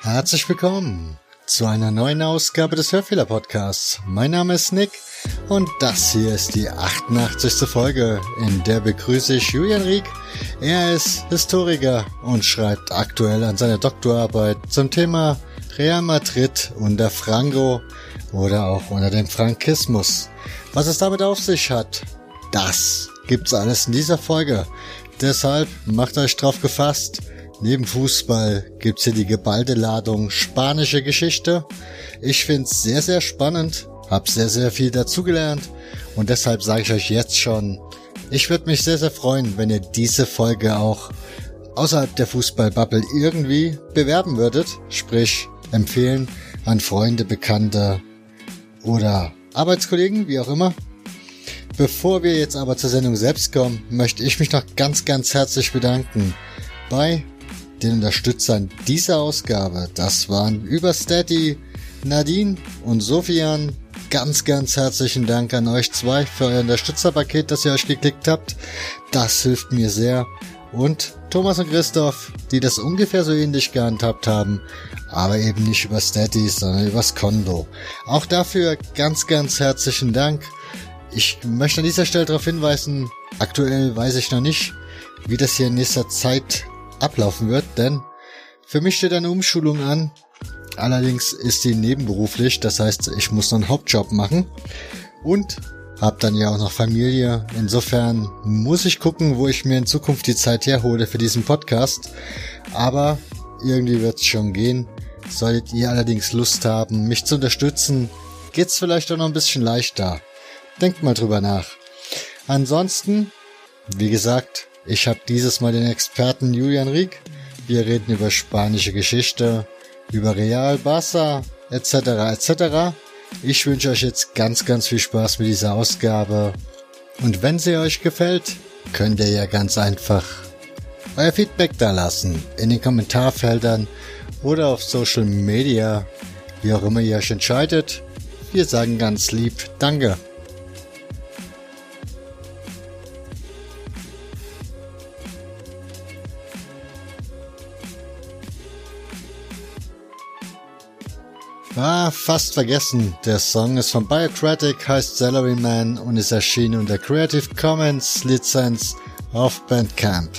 Herzlich willkommen zu einer neuen Ausgabe des Hörfehler-Podcasts. Mein Name ist Nick und das hier ist die 88. Folge, in der begrüße ich Julian Rieck. Er ist Historiker und schreibt aktuell an seiner Doktorarbeit zum Thema Real Madrid unter Franco oder auch unter dem Frankismus. Was es damit auf sich hat, das gibt's alles in dieser Folge. Deshalb macht euch drauf gefasst. Neben Fußball gibt's hier die geballte Ladung spanische Geschichte. Ich find's sehr, sehr spannend, hab sehr, sehr viel dazugelernt und deshalb sage ich euch jetzt schon, ich würde mich sehr, sehr freuen, wenn ihr diese Folge auch außerhalb der Fußballbubble irgendwie bewerben würdet, sprich empfehlen an Freunde, Bekannte oder Arbeitskollegen, wie auch immer. Bevor wir jetzt aber zur Sendung selbst kommen, möchte ich mich noch ganz, ganz herzlich bedanken bei den Unterstützern dieser Ausgabe. Das waren über Steady, Nadine und Sofian. Ganz, ganz herzlichen Dank an euch zwei für euer Unterstützerpaket, das ihr euch geklickt habt. Das hilft mir sehr. Und Thomas und Christoph, die das ungefähr so ähnlich gehandhabt haben, aber eben nicht über Steady, sondern übers Konto. Auch dafür ganz, ganz herzlichen Dank. Ich möchte an dieser Stelle darauf hinweisen, aktuell weiß ich noch nicht, wie das hier in nächster Zeit ablaufen wird, denn für mich steht eine Umschulung an. Allerdings ist die nebenberuflich, das heißt, ich muss noch einen Hauptjob machen und habe dann ja auch noch Familie. Insofern muss ich gucken, wo ich mir in Zukunft die Zeit herhole für diesen Podcast. Aber irgendwie wird es schon gehen. Solltet ihr allerdings Lust haben, mich zu unterstützen, geht's vielleicht auch noch ein bisschen leichter. Denkt mal drüber nach. Ansonsten, wie gesagt, ich habe dieses Mal den Experten Julian Rieck. Wir reden über spanische Geschichte, über Real, Barça, etc. etc. Ich wünsche euch jetzt ganz, ganz viel Spaß mit dieser Ausgabe. Und wenn sie euch gefällt, könnt ihr ja ganz einfach euer Feedback da lassen. In den Kommentarfeldern oder auf Social Media. Wie auch immer ihr euch entscheidet. Wir sagen ganz lieb Danke. Fast vergessen. Der Song ist von Biocratic, heißt Salaryman und ist erschienen unter Creative Commons Lizenz auf Bandcamp.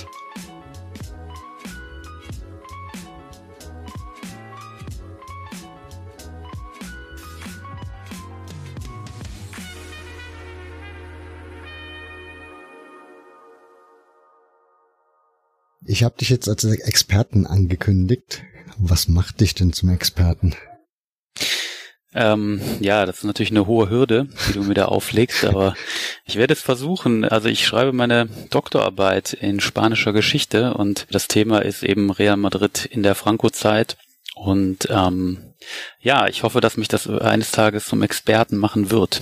Ich habe dich jetzt als Experten angekündigt. Was macht dich denn zum Experten? Ja, das ist natürlich eine hohe Hürde, die du mir da auflegst, aber ich werde es versuchen. Also ich schreibe meine Doktorarbeit in spanischer Geschichte und das Thema ist eben Real Madrid in der Franco-Zeit und ja, ich hoffe, dass mich das eines Tages zum Experten machen wird.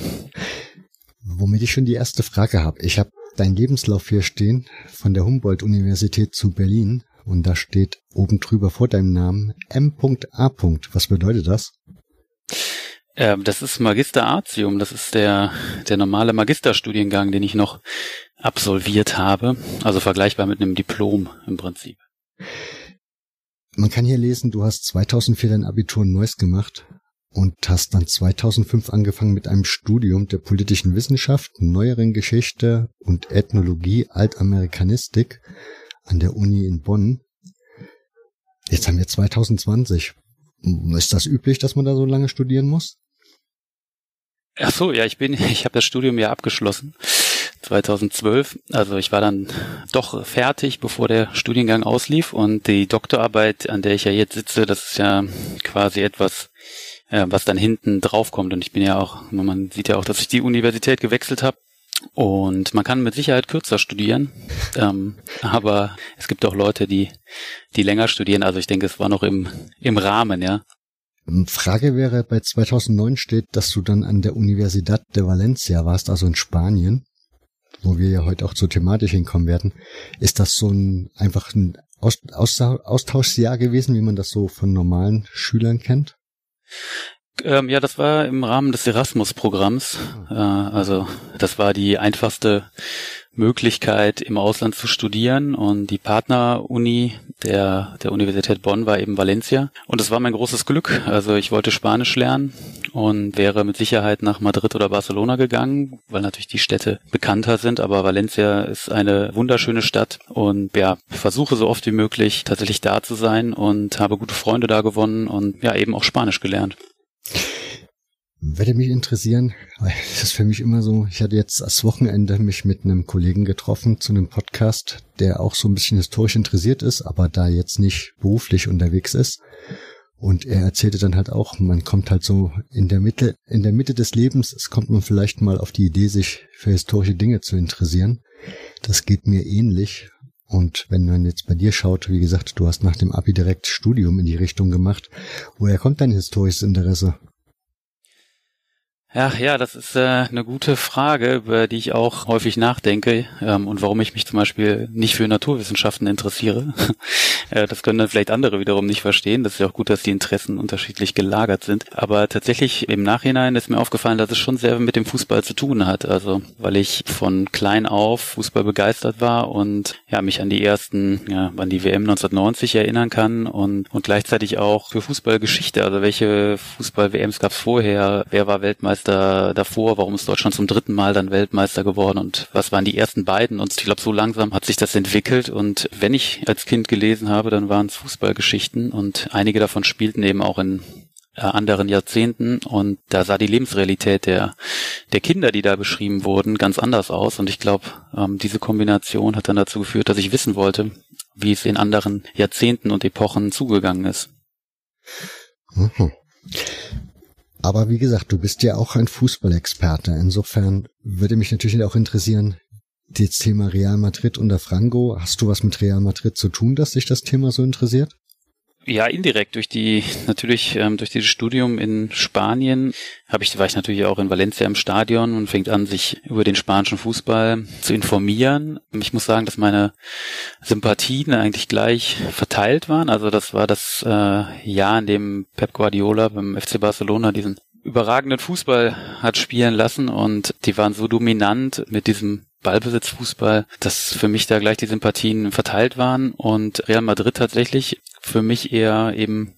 Womit ich schon die erste Frage habe. Ich habe deinen Lebenslauf hier stehen von der Humboldt-Universität zu Berlin und da steht oben drüber vor deinem Namen M.A. Was bedeutet das? Das ist Magister Artium, das ist der normale Magisterstudiengang, den ich noch absolviert habe, also vergleichbar mit einem Diplom im Prinzip. Man kann hier lesen, du hast 2004 dein Abitur in Neuss gemacht und hast dann 2005 angefangen mit einem Studium der politischen Wissenschaft, neueren Geschichte und Ethnologie, Altamerikanistik an der Uni in Bonn. Jetzt haben wir 2020. Ist das üblich, dass man da so lange studieren muss? Ach so, ja, ich habe das Studium ja abgeschlossen, 2012. Also ich war dann doch fertig, bevor der Studiengang auslief. Und die Doktorarbeit, an der ich ja jetzt sitze, das ist ja quasi etwas, was dann hinten draufkommt. Und ich bin ja auch, man sieht ja auch, dass ich die Universität gewechselt habe. Und man kann mit Sicherheit kürzer studieren, aber es gibt auch Leute, die länger studieren. Also ich denke, es war noch im Rahmen, ja. Frage wäre, bei 2009 steht, dass du dann an der Universidad de Valencia warst, also in Spanien, wo wir ja heute auch zur Thematik hinkommen werden. Ist das so einfach ein Austauschjahr gewesen, wie man das so von normalen Schülern kennt? Ja, das war im Rahmen des Erasmus-Programms. Also das war die einfachste Möglichkeit, im Ausland zu studieren. Und die Partneruni der Universität Bonn war eben Valencia. Und das war mein großes Glück. Also ich wollte Spanisch lernen und wäre mit Sicherheit nach Madrid oder Barcelona gegangen, weil natürlich die Städte bekannter sind. Aber Valencia ist eine wunderschöne Stadt. Und ja, versuche so oft wie möglich tatsächlich da zu sein und habe gute Freunde da gewonnen und ja, eben auch Spanisch gelernt. Würde mich interessieren, weil das ist für mich immer so, ich hatte jetzt das Wochenende mich mit einem Kollegen getroffen zu einem Podcast, der auch so ein bisschen historisch interessiert ist, aber da jetzt nicht beruflich unterwegs ist. Und er erzählte dann halt auch, man kommt halt so in der Mitte des Lebens, es kommt man vielleicht mal auf die Idee, sich für historische Dinge zu interessieren. Das geht mir ähnlich. Und wenn man jetzt bei dir schaut, wie gesagt, du hast nach dem Abi direkt Studium in die Richtung gemacht. Woher kommt dein historisches Interesse? Ach ja, das ist eine gute Frage, über die ich auch häufig nachdenke und warum ich mich zum Beispiel nicht für Naturwissenschaften interessiere. Das können dann vielleicht andere wiederum nicht verstehen. Das ist ja auch gut, dass die Interessen unterschiedlich gelagert sind. Aber tatsächlich im Nachhinein ist mir aufgefallen, dass es schon sehr mit dem Fußball zu tun hat. Also weil ich von klein auf Fußball begeistert war und ja mich an die WM 1990 erinnern kann und gleichzeitig auch für Fußballgeschichte. Also welche Fußball-WMs gab es vorher? Wer war Weltmeister davor, warum ist Deutschland zum dritten Mal dann Weltmeister geworden und was waren die ersten beiden? Und ich glaube, so langsam hat sich das entwickelt und wenn ich als Kind gelesen habe, dann waren es Fußballgeschichten und einige davon spielten eben auch in anderen Jahrzehnten und da sah die Lebensrealität der Kinder, die da beschrieben wurden, ganz anders aus und ich glaube, diese Kombination hat dann dazu geführt, dass ich wissen wollte, wie es in anderen Jahrzehnten und Epochen zugegangen ist. Mhm. Aber wie gesagt, du bist ja auch ein Fußballexperte. Insofern würde mich natürlich auch interessieren, das Thema Real Madrid unter Franco. Hast du was mit Real Madrid zu tun, dass dich das Thema so interessiert? Ja, indirekt. Durch dieses Studium in Spanien war ich natürlich auch in Valencia im Stadion und fängt an, sich über den spanischen Fußball zu informieren. Ich muss sagen, dass meine Sympathien eigentlich gleich verteilt waren. Also das war das Jahr, in dem Pep Guardiola beim FC Barcelona diesen überragenden Fußball hat spielen lassen und die waren so dominant mit diesem Ballbesitzfußball, dass für mich da gleich die Sympathien verteilt waren und Real Madrid tatsächlich für mich eher eben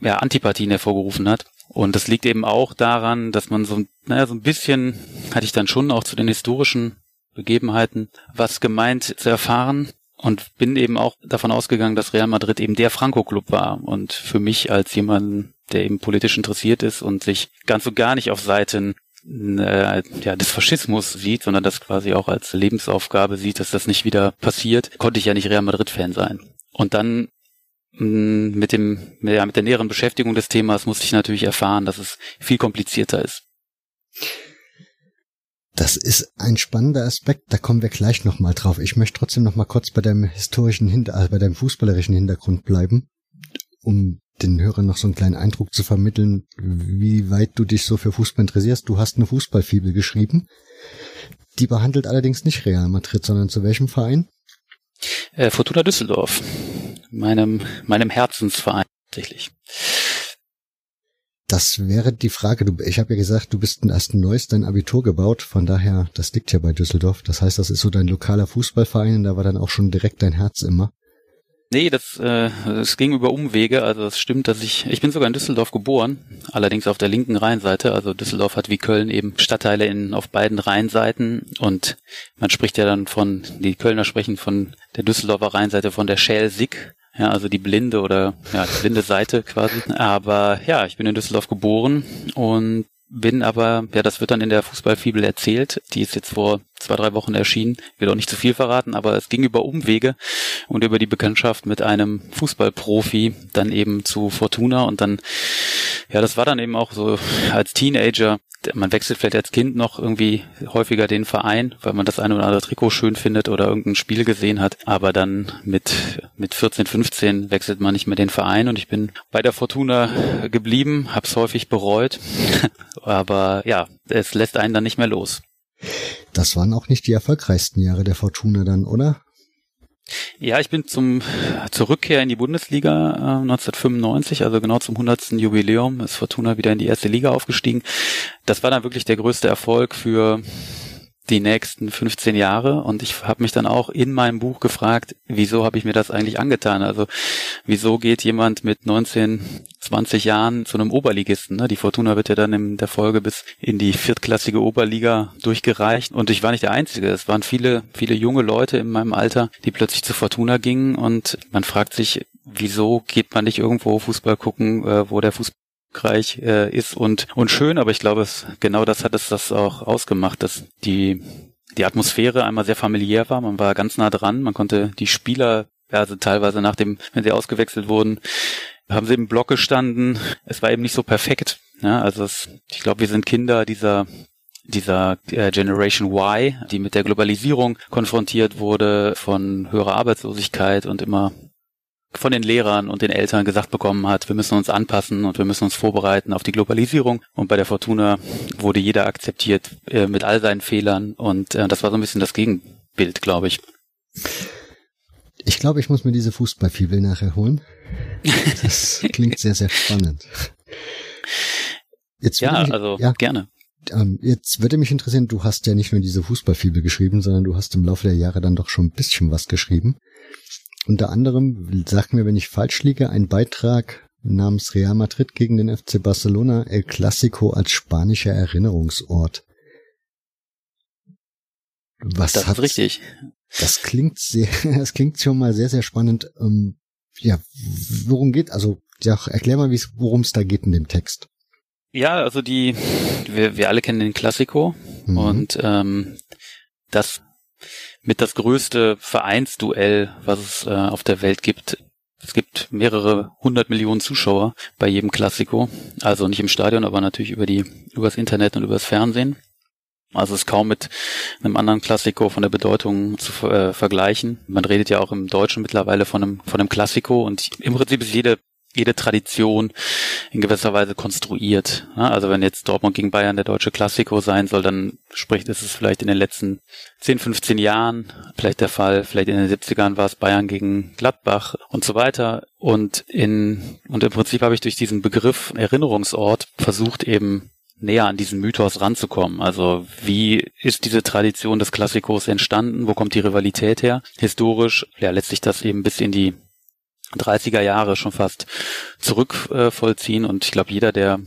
ja Antipathien hervorgerufen hat. Und das liegt eben auch daran, dass man so ein bisschen, hatte ich dann schon auch zu den historischen Begebenheiten was gemeint zu erfahren und bin eben auch davon ausgegangen, dass Real Madrid eben der Franco-Club war. Und für mich als jemand, der eben politisch interessiert ist und sich ganz und gar nicht auf Seiten des Faschismus sieht, sondern das quasi auch als Lebensaufgabe sieht, dass das nicht wieder passiert, konnte ich ja nicht Real Madrid-Fan sein. Und dann mit der näheren Beschäftigung des Themas musste ich natürlich erfahren, dass es viel komplizierter ist. Das ist ein spannender Aspekt, da kommen wir gleich nochmal drauf. Ich möchte trotzdem nochmal kurz bei deinem fußballerischen Hintergrund bleiben, um den Hörern noch so einen kleinen Eindruck zu vermitteln, wie weit du dich so für Fußball interessierst. Du hast eine Fußballfibel geschrieben, die behandelt allerdings nicht Real Madrid, sondern zu welchem Verein? Fortuna Düsseldorf, meinem Herzensverein tatsächlich. Das wäre die Frage. Ich habe ja gesagt, du bist erst neues dein Abitur gebaut, von daher, das liegt ja bei Düsseldorf. Das heißt, das ist so dein lokaler Fußballverein und da war dann auch schon direkt dein Herz immer. Nee, das ging über Umwege, also es stimmt, dass ich bin sogar in Düsseldorf geboren, allerdings auf der linken Rheinseite, also Düsseldorf hat wie Köln eben Stadtteile auf beiden Rheinseiten und man spricht ja dann die Kölner sprechen von der Düsseldorfer Rheinseite von der Schelsig, ja, also die blinde Seite quasi, aber ja, ich bin in Düsseldorf geboren und bin aber, ja, das wird dann in der Fußballfibel erzählt, die ist jetzt vor 2-3 Wochen erschienen, ich will auch nicht zu viel verraten, aber es ging über Umwege und über die Bekanntschaft mit einem Fußballprofi dann eben zu Fortuna und dann, ja, das war dann eben auch so als Teenager, man wechselt vielleicht als Kind noch irgendwie häufiger den Verein, weil man das eine oder andere Trikot schön findet oder irgendein Spiel gesehen hat, aber dann mit 14, 15 wechselt man nicht mehr den Verein und ich bin bei der Fortuna geblieben, hab's häufig bereut, aber ja, es lässt einen dann nicht mehr los. Das waren auch nicht die erfolgreichsten Jahre der Fortuna dann, oder? Ja, ich bin zur Rückkehr in die Bundesliga 1995, also genau zum 100. Jubiläum, ist Fortuna wieder in die erste Liga aufgestiegen. Das war dann wirklich der größte Erfolg für die nächsten 15 Jahre und ich habe mich dann auch in meinem Buch gefragt, wieso habe ich mir das eigentlich angetan? Also wieso geht jemand mit 19, 20 Jahren zu einem Oberligisten? Ne? Die Fortuna wird ja dann in der Folge bis in die viertklassige Oberliga durchgereicht und ich war nicht der Einzige. Es waren viele, viele junge Leute in meinem Alter, die plötzlich zu Fortuna gingen und man fragt sich, wieso geht man nicht irgendwo Fußball gucken, wo der Fußball reich ist und schön, aber ich glaube, genau das hat es das auch ausgemacht, dass die Atmosphäre einmal sehr familiär war, man war ganz nah dran, man konnte die Spieler, also teilweise wenn sie ausgewechselt wurden, haben sie im Block gestanden, es war eben nicht so perfekt, ja, also ich glaube, wir sind Kinder dieser Generation Y, die mit der Globalisierung konfrontiert wurde, von höherer Arbeitslosigkeit und immer von den Lehrern und den Eltern gesagt bekommen hat, wir müssen uns anpassen und wir müssen uns vorbereiten auf die Globalisierung. Und bei der Fortuna wurde jeder akzeptiert mit all seinen Fehlern und das war so ein bisschen das Gegenbild, glaube ich. Ich glaube, ich muss mir diese Fußballfibel nachher holen. Das klingt sehr, sehr spannend. Gerne. Jetzt würde mich interessieren, du hast ja nicht nur diese Fußballfibel geschrieben, sondern du hast im Laufe der Jahre dann doch schon ein bisschen was geschrieben. Unter anderem, sag mir, wenn ich falsch liege, ein Beitrag namens Real Madrid gegen den FC Barcelona, El Clásico als spanischer Erinnerungsort. Das ist richtig. Das klingt schon mal sehr, sehr spannend. Ja, erklär mal, worum es da geht in dem Text. Ja, also wir alle kennen den Clásico und das mit das größte Vereinsduell, was es auf der Welt gibt. Es gibt mehrere 100 Millionen Zuschauer bei jedem Clásico. Also nicht im Stadion, aber natürlich übers Internet und übers Fernsehen. Also es ist kaum mit einem anderen Clásico von der Bedeutung zu vergleichen. Man redet ja auch im Deutschen mittlerweile von einem Clásico und im Prinzip ist jede Tradition in gewisser Weise konstruiert. Also wenn jetzt Dortmund gegen Bayern der deutsche Clásico sein soll, dann ist es vielleicht in den letzten 10, 15 Jahren vielleicht der Fall, vielleicht in den 70ern war es Bayern gegen Gladbach und so weiter. Und im Prinzip habe ich durch diesen Begriff Erinnerungsort versucht, eben näher an diesen Mythos ranzukommen. Also wie ist diese Tradition des Clásicos entstanden? Wo kommt die Rivalität her? Historisch, ja, lässt sich das eben bis in die 30er Jahre schon fast zurück vollziehen und ich glaube, jeder, der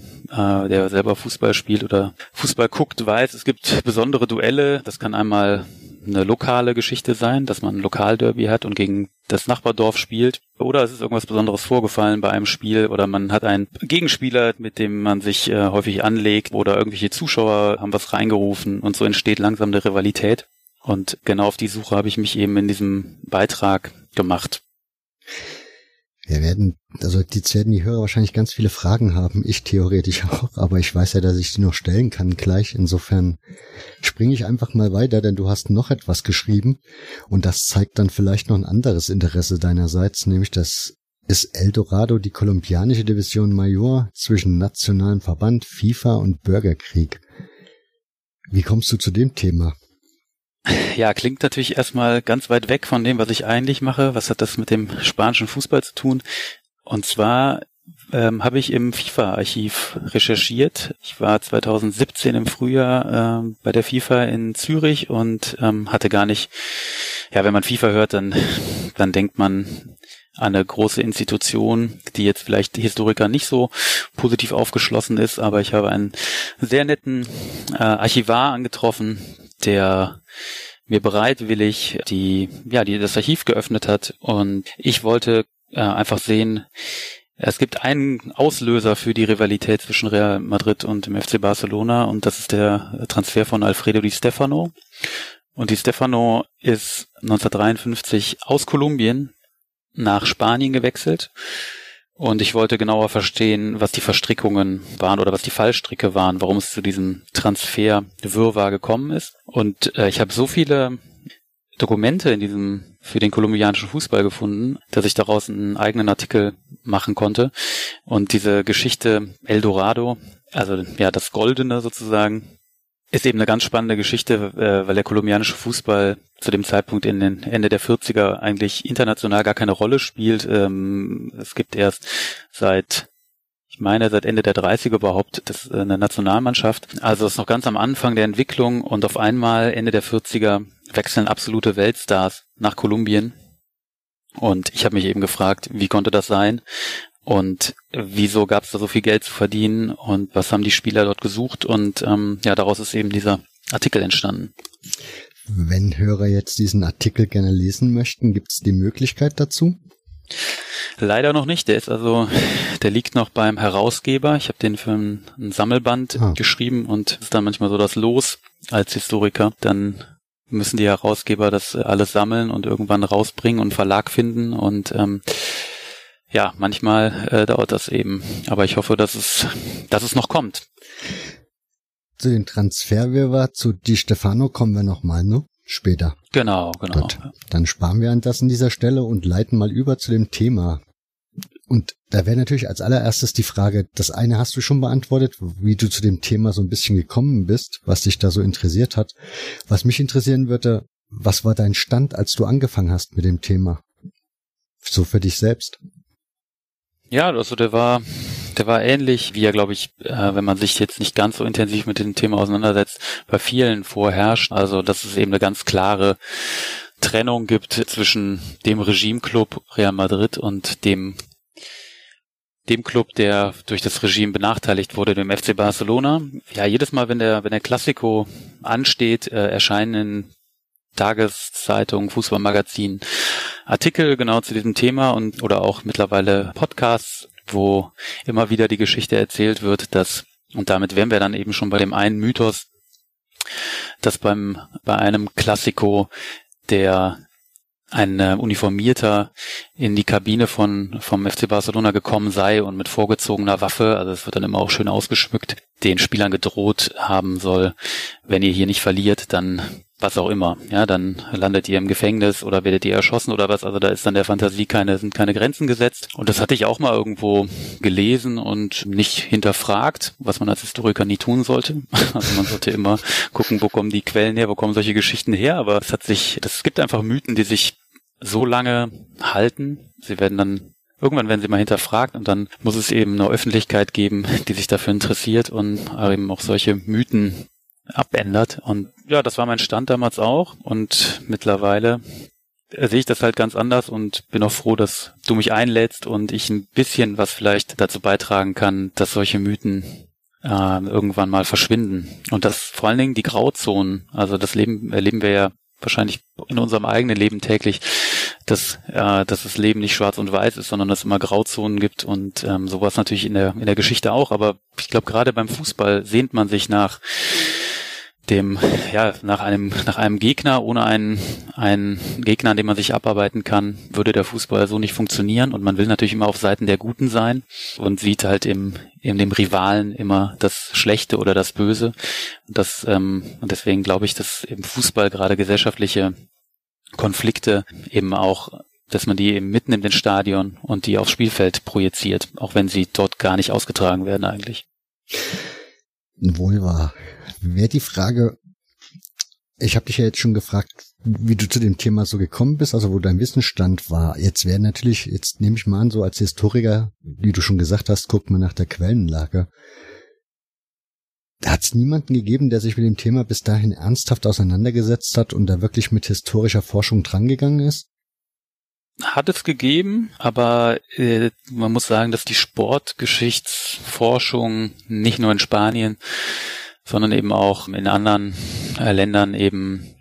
selber Fußball spielt oder Fußball guckt, weiß, es gibt besondere Duelle. Das kann einmal eine lokale Geschichte sein, dass man ein Lokalderby hat und gegen das Nachbardorf spielt oder es ist irgendwas Besonderes vorgefallen bei einem Spiel oder man hat einen Gegenspieler, mit dem man sich häufig anlegt oder irgendwelche Zuschauer haben was reingerufen und so entsteht langsam eine Rivalität und genau auf die Suche habe ich mich eben in diesem Beitrag gemacht. Jetzt werden die Hörer wahrscheinlich ganz viele Fragen haben, ich theoretisch auch, aber ich weiß ja, dass ich die noch stellen kann gleich. Insofern springe ich einfach mal weiter, denn du hast noch etwas geschrieben und das zeigt dann vielleicht noch ein anderes Interesse deinerseits, nämlich das ist El Dorado, die kolumbianische Division Major zwischen nationalem Verband, FIFA und Bürgerkrieg. Wie kommst du zu dem Thema? Ja, klingt natürlich erstmal ganz weit weg von dem, was ich eigentlich mache. Was hat das mit dem spanischen Fußball zu tun? Und zwar habe ich im FIFA-Archiv recherchiert. Ich war 2017 im Frühjahr bei der FIFA in Zürich und hatte gar nicht, ja, wenn man FIFA hört, dann denkt man an eine große Institution, die jetzt vielleicht Historiker nicht so positiv aufgeschlossen ist, aber ich habe einen sehr netten Archivar angetroffen, der mir bereitwillig die das Archiv geöffnet hat und ich wollte einfach sehen, es gibt einen Auslöser für die Rivalität zwischen Real Madrid und dem FC Barcelona und das ist der Transfer von Alfredo Di Stefano und Di Stefano ist 1953 aus Kolumbien nach Spanien gewechselt und ich wollte genauer verstehen, was die Verstrickungen waren oder was die Fallstricke waren, warum es zu diesem Transferwirrwarr gekommen ist. Und ich habe so viele Dokumente für den kolumbianischen Fußball gefunden, dass ich daraus einen eigenen Artikel machen konnte. Und diese Geschichte El Dorado, also ja das Goldene sozusagen, Ist eben eine ganz spannende Geschichte, weil der kolumbianische Fußball zu dem Zeitpunkt in den Ende der 40er eigentlich international gar keine Rolle spielt. Es gibt erst seit Ende der 30er überhaupt eine Nationalmannschaft. Also es ist noch ganz am Anfang der Entwicklung und auf einmal Ende der 40er wechseln absolute Weltstars nach Kolumbien. Und ich habe mich eben gefragt, wie konnte das sein? Und wieso gab es da so viel Geld zu verdienen und was haben die Spieler dort gesucht? Und daraus ist eben dieser Artikel entstanden. Wenn Hörer jetzt diesen Artikel gerne lesen möchten, gibt es die Möglichkeit dazu? Leider noch nicht. Der liegt noch beim Herausgeber. Ich habe den für ein Sammelband geschrieben und ist dann manchmal so das Los als Historiker. Dann müssen die Herausgeber das alles sammeln und irgendwann rausbringen und einen Verlag finden und manchmal dauert das eben. Aber ich hoffe, dass es noch kommt. Zu den Transferwirrwarr zu Di Stefano kommen wir nochmal, ne? Später. Genau. Gut. Dann sparen wir das an dieser Stelle und leiten mal über zu dem Thema. Und da wäre natürlich als allererstes die Frage, das eine hast du schon beantwortet, wie du zu dem Thema so ein bisschen gekommen bist, was dich da so interessiert hat. Was mich interessieren würde, was war dein Stand, als du angefangen hast mit dem Thema? So für dich selbst. Ja, also der war ähnlich wie er, glaube ich, wenn man sich jetzt nicht ganz so intensiv mit dem Thema auseinandersetzt, bei vielen vorherrscht. Also, dass es eben eine ganz klare Trennung gibt zwischen dem Regime-Club Real Madrid und dem Club, der durch das Regime benachteiligt wurde, dem FC Barcelona. Ja, jedes Mal, wenn der Clasico ansteht, erscheinen Tageszeitungen, Fußballmagazin, Artikel genau zu diesem Thema und oder auch mittlerweile Podcasts, wo immer wieder die Geschichte erzählt wird, und damit wären wir dann eben schon bei dem einen Mythos, dass bei einem Clasico ein Uniformierter in die Kabine vom FC Barcelona gekommen sei und mit vorgezogener Waffe, also es wird dann immer auch schön ausgeschmückt, den Spielern gedroht haben soll, wenn ihr hier nicht verliert, dann was auch immer, ja, dann landet ihr im Gefängnis oder werdet ihr erschossen oder was, also da ist dann der Fantasie sind keine Grenzen gesetzt. Und das hatte ich auch mal irgendwo gelesen und nicht hinterfragt, was man als Historiker nie tun sollte. Also man sollte immer gucken, wo kommen die Quellen her, wo kommen solche Geschichten her, aber es gibt einfach Mythen, die sich so lange halten, irgendwann werden sie mal hinterfragt und dann muss es eben eine Öffentlichkeit geben, die sich dafür interessiert und eben auch solche Mythen abändert. Und ja, das war mein Stand damals auch und mittlerweile sehe ich das halt ganz anders und bin auch froh, dass du mich einlädst und ich ein bisschen was vielleicht dazu beitragen kann, dass solche Mythen irgendwann mal verschwinden. Und das vor allen Dingen die Grauzonen, also das erleben wir ja wahrscheinlich in unserem eigenen Leben täglich, dass das Leben nicht schwarz und weiß ist, sondern dass es immer Grauzonen gibt und sowas natürlich in der Geschichte auch. Aber ich glaube, gerade beim Fußball sehnt man sich nach einem Gegner. Ohne einen Gegner, an dem man sich abarbeiten kann, würde der Fußball so nicht funktionieren und man will natürlich immer auf Seiten der Guten sein und sieht halt in dem Rivalen immer das Schlechte oder das Böse. Und deswegen glaube ich, dass im Fußball gerade gesellschaftliche Konflikte eben auch, dass man die eben mitnimmt ins Stadion und die aufs Spielfeld projiziert, auch wenn sie dort gar nicht ausgetragen werden eigentlich. Wohl wahr. Wäre die Frage, ich habe dich ja jetzt schon gefragt, wie du zu dem Thema so gekommen bist, also wo dein Wissensstand war. Jetzt nehme ich mal an, so als Historiker, wie du schon gesagt hast, guckt man nach der Quellenlage. Da hat es niemanden gegeben, der sich mit dem Thema bis dahin ernsthaft auseinandergesetzt hat und da wirklich mit historischer Forschung drangegangen ist? Hat es gegeben, aber man muss sagen, dass die Sportgeschichtsforschung nicht nur in Spanien, sondern eben auch in anderen Ländern eben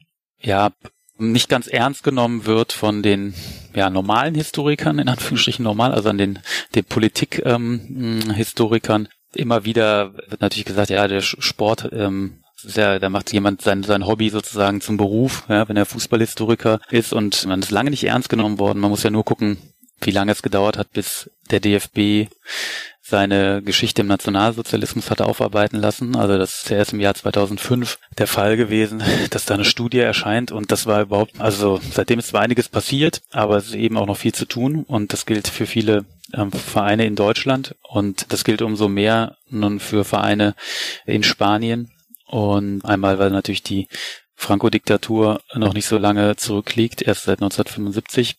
nicht ganz ernst genommen wird von den normalen Historikern, in Anführungsstrichen normal, also an den Politikhistorikern. Immer wieder wird natürlich gesagt, der Sport da macht jemand sein Hobby sozusagen zum Beruf, wenn er Fußballhistoriker ist, und man ist lange nicht ernst genommen worden. Man muss ja nur gucken, wie lange es gedauert hat, bis der DFB seine Geschichte im Nationalsozialismus hatte aufarbeiten lassen. Also das ist ja erst im Jahr 2005 der Fall gewesen, dass da eine Studie erscheint, und das war seitdem ist zwar einiges passiert, aber es ist eben auch noch viel zu tun und das gilt für viele Vereine in Deutschland und das gilt umso mehr nun für Vereine in Spanien. Und einmal, weil natürlich die Franco-Diktatur noch nicht so lange zurückliegt, erst seit 1975,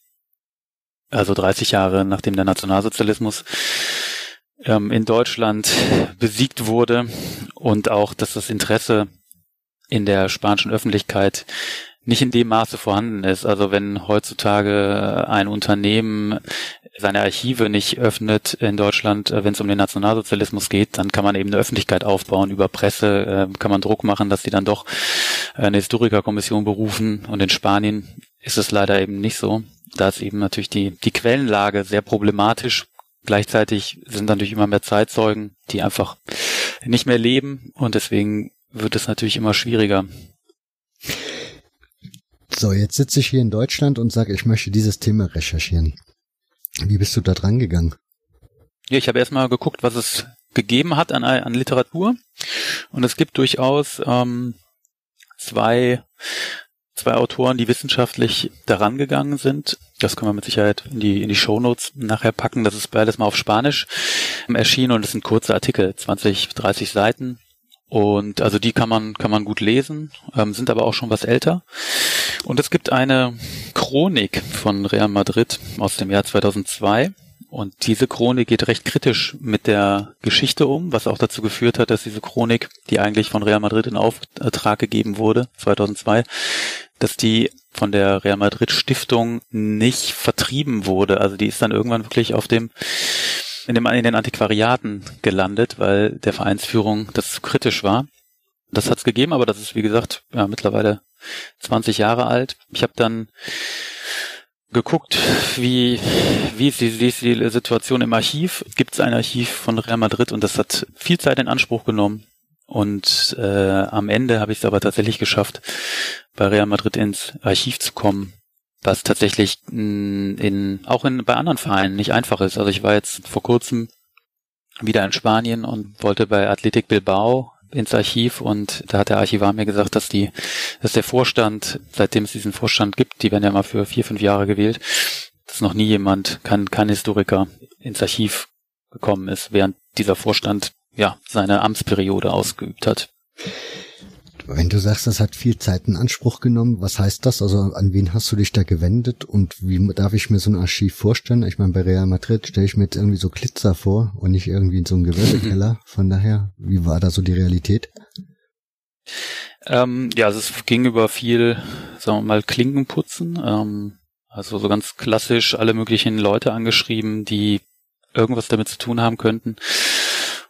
also 30 Jahre nachdem der Nationalsozialismus in Deutschland besiegt wurde, und auch, dass das Interesse in der spanischen Öffentlichkeit nicht in dem Maße vorhanden ist. Also wenn heutzutage ein Unternehmen seine Archive nicht öffnet in Deutschland, wenn es um den Nationalsozialismus geht, dann kann man eben eine Öffentlichkeit aufbauen über Presse, kann man Druck machen, dass die dann doch eine Historikerkommission berufen, und in Spanien ist es leider eben nicht so. Da ist eben natürlich die Quellenlage sehr problematisch. Gleichzeitig sind natürlich immer mehr Zeitzeugen, die einfach nicht mehr leben, und deswegen wird es natürlich immer schwieriger. So, jetzt sitze ich hier in Deutschland und sage, ich möchte dieses Thema recherchieren. Wie bist du da dran gegangen? Ja, ich habe erstmal geguckt, was es gegeben hat an Literatur, und es gibt durchaus zwei Autoren, die wissenschaftlich daran gegangen sind. Das können wir mit Sicherheit in die Shownotes nachher packen. Das ist beides mal auf Spanisch erschienen, und es sind kurze Artikel, 20, 30 Seiten. Und also die kann man gut lesen, sind aber auch schon was älter. Und es gibt eine Chronik von Real Madrid aus dem Jahr 2002. Und diese Chronik geht recht kritisch mit der Geschichte um, was auch dazu geführt hat, dass diese Chronik, die eigentlich von Real Madrid in Auftrag gegeben wurde, 2002, dass die von der Real Madrid Stiftung nicht vertrieben wurde. Also die ist dann irgendwann wirklich in den Antiquariaten gelandet, weil der Vereinsführung das zu kritisch war. Das hat's gegeben, aber das ist, wie gesagt, ja, mittlerweile 20 Jahre alt. Ich habe dann geguckt, wie ist die Situation im Archiv. Gibt es ein Archiv von Real Madrid, und das hat viel Zeit in Anspruch genommen. Und am Ende habe ich es aber tatsächlich geschafft, bei Real Madrid ins Archiv zu kommen, was tatsächlich bei anderen Vereinen nicht einfach ist. Also ich war jetzt vor kurzem wieder in Spanien und wollte bei Athletic Bilbao ins Archiv, und da hat der Archivar mir gesagt, dass der Vorstand, seitdem es diesen Vorstand gibt, die werden ja mal für 4, 5 Jahre gewählt, dass noch nie jemand, kein Historiker ins Archiv gekommen ist, während dieser Vorstand ja seine Amtsperiode ausgeübt hat. Wenn du sagst, das hat viel Zeit in Anspruch genommen, was heißt das? Also an wen hast du dich da gewendet, und wie darf ich mir so ein Archiv vorstellen? Ich meine, bei Real Madrid stelle ich mir jetzt irgendwie so Glitzer vor und nicht irgendwie in so einem Gewölbekeller. Von daher, wie war da so die Realität? Ja, also es ging über viel, sagen wir mal, Klinkenputzen. Also so ganz klassisch alle möglichen Leute angeschrieben, die irgendwas damit zu tun haben könnten.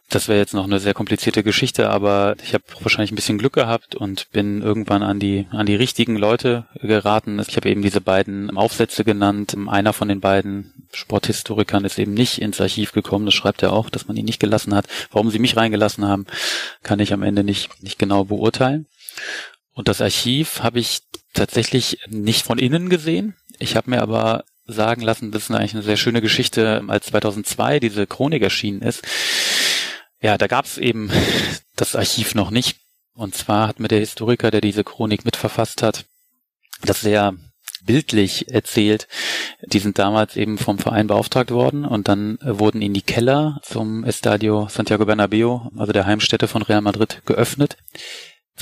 Das wäre jetzt noch eine sehr komplizierte Geschichte, aber ich habe wahrscheinlich ein bisschen Glück gehabt und bin irgendwann an die richtigen Leute geraten. Ich habe eben diese beiden Aufsätze genannt. Einer von den beiden Sporthistorikern ist eben nicht ins Archiv gekommen. Das schreibt er auch, dass man ihn nicht gelassen hat. Warum sie mich reingelassen haben, kann ich am Ende nicht genau beurteilen. Und das Archiv habe ich tatsächlich nicht von innen gesehen. Ich habe mir aber sagen lassen, das ist eigentlich eine sehr schöne Geschichte, als 2002 diese Chronik erschienen ist. Ja, da gab's eben das Archiv noch nicht. Und zwar hat mir der Historiker, der diese Chronik mitverfasst hat, das sehr bildlich erzählt. Die sind damals eben vom Verein beauftragt worden, und dann wurden ihnen die Keller zum Estadio Santiago Bernabéu, also der Heimstätte von Real Madrid, geöffnet.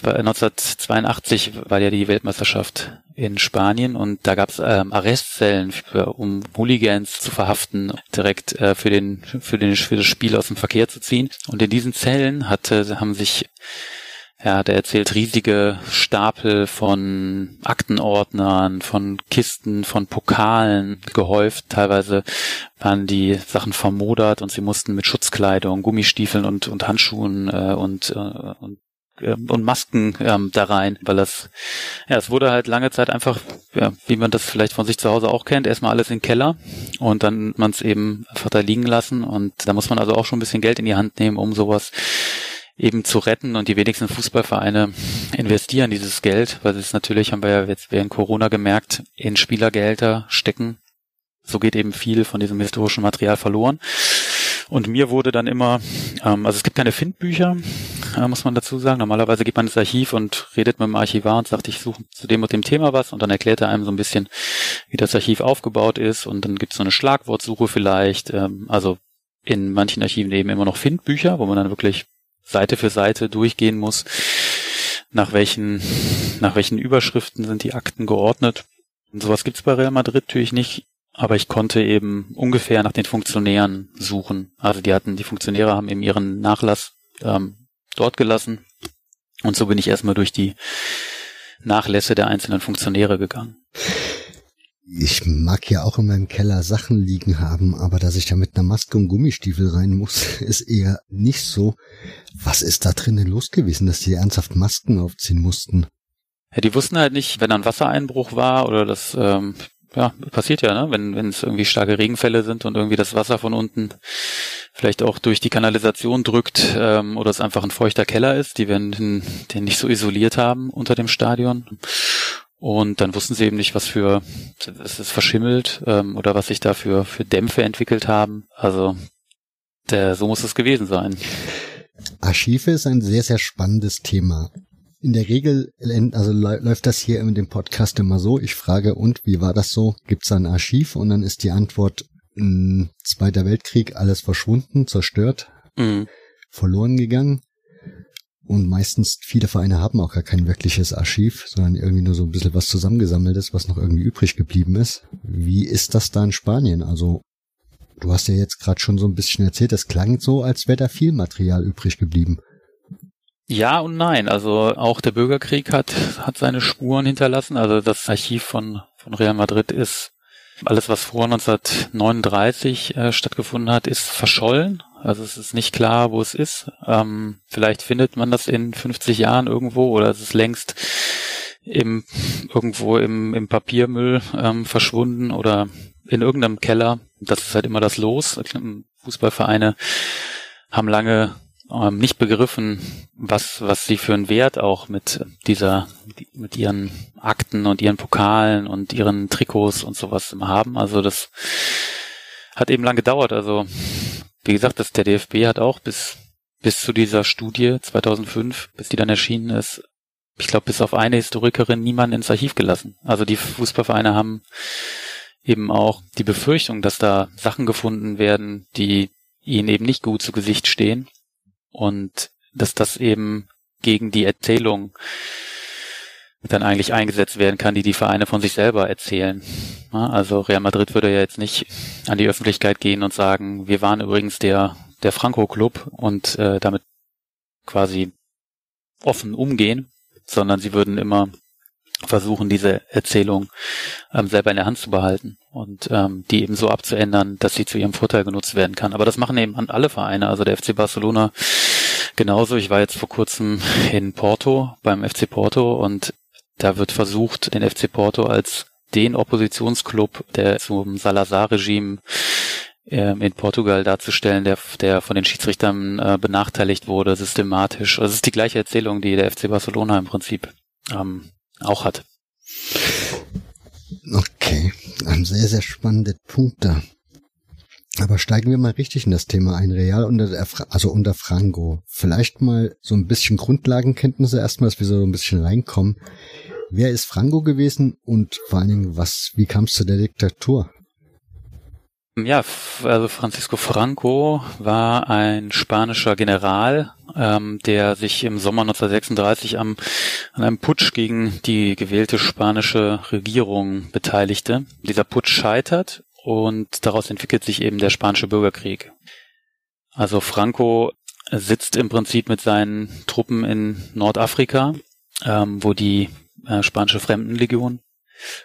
1982 war ja die Weltmeisterschaft in Spanien, und da gab's Arrestzellen, um Hooligans zu verhaften, direkt für das Spiel aus dem Verkehr zu ziehen. Und in diesen Zellen haben sich, ja, der erzählt, riesige Stapel von Aktenordnern, von Kisten, von Pokalen gehäuft. Teilweise waren die Sachen vermodert, und sie mussten mit Schutzkleidung, Gummistiefeln und Handschuhen und Masken da rein, weil es wurde halt lange Zeit einfach, ja, wie man das vielleicht von sich zu Hause auch kennt, erstmal alles in den Keller und dann man es eben einfach da liegen lassen, und da muss man also auch schon ein bisschen Geld in die Hand nehmen, um sowas eben zu retten, und die wenigsten Fußballvereine investieren dieses Geld, weil es natürlich, haben wir ja jetzt während Corona gemerkt, in Spielergehälter stecken. So geht eben viel von diesem historischen Material verloren. Und mir wurde dann immer, also es gibt keine Findbücher, muss man dazu sagen. Normalerweise geht man ins Archiv und redet mit dem Archivar und sagt, ich suche zu dem und dem Thema was, und dann erklärt er einem so ein bisschen, wie das Archiv aufgebaut ist, und dann gibt es so eine Schlagwortsuche vielleicht. Also in manchen Archiven eben immer noch Findbücher, wo man dann wirklich Seite für Seite durchgehen muss. nach welchen Überschriften sind die Akten geordnet. Und sowas gibt's bei Real Madrid natürlich nicht, aber ich konnte eben ungefähr nach den Funktionären suchen. Also die Funktionäre haben eben ihren Nachlass dort gelassen. Und so bin ich erstmal durch die Nachlässe der einzelnen Funktionäre gegangen. Ich mag ja auch in meinem Keller Sachen liegen haben, aber dass ich da mit einer Maske und Gummistiefel rein muss, ist eher nicht so. Was ist da drinnen los gewesen, dass die ernsthaft Masken aufziehen mussten? Ja, die wussten halt nicht, wenn da ein Wassereinbruch war oder das, passiert ja, ne? Wenn es irgendwie starke Regenfälle sind und irgendwie das Wasser von unten vielleicht auch durch die Kanalisation drückt, oder es einfach ein feuchter Keller ist, die werden den nicht so isoliert haben unter dem Stadion. Und dann wussten sie eben nicht, es ist verschimmelt, oder was sich da für Dämpfe entwickelt haben. Also, so muss es gewesen sein. Archive ist ein sehr, sehr spannendes Thema. In der Regel, also läuft das hier in dem Podcast immer so, ich frage, und wie war das so? Gibt's da ein Archiv? Und dann ist die Antwort, Zweiter Weltkrieg, alles verschwunden, zerstört, verloren gegangen. Und meistens, viele Vereine haben auch gar kein wirkliches Archiv, sondern irgendwie nur so ein bisschen was zusammengesammelt ist, was noch irgendwie übrig geblieben ist. Wie ist das da in Spanien? Also, du hast ja jetzt gerade schon so ein bisschen erzählt, das klang so, als wäre da viel Material übrig geblieben. Ja und nein. Also auch der Bürgerkrieg hat seine Spuren hinterlassen. Also das Archiv von Real Madrid ist, alles was vor 1939 stattgefunden hat, ist verschollen. Also es ist nicht klar, wo es ist. Vielleicht findet man das in 50 Jahren irgendwo oder es ist längst irgendwo im Papiermüll verschwunden oder in irgendeinem Keller. Das ist halt immer das Los. Fußballvereine haben lange nicht begriffen, was sie für einen Wert auch mit ihren Akten und ihren Pokalen und ihren Trikots und sowas haben. Also das hat eben lang gedauert. Also wie gesagt, der DFB hat auch bis zu dieser Studie 2005, bis die dann erschienen ist, ich glaube, bis auf eine Historikerin niemanden ins Archiv gelassen. Also die Fußballvereine haben eben auch die Befürchtung, dass da Sachen gefunden werden, die ihnen eben nicht gut zu Gesicht stehen und dass das eben gegen die Erzählung dann eigentlich eingesetzt werden kann, die Vereine von sich selber erzählen. Also Real Madrid würde ja jetzt nicht an die Öffentlichkeit gehen und sagen, wir waren übrigens der Franco-Club und damit quasi offen umgehen, sondern sie würden immer versuchen, diese Erzählung selber in der Hand zu behalten und die eben so abzuändern, dass sie zu ihrem Vorteil genutzt werden kann. Aber das machen eben alle Vereine, also der FC Barcelona genauso. Ich war jetzt vor kurzem in Porto, beim FC Porto, und da wird versucht, den FC Porto als den Oppositionsklub, der zum Salazar-Regime in Portugal darzustellen, der von den Schiedsrichtern benachteiligt wurde, systematisch. Das ist die gleiche Erzählung, die der FC Barcelona im Prinzip auch hat. Okay, ein sehr, sehr spannender Punkt da. Aber steigen wir mal richtig in das Thema ein, Real unter Franco. Vielleicht mal so ein bisschen Grundlagenkenntnisse erstmal, dass wir so ein bisschen reinkommen. Wer ist Franco gewesen und vor allen Dingen, wie kam es zu der Diktatur? Ja, also Francisco Franco war ein spanischer General, der sich im Sommer 1936 an einem Putsch gegen die gewählte spanische Regierung beteiligte. Dieser Putsch scheitert und daraus entwickelt sich eben der spanische Bürgerkrieg. Also Franco sitzt im Prinzip mit seinen Truppen in Nordafrika, wo die spanische Fremdenlegion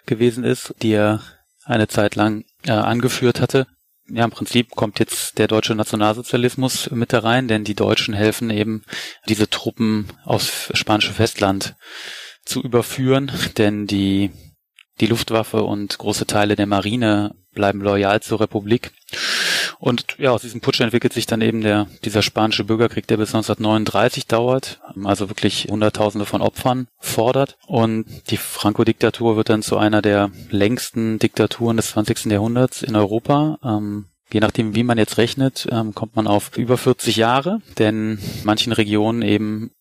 gewesen ist, die er eine Zeit lang angeführt hatte. Ja, im Prinzip kommt jetzt der deutsche Nationalsozialismus mit da rein, denn die Deutschen helfen eben, diese Truppen aufs spanische Festland zu überführen, denn die Luftwaffe und große Teile der Marine bleiben loyal zur Republik. Und ja, aus diesem Putsch entwickelt sich dann eben dieser spanische Bürgerkrieg, der bis 1939 dauert, also wirklich Hunderttausende von Opfern fordert. Und die Franco-Diktatur wird dann zu einer der längsten Diktaturen des 20. Jahrhunderts in Europa. Je nachdem, wie man jetzt rechnet, kommt man auf über 40 Jahre, denn in manchen Regionen eben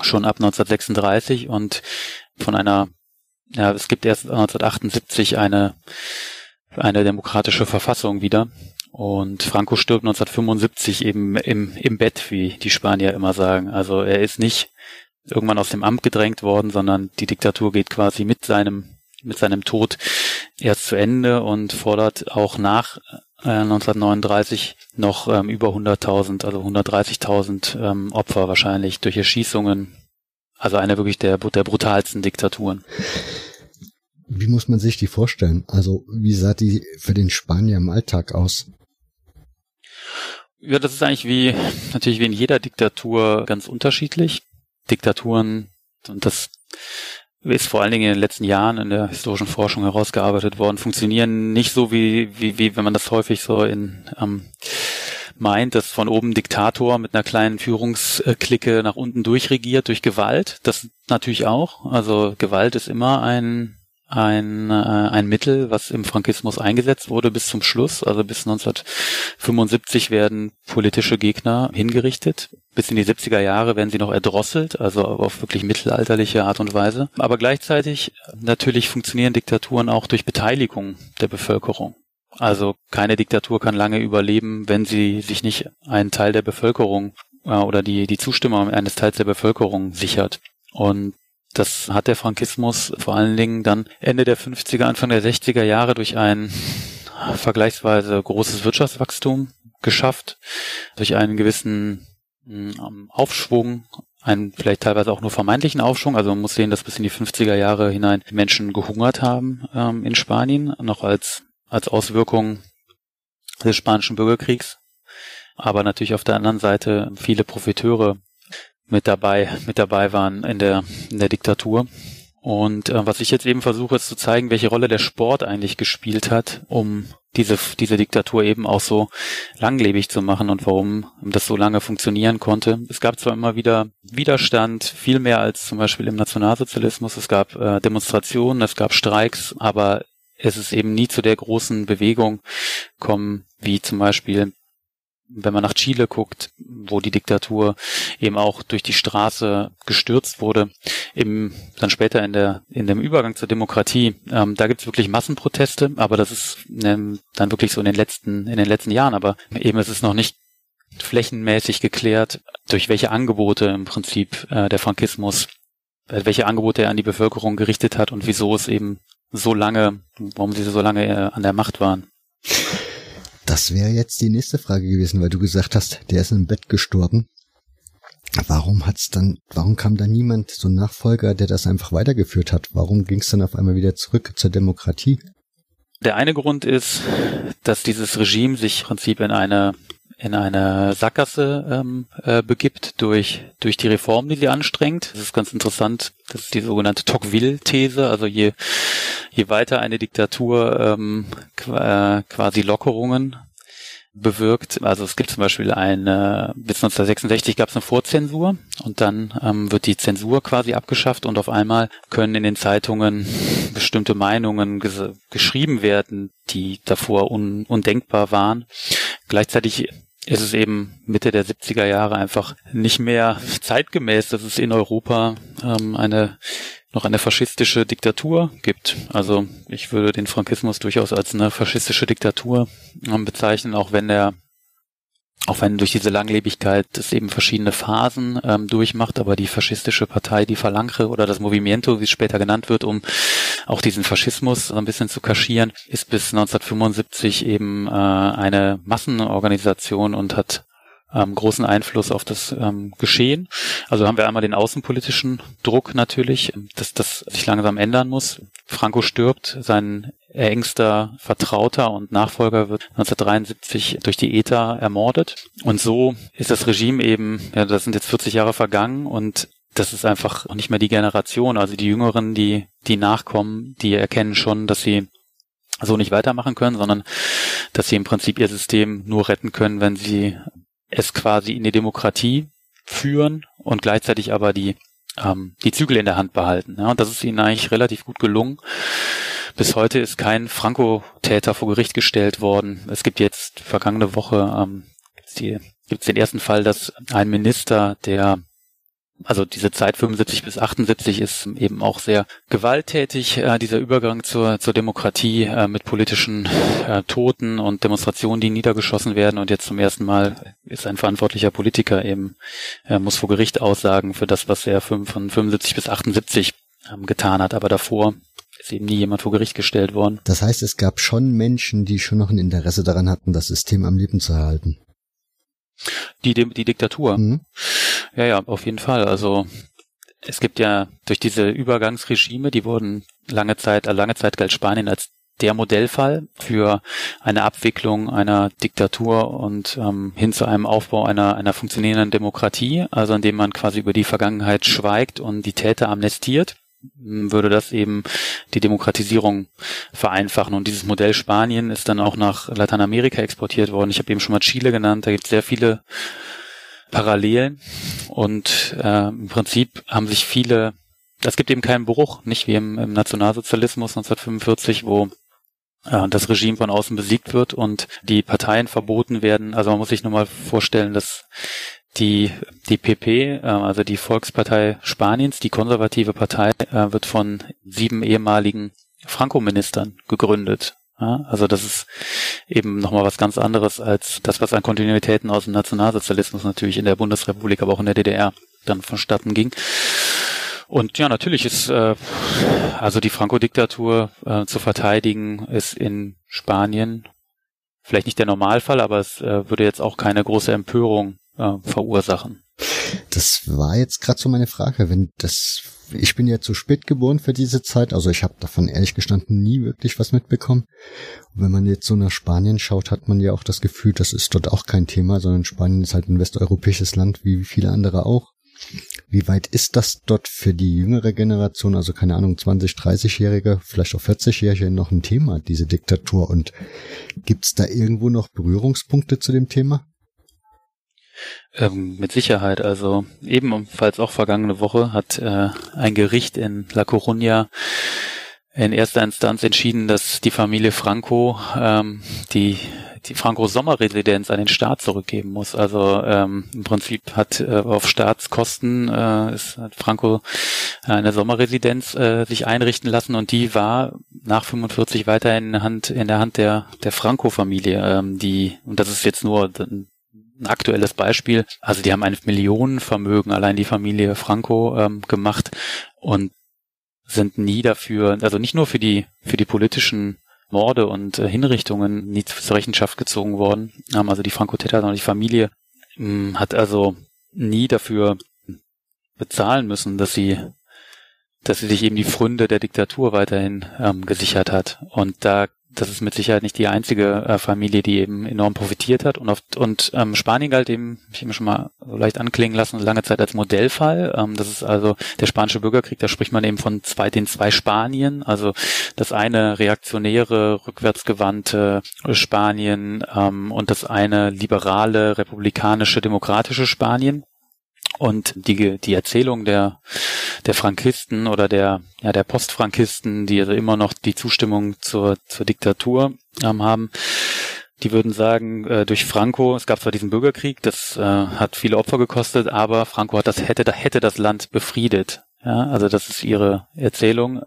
schon ab 1936 und es gibt erst 1978 eine demokratische Verfassung wieder. Und Franco stirbt 1975 eben im Bett, wie die Spanier immer sagen. Also er ist nicht irgendwann aus dem Amt gedrängt worden, sondern die Diktatur geht quasi mit seinem Tod erst zu Ende und fordert auch nach 1939 noch über 100.000, also 130.000 Opfer wahrscheinlich durch Erschießungen. Also eine wirklich der brutalsten Diktaturen. Wie muss man sich die vorstellen? Also wie sah die für den Spanier im Alltag aus? Ja, das ist eigentlich wie in jeder Diktatur ganz unterschiedlich. Diktaturen, und das ist vor allen Dingen in den letzten Jahren in der historischen Forschung herausgearbeitet worden, funktionieren nicht so wie wenn man das häufig so meint, dass von oben Diktator mit einer kleinen Führungsklicke nach unten durchregiert durch Gewalt. Das natürlich auch. Also Gewalt ist immer ein Mittel, was im Frankismus eingesetzt wurde bis zum Schluss. Also bis 1975 werden politische Gegner hingerichtet. Bis in die 70er Jahre werden sie noch erdrosselt, also auf wirklich mittelalterliche Art und Weise. Aber gleichzeitig natürlich funktionieren Diktaturen auch durch Beteiligung der Bevölkerung. Also keine Diktatur kann lange überleben, wenn sie sich nicht einen Teil der Bevölkerung oder die Zustimmung eines Teils der Bevölkerung sichert. Und das hat der Frankismus vor allen Dingen dann Ende der 50er, Anfang der 60er Jahre durch ein vergleichsweise großes Wirtschaftswachstum geschafft, durch einen gewissen Aufschwung, einen vielleicht teilweise auch nur vermeintlichen Aufschwung. Also man muss sehen, dass bis in die 50er Jahre hinein Menschen gehungert haben in Spanien, noch als Auswirkung des spanischen Bürgerkriegs, aber natürlich auf der anderen Seite viele Profiteure mit dabei waren in der Diktatur. Und was ich jetzt eben versuche, ist zu zeigen, welche Rolle der Sport eigentlich gespielt hat, um diese Diktatur eben auch so langlebig zu machen und warum das so lange funktionieren konnte. Es gab zwar immer wieder Widerstand, viel mehr als zum Beispiel im Nationalsozialismus. Es gab Demonstrationen, es gab Streiks, aber es ist eben nie zu der großen Bewegung gekommen, wie zum Beispiel, wenn man nach Chile guckt, wo die Diktatur eben auch durch die Straße gestürzt wurde, eben dann später in dem Übergang zur Demokratie. Da gibt's wirklich Massenproteste, aber das ist dann wirklich so in den letzten Jahren. Aber eben es ist noch nicht flächenmäßig geklärt, durch welche Angebote im Prinzip der Frankismus, welche Angebote er an die Bevölkerung gerichtet hat und wieso es eben warum sie so lange an der Macht waren. Das wäre jetzt die nächste Frage gewesen, weil du gesagt hast, der ist im Bett gestorben. Warum kam da niemand, so ein Nachfolger, der das einfach weitergeführt hat? Warum ging es dann auf einmal wieder zurück zur Demokratie? Der eine Grund ist, dass dieses Regime sich im Prinzip in eine Sackgasse begibt durch die Reformen, die sie anstrengt. Das ist ganz interessant, das ist die sogenannte Tocqueville-These, also je weiter eine Diktatur quasi Lockerungen bewirkt. Also es gibt zum Beispiel bis 1966 gab es eine Vorzensur und dann wird die Zensur quasi abgeschafft und auf einmal können in den Zeitungen bestimmte Meinungen geschrieben werden, die davor undenkbar waren. Gleichzeitig ist es eben Mitte der 70er Jahre einfach nicht mehr zeitgemäß, dass es in Europa noch eine faschistische Diktatur gibt. Also ich würde den Frankismus durchaus als eine faschistische Diktatur bezeichnen, auch wenn durch diese Langlebigkeit es eben verschiedene Phasen durchmacht, aber die faschistische Partei, die Falange oder das Movimiento, wie es später genannt wird, um auch diesen Faschismus so ein bisschen zu kaschieren, ist bis 1975 eben eine Massenorganisation und hat großen Einfluss auf das Geschehen. Also haben wir einmal den außenpolitischen Druck natürlich, dass das sich langsam ändern muss. Franco stirbt, sein engster Vertrauter und Nachfolger wird 1973 durch die ETA ermordet. Und so ist das Regime eben, ja, das sind jetzt 40 Jahre vergangen und das ist einfach auch nicht mehr die Generation, also die Jüngeren, die nachkommen, die erkennen schon, dass sie so nicht weitermachen können, sondern dass sie im Prinzip ihr System nur retten können, wenn sie es quasi in die Demokratie führen und gleichzeitig aber die Zügel in der Hand behalten. Ja, und das ist ihnen eigentlich relativ gut gelungen. Bis heute ist kein Franco-Täter vor Gericht gestellt worden. Es gibt jetzt vergangene Woche den ersten Fall, dass ein Minister, der Also diese Zeit 75 bis 78 ist eben auch sehr gewalttätig, dieser Übergang zur Demokratie mit politischen Toten und Demonstrationen, die niedergeschossen werden. Und jetzt zum ersten Mal ist ein verantwortlicher Politiker eben, muss vor Gericht aussagen für das, was er von 75 bis 78 getan hat. Aber davor ist eben nie jemand vor Gericht gestellt worden. Das heißt, es gab schon Menschen, die schon noch ein Interesse daran hatten, das System am Leben zu erhalten. Die Diktatur. Mhm. Ja, auf jeden Fall. Also es gibt ja durch diese Übergangsregime, die wurden lange Zeit galt Spanien als der Modellfall für eine Abwicklung einer Diktatur und hin zu einem Aufbau einer funktionierenden Demokratie, also indem man quasi über die Vergangenheit schweigt und die Täter amnestiert, würde das eben die Demokratisierung vereinfachen. Und dieses Modell Spanien ist dann auch nach Lateinamerika exportiert worden. Ich habe eben schon mal Chile genannt, da gibt es sehr viele Parallelen und im Prinzip haben sich viele, es gibt eben keinen Bruch, nicht wie im Nationalsozialismus 1945, wo das Regime von außen besiegt wird und die Parteien verboten werden. Also man muss sich nur mal vorstellen, dass die PP, also die Volkspartei Spaniens, die konservative Partei, wird von 7 ehemaligen Franco-Ministern gegründet. Ja, also das ist eben nochmal was ganz anderes als das, was an Kontinuitäten aus dem Nationalsozialismus natürlich in der Bundesrepublik, aber auch in der DDR dann vonstatten ging. Und ja, natürlich ist also die Franco-Diktatur zu verteidigen, ist in Spanien vielleicht nicht der Normalfall, aber es würde jetzt auch keine große Empörung verursachen. Das war jetzt gerade so meine Frage, ich bin ja zu spät geboren für diese Zeit, also ich habe davon ehrlich gestanden nie wirklich was mitbekommen. Und wenn man jetzt so nach Spanien schaut, hat man ja auch das Gefühl, das ist dort auch kein Thema, sondern Spanien ist halt ein westeuropäisches Land, wie viele andere auch. Wie weit ist das dort für die jüngere Generation, also keine Ahnung, 20-, 30-Jährige, vielleicht auch 40-Jährige noch ein Thema, diese Diktatur? Und gibt's da irgendwo noch Berührungspunkte zu dem Thema? Mit Sicherheit. Also ebenfalls auch vergangene Woche hat ein Gericht in La Coruña in erster Instanz entschieden, dass die Familie Franco die Franco-Sommerresidenz an den Staat zurückgeben muss. Also im Prinzip hat auf Staatskosten hat Franco eine Sommerresidenz sich einrichten lassen und die war nach 45 weiterhin in der Hand der Franco-Familie. Und das ist jetzt nur ein aktuelles Beispiel. Also die haben ein Millionenvermögen, allein die Familie Franco, gemacht und sind nie dafür, also nicht nur für die politischen Morde und Hinrichtungen nie zur Rechenschaft gezogen worden. Also die Franco-Täter, sondern die Familie hat also nie dafür bezahlen müssen, dass sie sich eben die Fründe der Diktatur weiterhin gesichert hat. Und das ist mit Sicherheit nicht die einzige Familie, die eben enorm profitiert hat. Und Spanien galt eben, ich habe mir schon mal so leicht anklingen lassen, lange Zeit als Modellfall. Das ist also der spanische Bürgerkrieg, da spricht man eben von den zwei Spanien. Also das eine reaktionäre, rückwärtsgewandte Spanien und das eine liberale, republikanische, demokratische Spanien. Und die Erzählung der Frankisten oder der Postfrankisten, die also immer noch die Zustimmung zur Diktatur haben, die würden sagen, durch Franco, es gab zwar diesen Bürgerkrieg, das hat viele Opfer gekostet, aber Franco hätte das Land befriedet. Ja, also das ist ihre Erzählung.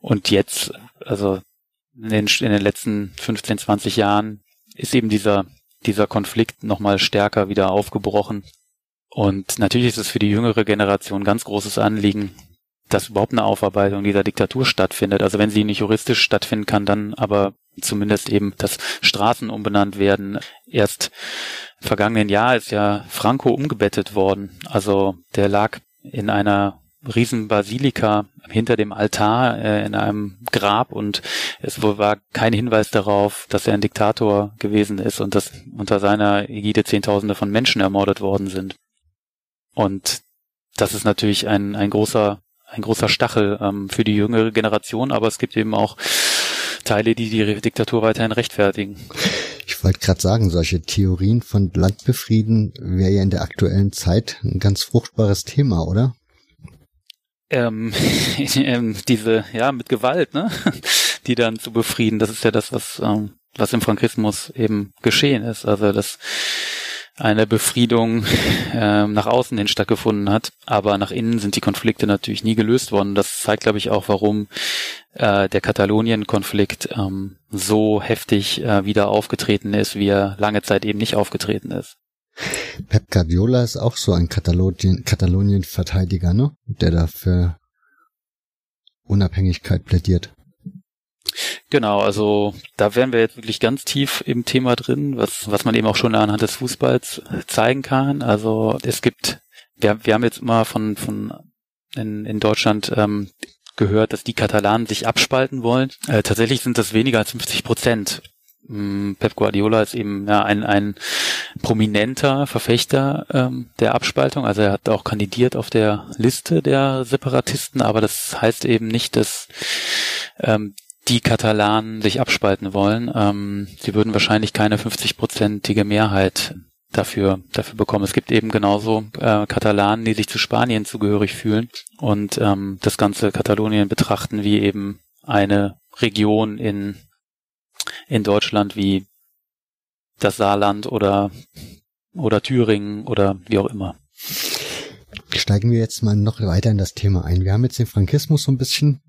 Und jetzt, also in den letzten 15, 20 Jahren ist eben dieser Konflikt nochmal stärker wieder aufgebrochen. Und natürlich ist es für die jüngere Generation ganz großes Anliegen, dass überhaupt eine Aufarbeitung dieser Diktatur stattfindet. Also wenn sie nicht juristisch stattfinden kann, dann aber zumindest eben, dass Straßen umbenannt werden. Erst im vergangenen Jahr ist ja Franco umgebettet worden. Also der lag in einer Riesenbasilika hinter dem Altar in einem Grab und es war kein Hinweis darauf, dass er ein Diktator gewesen ist und dass unter seiner Ägide Zehntausende von Menschen ermordet worden sind. Und das ist natürlich ein großer Stachel für die jüngere Generation, aber es gibt eben auch Teile, die die Diktatur weiterhin rechtfertigen. Ich wollte gerade sagen, solche Theorien von Land befrieden wäre ja in der aktuellen Zeit ein ganz fruchtbares Thema, oder? Mit Gewalt, ne? Die dann zu befrieden, das ist ja das, was im Frankismus eben geschehen ist. Also das einer Befriedung nach außen hin stattgefunden hat. Aber nach innen sind die Konflikte natürlich nie gelöst worden. Das zeigt, glaube ich, auch, warum der Katalonien-Konflikt so heftig wieder aufgetreten ist, wie er lange Zeit eben nicht aufgetreten ist. Pep Guardiola ist auch so ein Katalonien-Verteidiger, ne? Der dafür Unabhängigkeit plädiert. Genau, also da wären wir jetzt wirklich ganz tief im Thema drin, was man eben auch schon anhand des Fußballs zeigen kann. Also es gibt, wir haben jetzt immer von in Deutschland gehört, dass die Katalanen sich abspalten wollen. Tatsächlich sind das weniger als 50%. Pep Guardiola ist eben ein prominenter Verfechter der Abspaltung. Also er hat auch kandidiert auf der Liste der Separatisten, aber das heißt eben nicht, dass die Katalanen sich abspalten wollen. Sie würden wahrscheinlich keine 50-prozentige Mehrheit dafür bekommen. Es gibt eben genauso Katalanen, die sich zu Spanien zugehörig fühlen und das ganze Katalonien betrachten wie eben eine Region in Deutschland wie das Saarland oder Thüringen oder wie auch immer. Steigen wir jetzt mal noch weiter in das Thema ein. Wir haben jetzt den Frankismus so ein bisschen,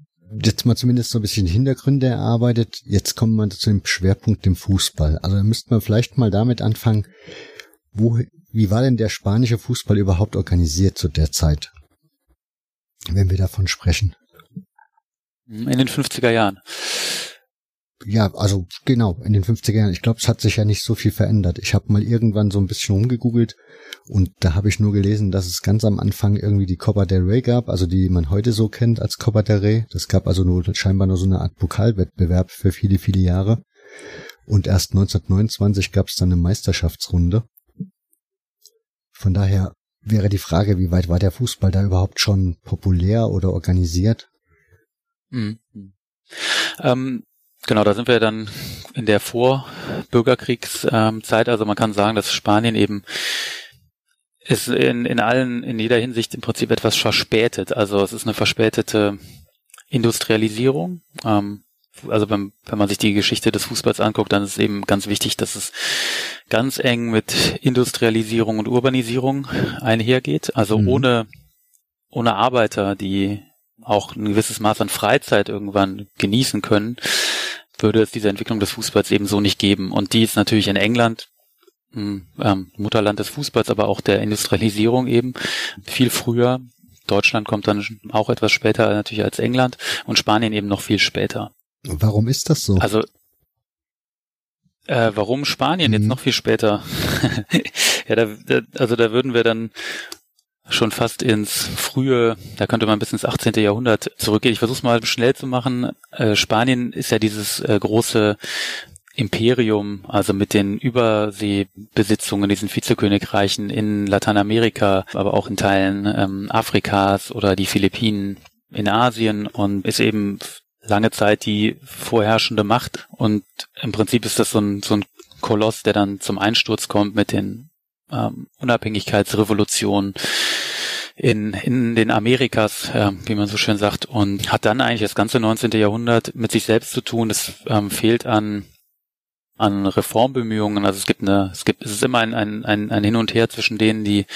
jetzt mal zumindest so ein bisschen Hintergründe erarbeitet. Jetzt kommen wir zu dem Schwerpunkt im Fußball. Also da müssten wir vielleicht mal damit anfangen, wie war denn der spanische Fußball überhaupt organisiert zu der Zeit, wenn wir davon sprechen? In den 50er Jahren. Ja, also genau, in den 50er Jahren. Ich glaube, es hat sich ja nicht so viel verändert. Ich habe mal irgendwann so ein bisschen rumgegoogelt und da habe ich nur gelesen, dass es ganz am Anfang irgendwie die Copa del Rey gab, also die man heute so kennt als Copa del Rey. Das gab also scheinbar nur so eine Art Pokalwettbewerb für viele, viele Jahre. Und erst 1929 gab es dann eine Meisterschaftsrunde. Von daher wäre die Frage, wie weit war der Fußball da überhaupt schon populär oder organisiert? Mhm. Genau, da sind wir dann in der Vorbürgerkriegszeit. Also man kann sagen, dass Spanien eben ist in jeder Hinsicht im Prinzip etwas verspätet. Also es ist eine verspätete Industrialisierung. Also wenn man sich die Geschichte des Fußballs anguckt, dann ist eben ganz wichtig, dass es ganz eng mit Industrialisierung und Urbanisierung einhergeht. Also ohne Arbeiter, die auch ein gewisses Maß an Freizeit irgendwann genießen können, würde es diese Entwicklung des Fußballs eben so nicht geben. Und die ist natürlich in England, Mutterland des Fußballs, aber auch der Industrialisierung eben, viel früher. Deutschland kommt dann auch etwas später natürlich als England und Spanien eben noch viel später. Warum ist das so? Also warum Spanien jetzt noch viel später? Ja, da würden wir dann schon fast da könnte man bis ins 18. Jahrhundert zurückgehen. Ich versuche es mal schnell zu machen. Spanien ist ja dieses große Imperium, also mit den Überseebesitzungen, diesen Vizekönigreichen in Lateinamerika, aber auch in Teilen Afrikas oder die Philippinen in Asien und ist eben lange Zeit die vorherrschende Macht. Und im Prinzip ist das so ein Koloss, der dann zum Einsturz kommt mit den Unabhängigkeitsrevolution in den Amerikas, wie man so schön sagt, und hat dann eigentlich das ganze 19. Jahrhundert mit sich selbst zu tun. Es fehlt an Reformbemühungen. Also es ist immer ein Hin und Her zwischen denen, die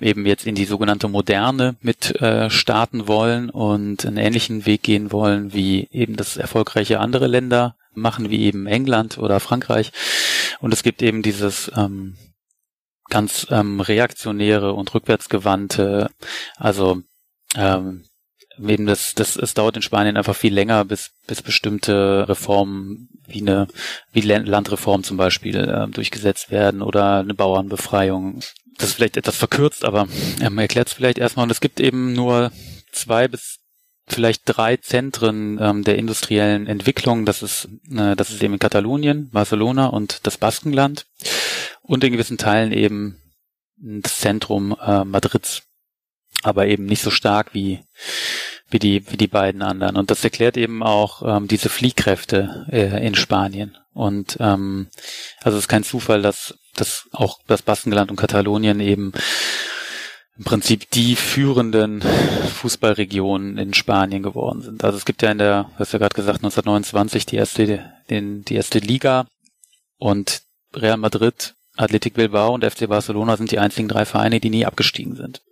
eben jetzt in die sogenannte Moderne mit starten wollen und einen ähnlichen Weg gehen wollen, wie eben das erfolgreiche andere Länder machen, wie eben England oder Frankreich. Und es gibt eben dieses ganz reaktionäre und rückwärtsgewandte, also eben es dauert in Spanien einfach viel länger, bis bestimmte Reformen wie Landreform zum Beispiel durchgesetzt werden oder eine Bauernbefreiung. Das ist vielleicht etwas verkürzt, aber erklärt es vielleicht erstmal. Und es gibt eben nur 2 bis vielleicht 3 Zentren der industriellen Entwicklung. Das ist eben in Katalonien, Barcelona und das Baskenland. Und in gewissen Teilen eben das Zentrum Madrids, aber eben nicht so stark wie die beiden anderen. Und das erklärt eben auch diese Fliehkräfte in Spanien. Und also es ist kein Zufall, dass auch das Baskenland und Katalonien eben im Prinzip die führenden Fußballregionen in Spanien geworden sind. Also es gibt ja hast du ja gerade gesagt, 1929 die erste Liga und Real Madrid Athletic Bilbao und FC Barcelona sind die einzigen drei Vereine, die nie abgestiegen sind.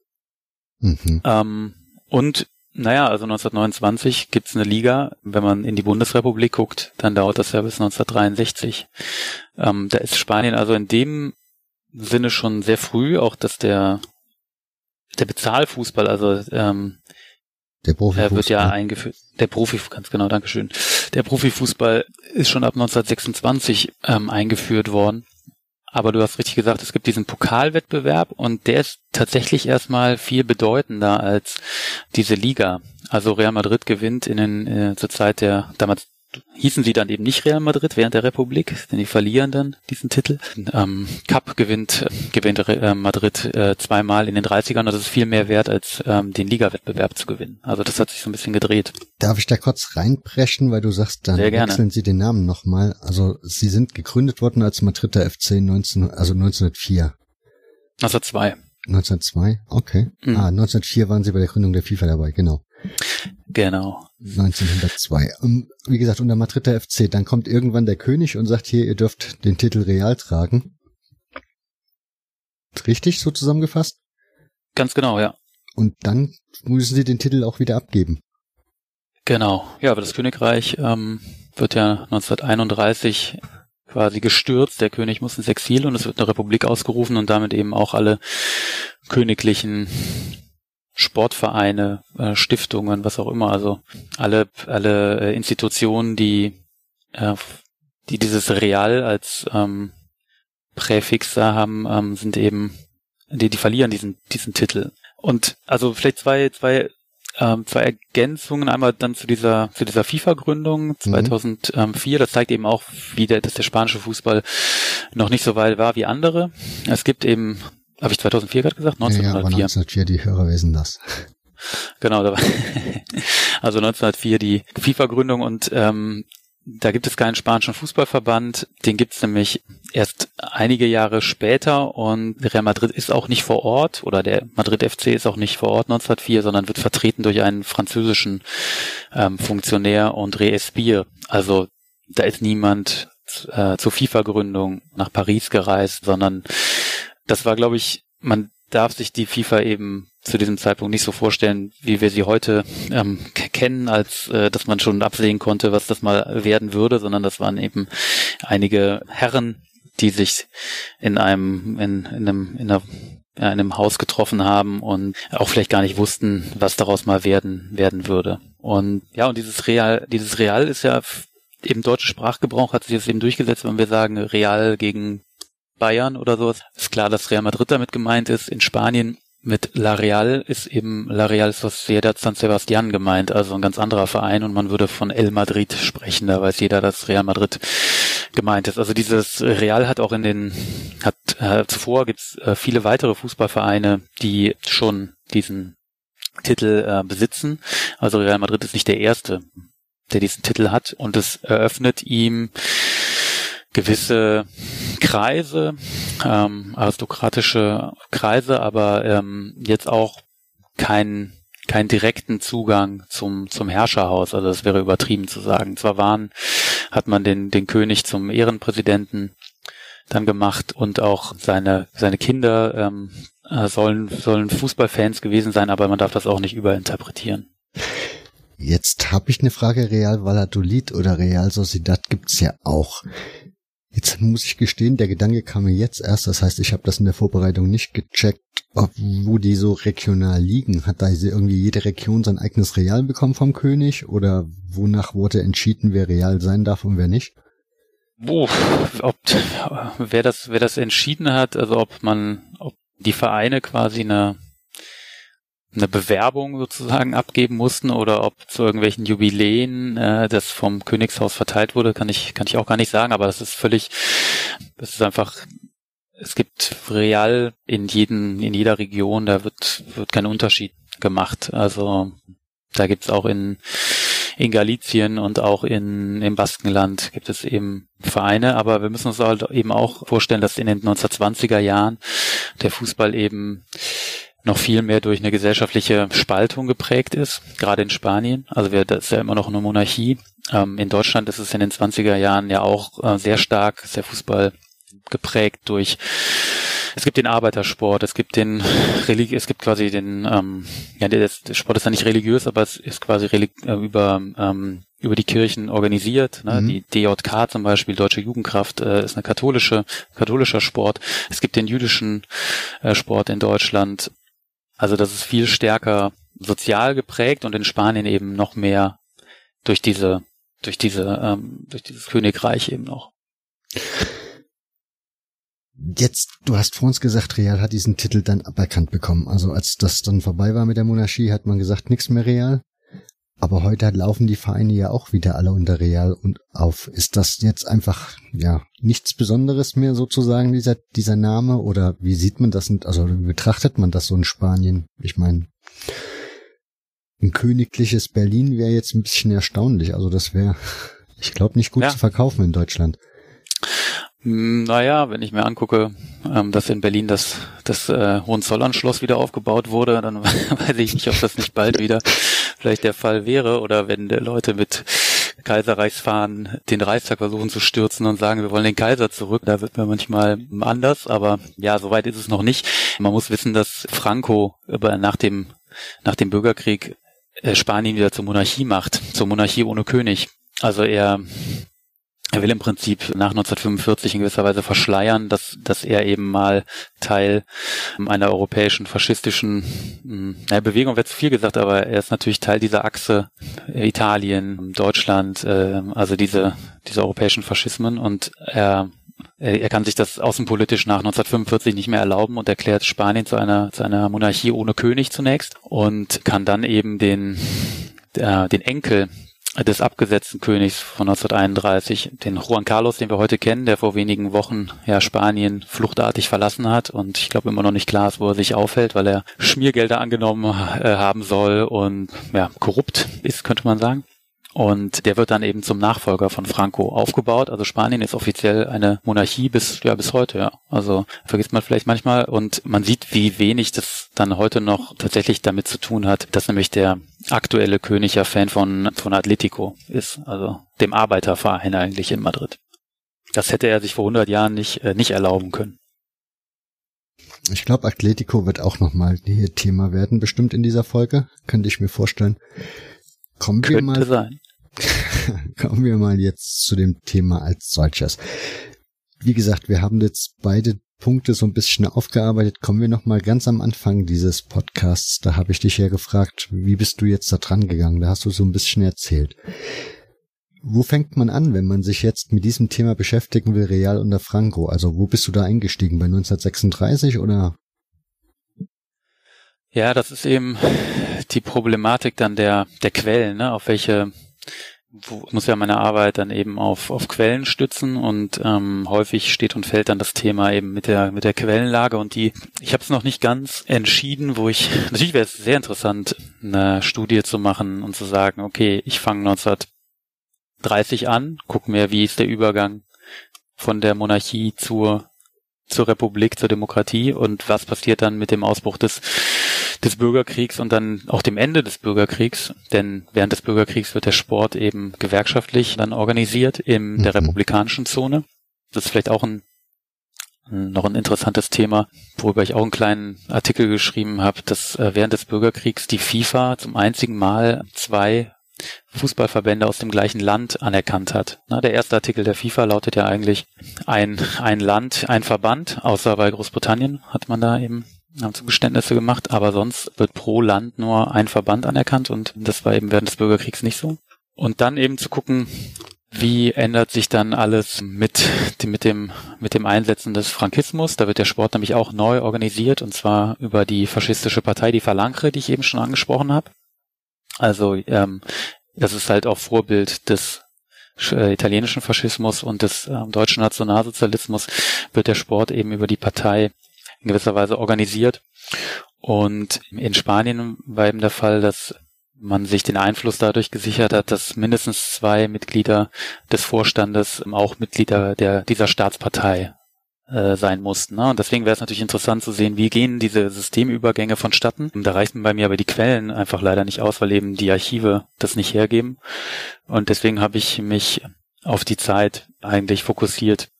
Mhm. Also 1929 gibt's eine Liga. Wenn man in die Bundesrepublik guckt, dann dauert das ja bis 1963. Da ist Spanien also in dem Sinne schon sehr früh, auch dass der Bezahlfußball, also der Profifußball wird ja eingeführt. Ganz genau, dankeschön. Der Profifußball ist schon ab 1926 eingeführt worden. Aber du hast richtig gesagt, es gibt diesen Pokalwettbewerb und der ist tatsächlich erstmal viel bedeutender als diese Liga. Also Real Madrid gewinnt zur Zeit damals hießen sie dann eben nicht Real Madrid während der Republik, denn die verlieren dann diesen Titel. Cup gewinnt Madrid zweimal in den 30ern, das ist viel mehr wert, als den Ligawettbewerb zu gewinnen. Also das hat sich so ein bisschen gedreht. Darf ich da kurz reinpreschen, weil du sagst, dann wechseln sie den Namen nochmal. Also sie sind gegründet worden als Madrider FC 1904. 1902, okay. Mhm. 1904 waren sie bei der Gründung der FIFA dabei, genau. Genau. 1902. Und wie gesagt, unter Madrider FC. Dann kommt irgendwann der König und sagt, hier, ihr dürft den Titel Real tragen. Richtig, so zusammengefasst? Ganz genau, ja. Und dann müssen sie den Titel auch wieder abgeben. Genau. Ja, aber das Königreich wird ja 1931 quasi gestürzt. Der König muss ins Exil und es wird eine Republik ausgerufen und damit eben auch alle königlichen Sportvereine, Stiftungen, was auch immer, also alle Institutionen, die dieses Real als Präfix da haben, sind eben, die verlieren diesen Titel. Und also vielleicht zwei Ergänzungen, einmal dann zu dieser FIFA-Gründung 2004, das zeigt eben auch, dass der spanische Fußball noch nicht so weit war wie andere. Es gibt eben, habe ich 2004 gerade gesagt? 1904. Ja, 1904, die Hörer wissen das. Genau, also 1904 die FIFA-Gründung und da gibt es keinen spanischen Fußballverband, den gibt es nämlich erst einige Jahre später und Real Madrid ist auch nicht vor Ort oder der Madrid FC ist auch nicht vor Ort 1904, sondern wird vertreten durch einen französischen Funktionär André Espire. Also da ist niemand zur FIFA-Gründung nach Paris gereist, sondern das war, glaube ich, man darf sich die FIFA eben zu diesem Zeitpunkt nicht so vorstellen, wie wir sie heute kennen, als dass man schon absehen konnte, was das mal werden würde, sondern das waren eben einige Herren, die sich in einem Haus getroffen haben und auch vielleicht gar nicht wussten, was daraus mal werden würde. Und ja, und dieses Real ist ja im deutschen Sprachgebrauch hat sich das eben durchgesetzt, wenn wir sagen Real gegen Bayern oder sowas. Ist klar, dass Real Madrid damit gemeint ist. In Spanien mit La Real ist eben La Real Sociedad San Sebastián gemeint, also ein ganz anderer Verein und man würde von El Madrid sprechen, da weiß jeder, dass Real Madrid gemeint ist. Also dieses Real hat auch zuvor gibt's viele weitere Fußballvereine, die schon diesen Titel besitzen. Also Real Madrid ist nicht der erste, der diesen Titel hat und es eröffnet ihm gewisse Kreise, aristokratische Kreise, aber jetzt auch keinen direkten Zugang zum Herrscherhaus. Also das wäre übertrieben zu sagen. Zwar hat man den König zum Ehrenpräsidenten dann gemacht und auch seine Kinder sollen Fußballfans gewesen sein, aber man darf das auch nicht überinterpretieren. Jetzt habe ich eine Frage. Real Valladolid oder Real Sociedad gibt's ja auch. Jetzt muss ich gestehen, der Gedanke kam mir jetzt erst. Das heißt, ich habe das in der Vorbereitung nicht gecheckt, wo die so regional liegen. Hat da irgendwie jede Region sein eigenes Real bekommen vom König? Oder wonach wurde entschieden, wer Real sein darf und wer nicht? Wer das entschieden hat, also ob die Vereine quasi eine Bewerbung sozusagen abgeben mussten oder ob zu irgendwelchen Jubiläen das vom Königshaus verteilt wurde, kann ich auch gar nicht sagen, aber es gibt Real in jeder Region, da wird kein Unterschied gemacht. Also da gibt's auch in Galicien und auch im Baskenland gibt es eben Vereine, aber wir müssen uns halt eben auch vorstellen, dass in den 1920er Jahren der Fußball eben noch viel mehr durch eine gesellschaftliche Spaltung geprägt ist, gerade in Spanien. Also das ist ja immer noch eine Monarchie. In Deutschland ist es in den 20er Jahren ja auch sehr stark, ist der Fußball geprägt durch, es gibt den Arbeitersport, es gibt quasi den, ja, der Sport ist ja nicht religiös, aber es ist quasi über die Kirchen organisiert, ne? Die DJK zum Beispiel, Deutsche Jugendkraft, ist eine katholischer Sport. Es gibt den jüdischen Sport in Deutschland. Also das ist viel stärker sozial geprägt und in Spanien eben noch mehr durch dieses Königreich eben noch. Jetzt, du hast vor uns gesagt, Real hat diesen Titel dann aberkannt bekommen. Also als das dann vorbei war mit der Monarchie, hat man gesagt, nichts mehr Real. Aber heute laufen die Vereine ja auch wieder alle unter Real und auf. Ist das jetzt einfach, ja, nichts Besonderes mehr sozusagen, dieser Name? Oder wie sieht man das, also wie betrachtet man das so in Spanien? Ich meine, ein königliches Berlin wäre jetzt ein bisschen erstaunlich. Also das wäre, ich glaube, nicht gut zu verkaufen in Deutschland. Naja, wenn ich mir angucke, dass in Berlin das Hohenzollern-Schloss wieder aufgebaut wurde, dann weiß ich nicht, ob das nicht bald wieder vielleicht der Fall wäre. Oder wenn Leute mit Kaiserreichsfahnen den Reichstag versuchen zu stürzen und sagen, wir wollen den Kaiser zurück. Da wird man manchmal anders, aber ja, soweit ist es noch nicht. Man muss wissen, dass Franco nach dem Bürgerkrieg Spanien wieder zur Monarchie macht, zur Monarchie ohne König. Also er will im Prinzip nach 1945 in gewisser Weise verschleiern, dass er eben mal Teil einer europäischen faschistischen Bewegung, wäre zu viel gesagt, aber er ist natürlich Teil dieser Achse Italien, Deutschland, also diese europäischen Faschismen, und er kann sich das außenpolitisch nach 1945 nicht mehr erlauben und erklärt Spanien zu einer Monarchie ohne König zunächst und kann dann eben den Enkel des abgesetzten Königs von 1931, den Juan Carlos, den wir heute kennen, der vor wenigen Wochen ja Spanien fluchtartig verlassen hat, und ich glaube immer noch nicht klar ist, wo er sich aufhält, weil er Schmiergelder angenommen haben soll und ja korrupt ist, könnte man sagen. Und der wird dann eben zum Nachfolger von Franco aufgebaut. Also Spanien ist offiziell eine Monarchie bis heute, ja. Also vergisst man vielleicht manchmal, und man sieht, wie wenig das dann heute noch tatsächlich damit zu tun hat, dass nämlich der aktuelle König ja Fan von Atlético ist, also dem Arbeiterverein eigentlich in Madrid. Das hätte er sich vor 100 Jahren nicht erlauben können. Ich glaube, Atlético wird auch nochmal hier Thema werden, bestimmt in dieser Folge, könnte ich mir vorstellen. Kommen wir mal jetzt zu dem Thema als solches. Wie gesagt, wir haben jetzt beide Punkte so ein bisschen aufgearbeitet. Kommen wir nochmal ganz am Anfang dieses Podcasts. Da habe ich dich ja gefragt, wie bist du jetzt da dran gegangen? Da hast du so ein bisschen erzählt. Wo fängt man an, wenn man sich jetzt mit diesem Thema beschäftigen will, Real unter Franco? Also wo bist du da eingestiegen? Bei 1936 oder? Ja, das ist eben die Problematik dann der Quellen, ne? Muss ja meine Arbeit dann eben auf Quellen stützen, und häufig steht und fällt dann das Thema eben mit der Quellenlage, und ich habe es noch nicht ganz entschieden, natürlich wäre es sehr interessant, eine Studie zu machen und zu sagen, okay, ich fange 1930 an, guck mir, wie ist der Übergang von der Monarchie zur Republik, zur Demokratie, und was passiert dann mit dem Ausbruch des Bürgerkriegs und dann auch dem Ende des Bürgerkriegs, denn während des Bürgerkriegs wird der Sport eben gewerkschaftlich dann organisiert in der republikanischen Zone. Das ist vielleicht auch noch ein interessantes Thema, worüber ich auch einen kleinen Artikel geschrieben habe, dass während des Bürgerkriegs die FIFA zum einzigen Mal zwei Fußballverbände aus dem gleichen Land anerkannt hat. Na, der erste Artikel der FIFA lautet ja eigentlich ein Land, ein Verband, außer bei Großbritannien hat man da eben haben Zugeständnisse gemacht, aber sonst wird pro Land nur ein Verband anerkannt, und das war eben während des Bürgerkriegs nicht so. Und dann eben zu gucken, wie ändert sich dann alles mit dem Einsetzen des Frankismus. Da wird der Sport nämlich auch neu organisiert, und zwar über die faschistische Partei, die Falange, die ich eben schon angesprochen habe. Also das ist halt auch Vorbild des italienischen Faschismus und des deutschen Nationalsozialismus, wird der Sport eben über die Partei in gewisser Weise organisiert. Und in Spanien war eben der Fall, dass man sich den Einfluss dadurch gesichert hat, dass mindestens zwei Mitglieder des Vorstandes auch Mitglieder dieser Staatspartei sein mussten. Ne? Und deswegen wäre es natürlich interessant zu sehen, wie gehen diese Systemübergänge vonstatten. Da reichen bei mir aber die Quellen einfach leider nicht aus, weil eben die Archive das nicht hergeben. Und deswegen habe ich mich auf die Zeit eigentlich fokussiert,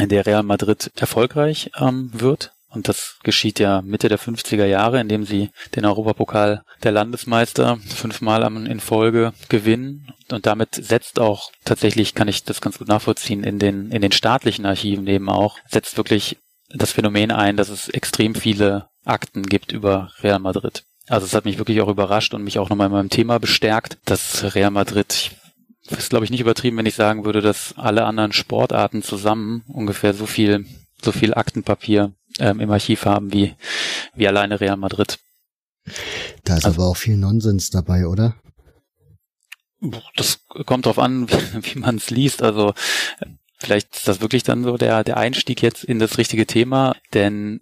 in der Real Madrid erfolgreich wird. Und das geschieht ja Mitte der 50er Jahre, indem sie den Europapokal der Landesmeister 5-mal in Folge gewinnen. Und damit setzt auch, tatsächlich kann ich das ganz gut nachvollziehen, in den staatlichen Archiven eben auch, setzt wirklich das Phänomen ein, dass es extrem viele Akten gibt über Real Madrid. Also es hat mich wirklich auch überrascht und mich auch nochmal in meinem Thema bestärkt, dass Real Madrid, ich ist glaube ich nicht übertrieben, wenn ich sagen würde, dass alle anderen Sportarten zusammen ungefähr so viel Aktenpapier im Archiv haben wie alleine Real Madrid. Da ist also, aber auch viel Nonsens dabei, oder? Das kommt drauf an, wie man es liest. Also vielleicht ist das wirklich dann so der Einstieg jetzt in das richtige Thema, denn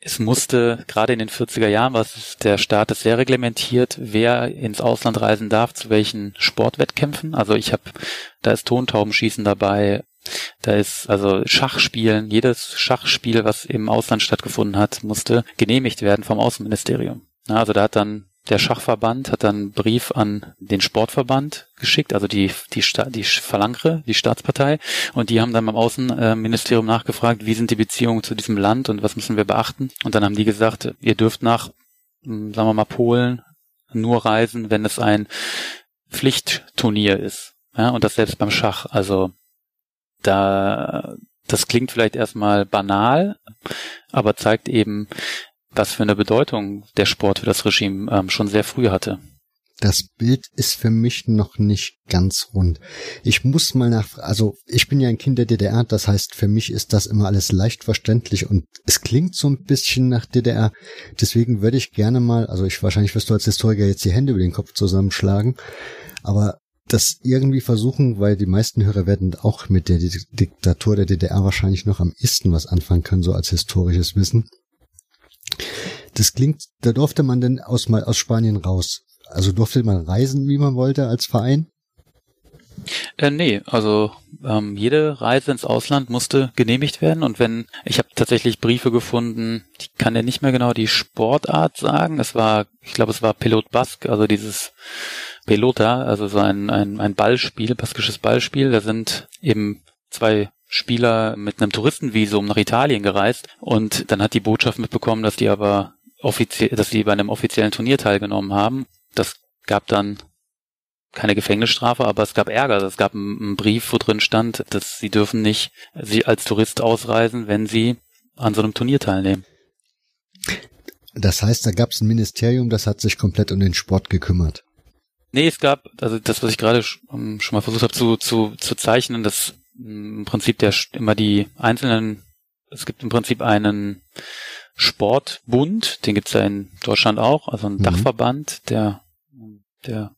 es musste, gerade in den 40er Jahren, was der Staat ist sehr reglementiert, wer ins Ausland reisen darf, zu welchen Sportwettkämpfen. Also da ist Tontaubenschießen dabei, da ist also Schachspielen, jedes Schachspiel, was im Ausland stattgefunden hat, musste genehmigt werden vom Außenministerium. Also da hat dann der Schachverband einen Brief an den Sportverband geschickt, also die Falange, die Staatspartei, und die haben dann beim Außenministerium nachgefragt, wie sind die Beziehungen zu diesem Land und was müssen wir beachten? Und dann haben die gesagt, ihr dürft nach, sagen wir mal, Polen nur reisen, wenn es ein Pflichtturnier ist. Ja, und das selbst beim Schach. Also das klingt vielleicht erstmal banal, aber zeigt eben, was für eine Bedeutung der Sport für das Regime schon sehr früh hatte. Das Bild ist für mich noch nicht ganz rund. Ich muss mal nachfragen, also ich bin ja ein Kind der DDR, das heißt, für mich ist das immer alles leicht verständlich und es klingt so ein bisschen nach DDR. Deswegen würde ich gerne mal, also wahrscheinlich wirst du als Historiker jetzt die Hände über den Kopf zusammenschlagen, aber das irgendwie versuchen, weil die meisten Hörer werden auch mit der Diktatur der DDR wahrscheinlich noch am ehesten was anfangen können, so als historisches Wissen. Das klingt, da durfte man denn aus Spanien raus? Also durfte man reisen, wie man wollte, als Verein? Nee, also jede Reise ins Ausland musste genehmigt werden. Und ich habe tatsächlich Briefe gefunden, ich kann ja nicht mehr genau die Sportart sagen. Ich glaube, es war Pelot Basque, also dieses Pelota, also so ein Ballspiel, baskisches Ballspiel. Da sind eben zwei Spieler mit einem Touristenvisum nach Italien gereist und dann hat die Botschaft mitbekommen, dass die aber dass sie bei einem offiziellen Turnier teilgenommen haben. Das gab dann keine Gefängnisstrafe, aber es gab Ärger. Es gab einen Brief, wo drin stand, dass sie dürfen nicht sie als Tourist ausreisen, wenn sie an so einem Turnier teilnehmen. Das heißt, da gab es ein Ministerium, das hat sich komplett um den Sport gekümmert. Nee, es gab, also das, was ich gerade schon mal versucht habe zu zeichnen, das im Prinzip immer die einzelnen, es gibt im Prinzip einen Sportbund, den gibt's ja in Deutschland auch, also einen Dachverband der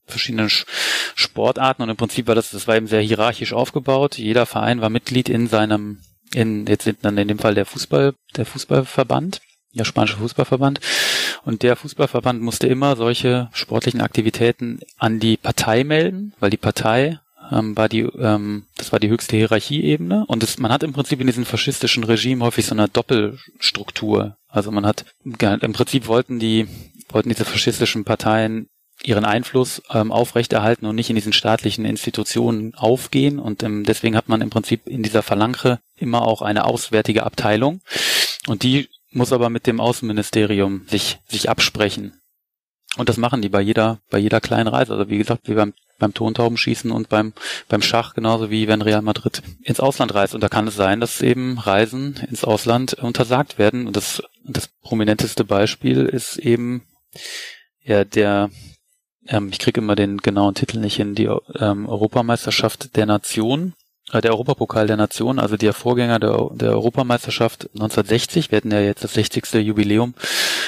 verschiedenen Sportarten, und im Prinzip war das war eben sehr hierarchisch aufgebaut. Jeder Verein war Mitglied jetzt sind dann in dem Fall der Fußballverband, der spanische Fußballverband, und der Fußballverband musste immer solche sportlichen Aktivitäten an die Partei melden, weil die Partei das war die höchste Hierarchieebene, und man hat im Prinzip in diesem faschistischen Regime häufig so eine Doppelstruktur. Also im Prinzip wollten diese faschistischen Parteien ihren Einfluss aufrechterhalten und nicht in diesen staatlichen Institutionen aufgehen, und deswegen hat man im Prinzip in dieser Falange immer auch eine auswärtige Abteilung, und die muss aber mit dem Außenministerium sich absprechen. Und das machen die bei jeder kleinen Reise. Also wie gesagt, wie beim Tontaubenschießen und beim Schach, genauso wie wenn Real Madrid ins Ausland reist. Und da kann es sein, dass eben Reisen ins Ausland untersagt werden. Und das prominenteste Beispiel ist eben ich kriege immer den genauen Titel nicht hin, die Europameisterschaft der Nationen. Der Europapokal der Nationen, also der Vorgänger der Europameisterschaft 1960, wir hätten ja jetzt das 60. Jubiläum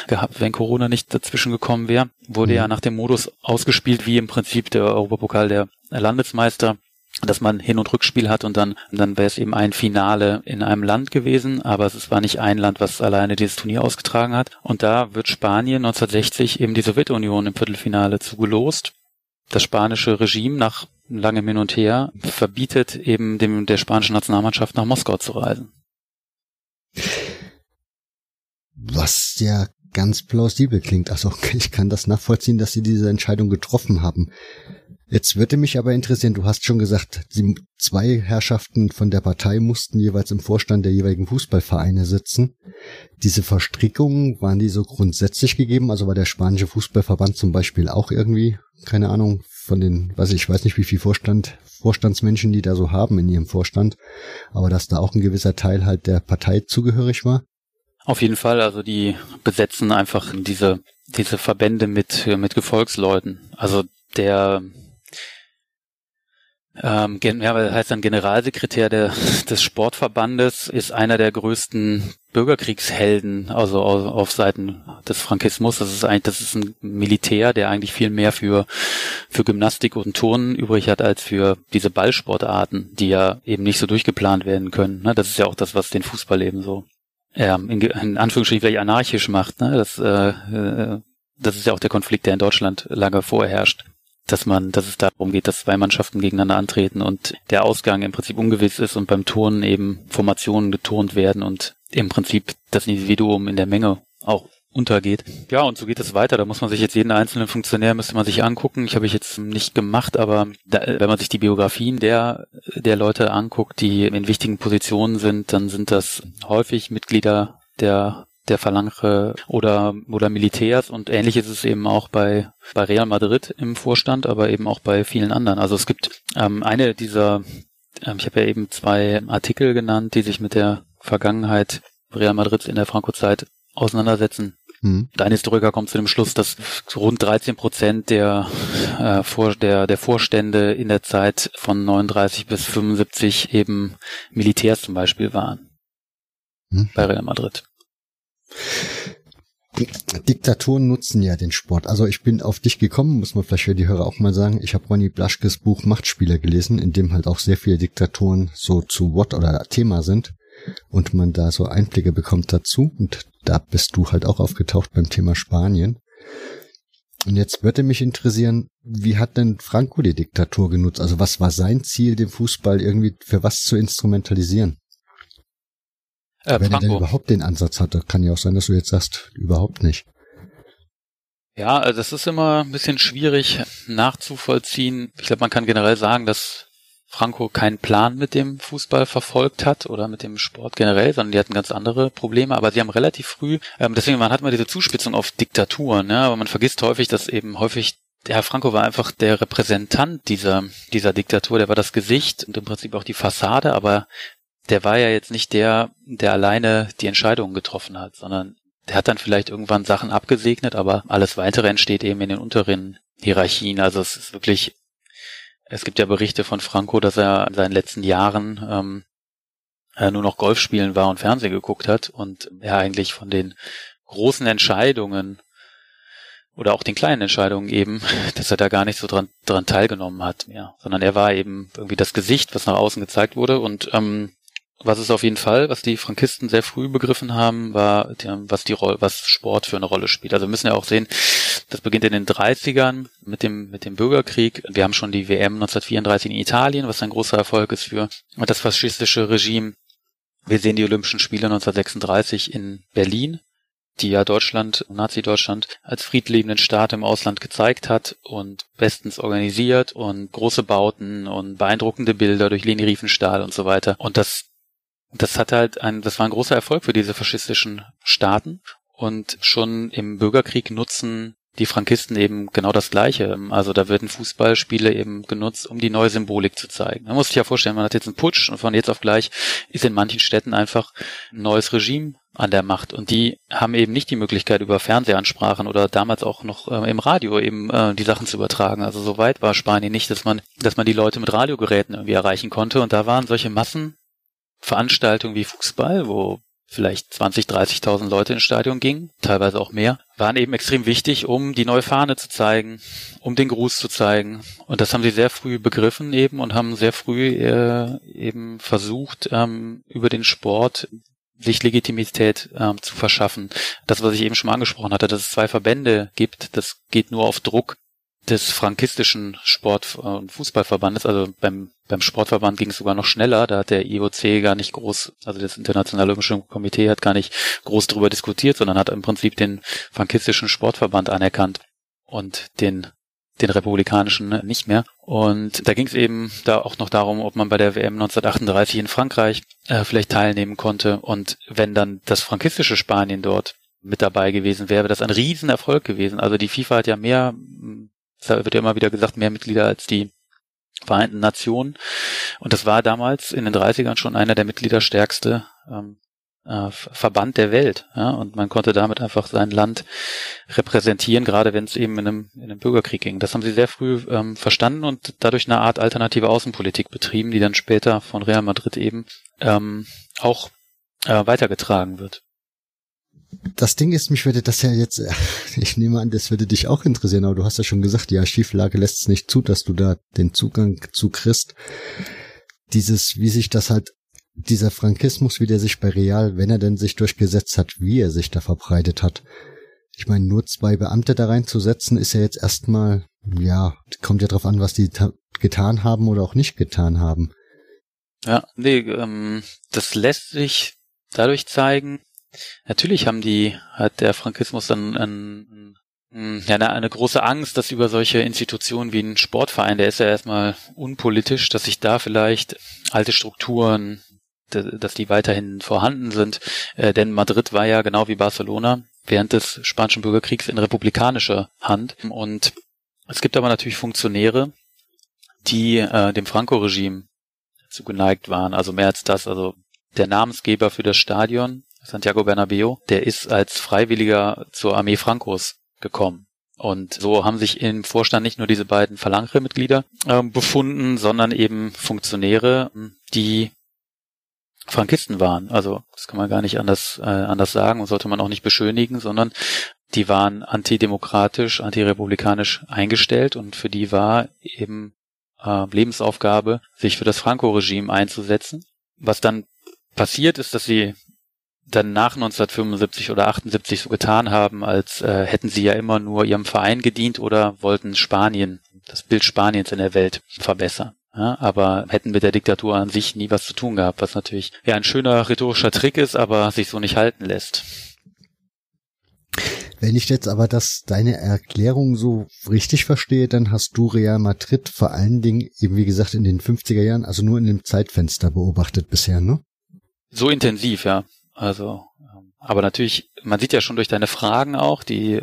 gehabt, wenn Corona nicht dazwischen gekommen wäre, wurde ja nach dem Modus ausgespielt, wie im Prinzip der Europapokal der Landesmeister, dass man Hin- und Rückspiel hat, und dann wäre es eben ein Finale in einem Land gewesen, aber es war nicht ein Land, was alleine dieses Turnier ausgetragen hat. Und da wird Spanien 1960 eben die Sowjetunion im Viertelfinale zugelost. Das spanische Regime nach langem Hin und Her verbietet eben der spanischen Nationalmannschaft nach Moskau zu reisen. Was ja ganz plausibel klingt. Also ich kann das nachvollziehen, dass sie diese Entscheidung getroffen haben. Jetzt würde mich aber interessieren, du hast schon gesagt, die zwei Herrschaften von der Partei mussten jeweils im Vorstand der jeweiligen Fußballvereine sitzen. Diese Verstrickungen, waren die so grundsätzlich gegeben? Also war der spanische Fußballverband zum Beispiel auch irgendwie, keine Ahnung, von den, ich weiß nicht, wie viel Vorstandsmenschen die da so haben in ihrem Vorstand, aber dass da auch ein gewisser Teil halt der Partei zugehörig war? Auf jeden Fall, also die besetzen einfach diese Verbände mit Gefolgsleuten. Also der heißt dann Generalsekretär des Sportverbandes, ist einer der größten Bürgerkriegshelden, also auf Seiten des Frankismus. Das ist ein Militär, der eigentlich viel mehr für Gymnastik und Turnen übrig hat als für diese Ballsportarten, die ja eben nicht so durchgeplant werden können. Das ist ja auch das, was den Fußball eben so in Anführungsstrichen vielleicht anarchisch macht. Das ist ja auch der Konflikt, der in Deutschland lange vorherrscht. Dass es darum geht, dass zwei Mannschaften gegeneinander antreten und der Ausgang im Prinzip ungewiss ist und beim Turnen eben Formationen geturnt werden und im Prinzip das Individuum in der Menge auch untergeht. Ja, und so geht es weiter. Da muss man sich jetzt jeden einzelnen Funktionär müsste man sich angucken. Ich habe ich jetzt nicht gemacht, aber wenn man sich die Biografien der Leute anguckt, die in wichtigen Positionen sind, dann sind das häufig Mitglieder der Falange oder Militärs und ähnlich ist es eben auch bei Real Madrid im Vorstand, aber eben auch bei vielen anderen. Also es gibt eine dieser, ich habe ja eben zwei Artikel genannt, die sich mit der Vergangenheit Real Madrids in der Franco-Zeit auseinandersetzen. Mhm. Ein Historiker kommt zu dem Schluss, dass rund 13% der Vorstände in der Zeit von 39 bis 75 eben Militärs zum Beispiel waren bei Real Madrid. Diktatoren nutzen ja den Sport. Also ich bin auf dich gekommen, muss man vielleicht für die Hörer auch mal sagen. Ich habe Ronny Blaschkes Buch Machtspieler gelesen, in dem halt auch sehr viele Diktatoren so zu Wort oder Thema sind und man da so Einblicke bekommt dazu. Und da bist du halt auch aufgetaucht beim Thema Spanien. Und jetzt würde mich interessieren, wie hat denn Franco die Diktatur genutzt? Also was war sein Ziel, den Fußball irgendwie für was zu instrumentalisieren? Wenn er denn überhaupt den Ansatz hatte, kann ja auch sein, dass du jetzt sagst, überhaupt nicht. Ja, also das ist immer ein bisschen schwierig nachzuvollziehen. Ich glaube, man kann generell sagen, dass Franco keinen Plan mit dem Fußball verfolgt hat oder mit dem Sport generell, sondern die hatten ganz andere Probleme. Aber sie haben relativ früh, deswegen man hat immer diese Zuspitzung auf Diktaturen, ja, aber man vergisst häufig, dass eben häufig der Herr Franco war einfach der Repräsentant dieser Diktatur. Der war das Gesicht und im Prinzip auch die Fassade, aber der war ja jetzt nicht der alleine die Entscheidungen getroffen hat, sondern der hat dann vielleicht irgendwann Sachen abgesegnet, aber alles Weitere entsteht eben in den unteren Hierarchien. Also es ist wirklich, es gibt ja Berichte von Franco, dass er in seinen letzten Jahren nur noch Golf spielen war und Fernsehen geguckt hat und er eigentlich von den großen Entscheidungen oder auch den kleinen Entscheidungen eben, dass er da gar nicht so dran teilgenommen hat mehr, sondern er war eben irgendwie das Gesicht, was nach außen gezeigt wurde und was ist auf jeden Fall, was die Frankisten sehr früh begriffen haben, war, was Sport für eine Rolle spielt. Also wir müssen ja auch sehen, das beginnt in den 30ern mit dem Bürgerkrieg. Wir haben schon die WM 1934 in Italien, was ein großer Erfolg ist für das faschistische Regime. Wir sehen die Olympischen Spiele 1936 in Berlin, die ja Deutschland, Nazi-Deutschland, als friedliebenden Staat im Ausland gezeigt hat und bestens organisiert und große Bauten und beeindruckende Bilder durch Leni Riefenstahl und so weiter. Und das hat halt das war ein großer Erfolg für diese faschistischen Staaten und schon im Bürgerkrieg nutzen die Frankisten eben genau das Gleiche. Also da werden Fußballspiele eben genutzt, um die neue Symbolik zu zeigen. Man muss sich ja vorstellen, man hat jetzt einen Putsch und von jetzt auf gleich ist in manchen Städten einfach ein neues Regime an der Macht und die haben eben nicht die Möglichkeit über Fernsehansprachen oder damals auch noch im Radio eben die Sachen zu übertragen. Also so weit war Spanien nicht, dass man die Leute mit Radiogeräten irgendwie erreichen konnte und da waren solche Massenveranstaltungen wie Fußball, wo vielleicht 20.000, 30.000 Leute ins Stadion gingen, teilweise auch mehr, waren eben extrem wichtig, um die neue Fahne zu zeigen, um den Gruß zu zeigen. Und das haben sie sehr früh begriffen eben und haben sehr früh eben versucht, über den Sport sich Legitimität zu verschaffen. Das, was ich eben schon mal angesprochen hatte, dass es zwei Verbände gibt, das geht nur auf Druck des frankistischen Sport- und Fußballverbandes, also beim Sportverband ging es sogar noch schneller, da hat der IOC gar nicht groß, also das Internationale Olympische Komitee hat gar nicht groß darüber diskutiert, sondern hat im Prinzip den frankistischen Sportverband anerkannt und den den republikanischen nicht mehr. Und da ging es eben da auch noch darum, ob man bei der WM 1938 in Frankreich vielleicht teilnehmen konnte. Und wenn dann das frankistische Spanien dort mit dabei gewesen wäre, wäre das ein Riesenerfolg gewesen. Also die FIFA hat ja mehr, da wird ja immer wieder gesagt, mehr Mitglieder als die Vereinten Nationen. Und das war damals in den 30ern schon einer der mitgliederstärkste Verband der Welt. Ja? Und man konnte damit einfach sein Land repräsentieren, gerade wenn es eben in einem Bürgerkrieg ging. Das haben sie sehr früh verstanden und dadurch eine Art alternative Außenpolitik betrieben, die dann später von Real Madrid eben auch weitergetragen wird. Das Ding ist, mich würde das ja jetzt, ich nehme an, das würde dich auch interessieren, aber du hast ja schon gesagt, die Archivlage lässt es nicht zu, dass du da den Zugang zu kriegst. Dieses, wie sich das halt, dieser Frankismus, wie der sich bei Real, wenn er denn sich durchgesetzt hat, wie er sich da verbreitet hat. Ich meine, nur 2 Beamte da reinzusetzen, ist ja jetzt erstmal, ja, kommt ja drauf an, was die getan haben oder auch nicht getan haben. Ja, nee, das lässt sich dadurch zeigen. Natürlich hat der Frankismus dann eine große Angst, dass über solche Institutionen wie ein Sportverein, der ist ja erstmal unpolitisch, dass sich da vielleicht alte Strukturen, dass die weiterhin vorhanden sind. Denn Madrid war ja genau wie Barcelona während des Spanischen Bürgerkriegs in republikanischer Hand. Und es gibt aber natürlich Funktionäre, die dem Franco-Regime zugeneigt waren. Also mehr als das. Also der Namensgeber für das Stadion, Santiago Bernabéu, der ist als Freiwilliger zur Armee Francos gekommen. Und so haben sich im Vorstand nicht nur diese beiden Falange-Mitglieder befunden, sondern eben Funktionäre, die Frankisten waren. Also das kann man gar nicht anders sagen und sollte man auch nicht beschönigen, sondern die waren antidemokratisch, antirepublikanisch eingestellt und für die war eben Lebensaufgabe, sich für das Franco-Regime einzusetzen. Was dann passiert ist, dass sie dann nach 1975 oder 78 so getan haben, als hätten sie ja immer nur ihrem Verein gedient oder wollten Spanien, das Bild Spaniens in der Welt verbessern. Ja, aber hätten mit der Diktatur an sich nie was zu tun gehabt, was natürlich ja ein schöner rhetorischer Trick ist, aber sich so nicht halten lässt. Wenn ich jetzt aber deine Erklärung so richtig verstehe, dann hast du Real Madrid vor allen Dingen eben, wie gesagt, in den 50er Jahren, also nur in dem Zeitfenster beobachtet bisher, ne? So intensiv, ja. Also, aber natürlich, man sieht ja schon durch deine Fragen auch, die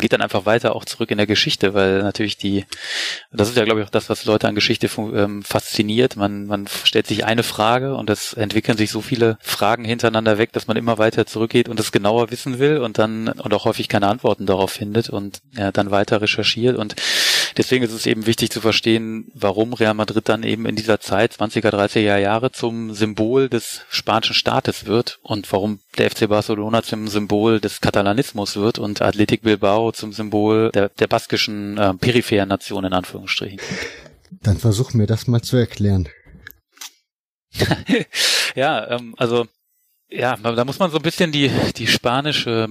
geht dann einfach weiter auch zurück in der Geschichte, weil natürlich das ist ja, glaube ich, auch das, was Leute an Geschichte fasziniert. Man stellt sich eine Frage und es entwickeln sich so viele Fragen hintereinander weg, dass man immer weiter zurückgeht und es genauer wissen will und auch häufig keine Antworten darauf findet und ja, dann weiter recherchiert. Und deswegen ist es eben wichtig zu verstehen, warum Real Madrid dann eben in dieser Zeit, 20er, 30er Jahre, zum Symbol des spanischen Staates wird und warum der FC Barcelona zum Symbol des Katalanismus wird und Athletic Bilbao zum Symbol der baskischen peripheren Nation, in Anführungsstrichen. Dann versuch mir das mal zu erklären. Ja, da muss man so ein bisschen die spanische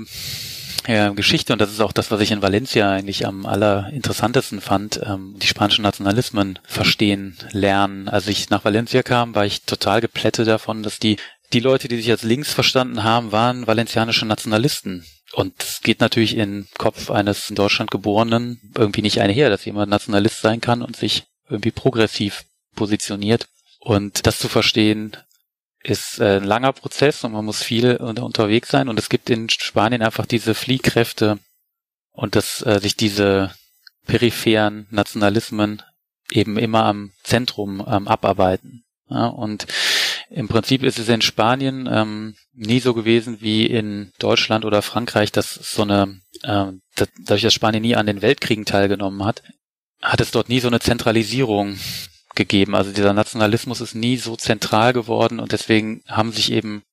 Geschichte, und das ist auch das, was ich in Valencia eigentlich am allerinteressantesten fand, die spanischen Nationalismen verstehen, lernen. Als ich nach Valencia kam, war ich total geplättet davon, dass die Leute, die sich als links verstanden haben, waren valencianische Nationalisten. Und es geht natürlich im Kopf eines in Deutschland Geborenen irgendwie nicht einher, dass jemand Nationalist sein kann und sich irgendwie progressiv positioniert. Und das zu verstehen, ist ein langer Prozess und man muss viel unterwegs sein und es gibt in Spanien einfach diese Fliehkräfte und dass sich diese peripheren Nationalismen eben immer am Zentrum abarbeiten. Ja, und im Prinzip ist es in Spanien nie so gewesen wie in Deutschland oder Frankreich, dass dadurch, dass Spanien nie an den Weltkriegen teilgenommen hat, hat es dort nie so eine Zentralisierung gegeben. Also dieser Nationalismus ist nie so zentral geworden und deswegen haben sich eben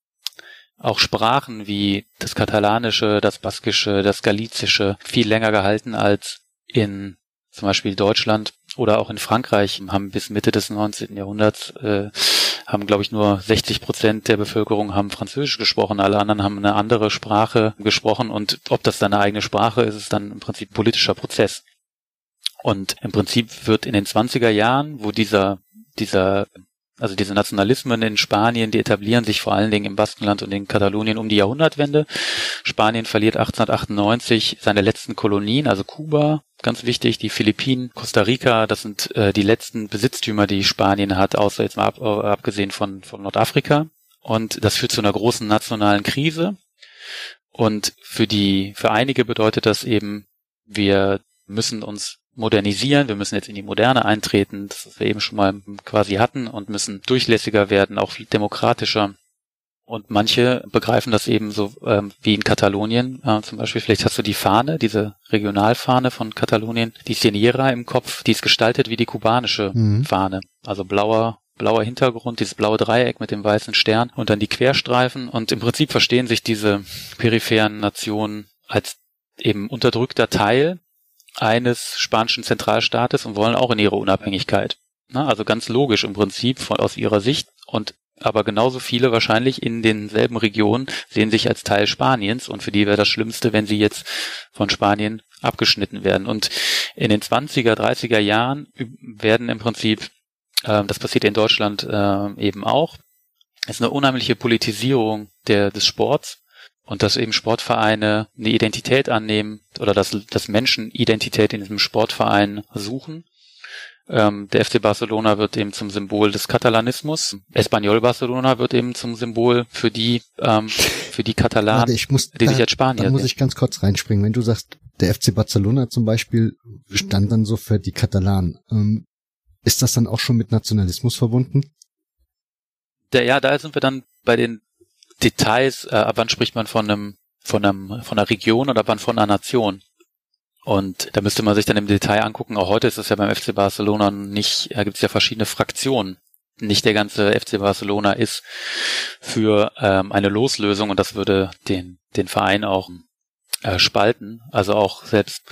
auch Sprachen wie das Katalanische, das Baskische, das Galizische viel länger gehalten als in zum Beispiel Deutschland oder auch in Frankreich. Haben bis Mitte des 19. Jahrhunderts, haben glaube ich nur 60% der Bevölkerung haben Französisch gesprochen, alle anderen haben eine andere Sprache gesprochen und ob das dann eine eigene Sprache ist, ist dann im Prinzip ein politischer Prozess. Und im Prinzip wird in den 20er Jahren, wo diese Nationalismen in Spanien, die etablieren sich vor allen Dingen im Baskenland und in Katalonien um die Jahrhundertwende. Spanien verliert 1898 seine letzten Kolonien, also Kuba, ganz wichtig, die Philippinen, Costa Rica, das sind die letzten Besitztümer, die Spanien hat, außer jetzt mal abgesehen von Nordafrika. Und das führt zu einer großen nationalen Krise. Und für einige bedeutet das eben, wir müssen uns modernisieren, wir müssen jetzt in die Moderne eintreten, das wir eben schon mal quasi hatten, und müssen durchlässiger werden, auch viel demokratischer. Und manche begreifen das eben so wie in Katalonien zum Beispiel. Vielleicht hast du die Fahne, diese Regionalfahne von Katalonien, die Señera im Kopf, die ist gestaltet wie die kubanische Fahne. Also blauer Hintergrund, dieses blaue Dreieck mit dem weißen Stern und dann die Querstreifen. Und im Prinzip verstehen sich diese peripheren Nationen als eben unterdrückter Teil eines spanischen Zentralstaates und wollen auch in ihre Unabhängigkeit. Na, also ganz logisch im Prinzip aus ihrer Sicht. Aber genauso viele wahrscheinlich in denselben Regionen sehen sich als Teil Spaniens, und für die wäre das Schlimmste, wenn sie jetzt von Spanien abgeschnitten werden. Und in den 20er, 30er Jahren werden im Prinzip, das passiert in Deutschland eben auch, ist eine unheimliche Politisierung des Sports, und dass eben Sportvereine eine Identität annehmen oder dass Menschen Identität in diesem Sportverein suchen. Der FC Barcelona wird eben zum Symbol des Katalanismus. Espanyol Barcelona wird eben zum Symbol für die Katalanen, die sich als Spanier sehen. Da muss ich ganz kurz reinspringen. Wenn du sagst, der FC Barcelona zum Beispiel stand dann so für die Katalanen. Ist das dann auch schon mit Nationalismus verbunden? Ja, da sind wir dann bei den Details. Ab wann spricht man von einer Region oder ab wann von einer Nation? Und da müsste man sich dann im Detail angucken, auch heute ist es ja beim FC Barcelona nicht, da gibt es ja verschiedene Fraktionen. Nicht der ganze FC Barcelona ist für eine Loslösung, und das würde den Verein auch spalten. Also auch selbst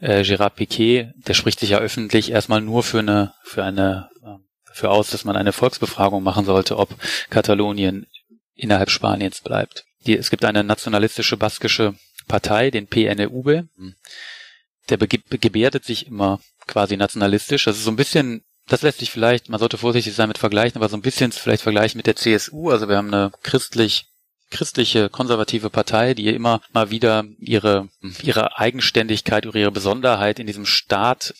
Gerard Piqué, der spricht sich ja öffentlich erstmal nur dafür aus, dass man eine Volksbefragung machen sollte, ob Katalonien innerhalb Spaniens bleibt. Es gibt eine nationalistische baskische Partei, den PNUB. Der gebärdet sich immer quasi nationalistisch. Das ist so ein bisschen, das lässt sich vielleicht, man sollte vorsichtig sein mit vergleichen, aber so ein bisschen vielleicht vergleichen mit der CSU. Also wir haben eine christliche, konservative Partei, die immer mal wieder ihre Eigenständigkeit, ihre Besonderheit in diesem Staat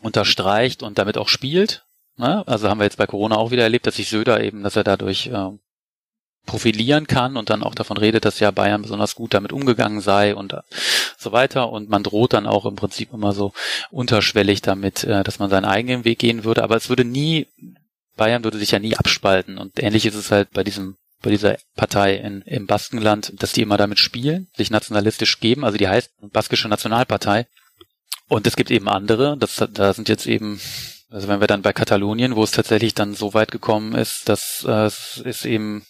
unterstreicht und damit auch spielt. Also haben wir jetzt bei Corona auch wieder erlebt, dass sich Söder eben, dass er dadurch profilieren kann und dann auch davon redet, dass ja Bayern besonders gut damit umgegangen sei und so weiter, und man droht dann auch im Prinzip immer so unterschwellig damit, dass man seinen eigenen Weg gehen würde, aber Bayern würde sich ja nie abspalten, und ähnlich ist es halt bei dieser Partei im Baskenland, dass die immer damit spielen, sich nationalistisch geben, also die heißt Baskische Nationalpartei, und es gibt eben andere, da sind jetzt eben, also wenn wir dann bei Katalonien, wo es tatsächlich dann so weit gekommen ist, dass es ist eben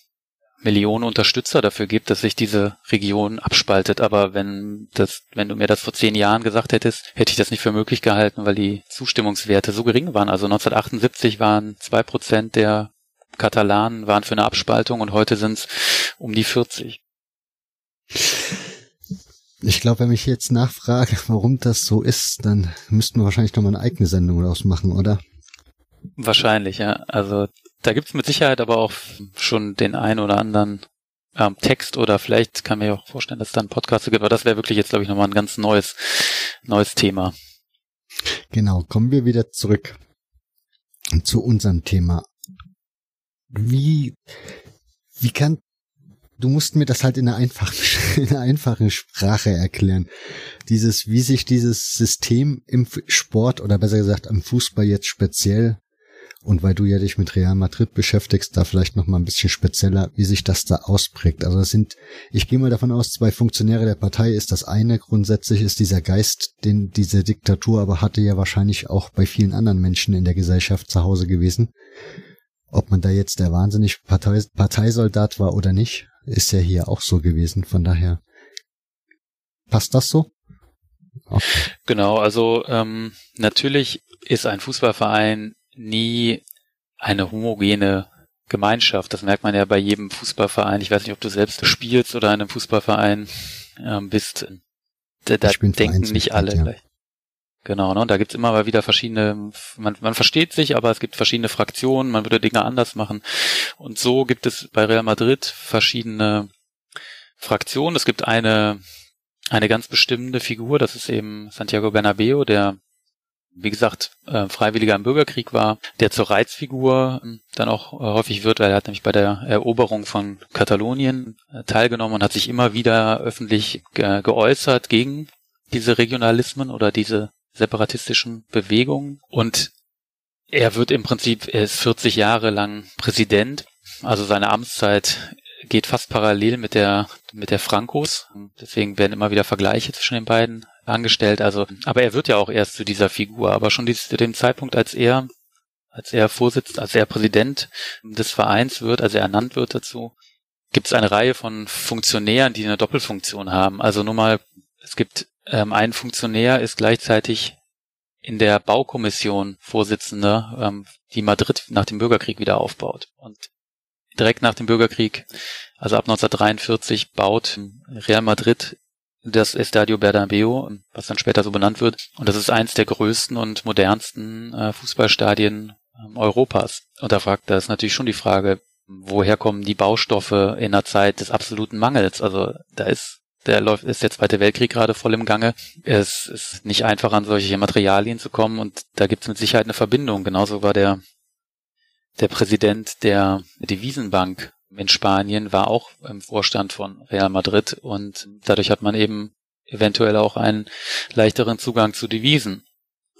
Millionen Unterstützer dafür gibt, dass sich diese Region abspaltet. Aber wenn du mir das vor 10 Jahren gesagt hättest, hätte ich das nicht für möglich gehalten, weil die Zustimmungswerte so gering waren. Also 1978 waren 2% der Katalanen waren für eine Abspaltung, und heute sind es um die 40. Ich glaube, wenn ich jetzt nachfrage, warum das so ist, dann müssten wir wahrscheinlich nochmal eine eigene Sendung daraus machen, oder? Wahrscheinlich, ja. Also da gibt's mit Sicherheit aber auch schon den einen oder anderen Text, oder vielleicht kann man ja auch vorstellen, dass es da einen Podcast gibt, aber das wäre wirklich jetzt, glaube ich, nochmal ein ganz neues Thema. Genau, kommen wir wieder zurück zu unserem Thema. Du musst mir das halt in einer einfachen Sprache erklären. Wie sich dieses System im Sport, oder besser gesagt am Fußball jetzt speziell, und weil du ja dich mit Real Madrid beschäftigst, da vielleicht nochmal ein bisschen spezieller, wie sich das da ausprägt. Also das sind, ich gehe mal davon aus, 2 Funktionäre der Partei ist das eine. Grundsätzlich ist dieser Geist, den diese Diktatur aber hatte, ja wahrscheinlich auch bei vielen anderen Menschen in der Gesellschaft zu Hause gewesen. Ob man da jetzt der wahnsinnige Parteisoldat war oder nicht, ist ja hier auch so gewesen. Von daher passt das so? Okay. Genau, also natürlich ist ein Fußballverein nie eine homogene Gemeinschaft. Das merkt man ja bei jedem Fußballverein. Ich weiß nicht, ob du selbst spielst oder in einem Fußballverein bist. Da denken nicht alle gleich. Ja. Genau, ne? Und da gibt's immer mal wieder verschiedene, man versteht sich, aber es gibt verschiedene Fraktionen, man würde Dinge anders machen. Und so gibt es bei Real Madrid verschiedene Fraktionen. Es gibt eine eine ganz bestimmende Figur, das ist eben Santiago Bernabéu, der, wie gesagt, Freiwilliger im Bürgerkrieg war, der zur Reizfigur dann auch häufig wird, weil er hat nämlich bei der Eroberung von Katalonien teilgenommen und hat sich immer wieder öffentlich geäußert gegen diese Regionalismen oder diese separatistischen Bewegungen. Und er wird im Prinzip, er ist 40 Jahre lang Präsident, also seine Amtszeit geht fast parallel mit der Francos. Deswegen werden immer wieder Vergleiche zwischen den beiden angestellt. Also, aber er wird ja auch erst zu dieser Figur. Aber schon zu dem Zeitpunkt, als er Präsident des Vereins wird, als er ernannt wird dazu, gibt es eine Reihe von Funktionären, die eine Doppelfunktion haben. Also nur mal, es gibt einen Funktionär, ist gleichzeitig in der Baukommission Vorsitzender, die Madrid nach dem Bürgerkrieg wieder aufbaut. Und direkt nach dem Bürgerkrieg, also ab 1943, baut Real Madrid das Estadio Bernabéu, was dann später so benannt wird. Und das ist eins der größten und modernsten Fußballstadien Europas. Und da ist natürlich schon die Frage, woher kommen die Baustoffe in einer Zeit des absoluten Mangels? Also da ist der Zweite Weltkrieg gerade voll im Gange. Es ist nicht einfach, an solche Materialien zu kommen. Und da gibt es mit Sicherheit eine Verbindung. Genauso war der Präsident der Devisenbank in Spanien war auch im Vorstand von Real Madrid und dadurch hat man eben eventuell auch einen leichteren Zugang zu Devisen.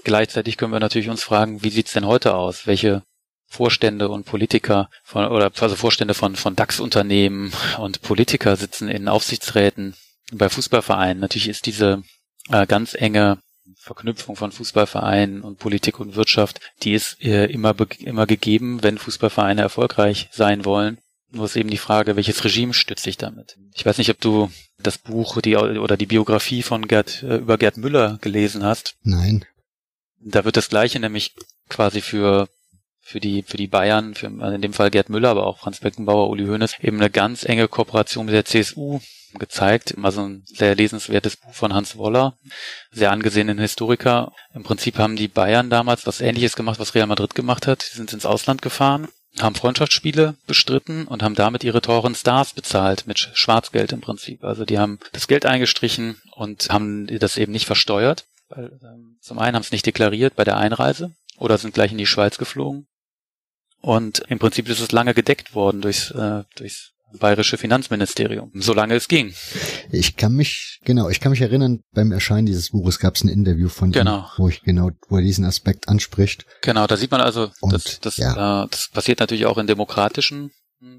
Gleichzeitig können wir natürlich uns fragen, wie sieht's denn heute aus? Welche Vorstände und Politiker Vorstände von DAX-Unternehmen und Politiker sitzen in Aufsichtsräten bei Fußballvereinen? Natürlich ist diese ganz enge Verknüpfung von Fußballvereinen und Politik und Wirtschaft, die ist immer gegeben, wenn Fußballvereine erfolgreich sein wollen. Nur ist eben die Frage, welches Regime stützt sich damit? Ich weiß nicht, ob du das Buch oder die Biografie von Gerd Müller gelesen hast. Nein. Da wird das Gleiche nämlich quasi für die Bayern, in dem Fall Gerd Müller, aber auch Franz Beckenbauer, Uli Hoeneß, eben eine ganz enge Kooperation mit der CSU gezeigt. Also ein sehr lesenswertes Buch von Hans Woller, sehr angesehenen Historiker. Im Prinzip haben die Bayern damals was Ähnliches gemacht, was Real Madrid gemacht hat. Sie sind ins Ausland gefahren, haben Freundschaftsspiele bestritten und haben damit ihre teuren Stars bezahlt, mit Schwarzgeld im Prinzip. Also die haben das Geld eingestrichen und haben das eben nicht versteuert. Zum einen haben es nicht deklariert bei der Einreise oder sind gleich in die Schweiz geflogen. Und im Prinzip ist es lange gedeckt worden durchs Bayerische Finanzministerium, solange es ging. Ich kann mich erinnern, beim Erscheinen dieses Buches gab es ein Interview von ihm, wo er diesen Aspekt anspricht. Genau, da sieht man also, das passiert natürlich auch in demokratischen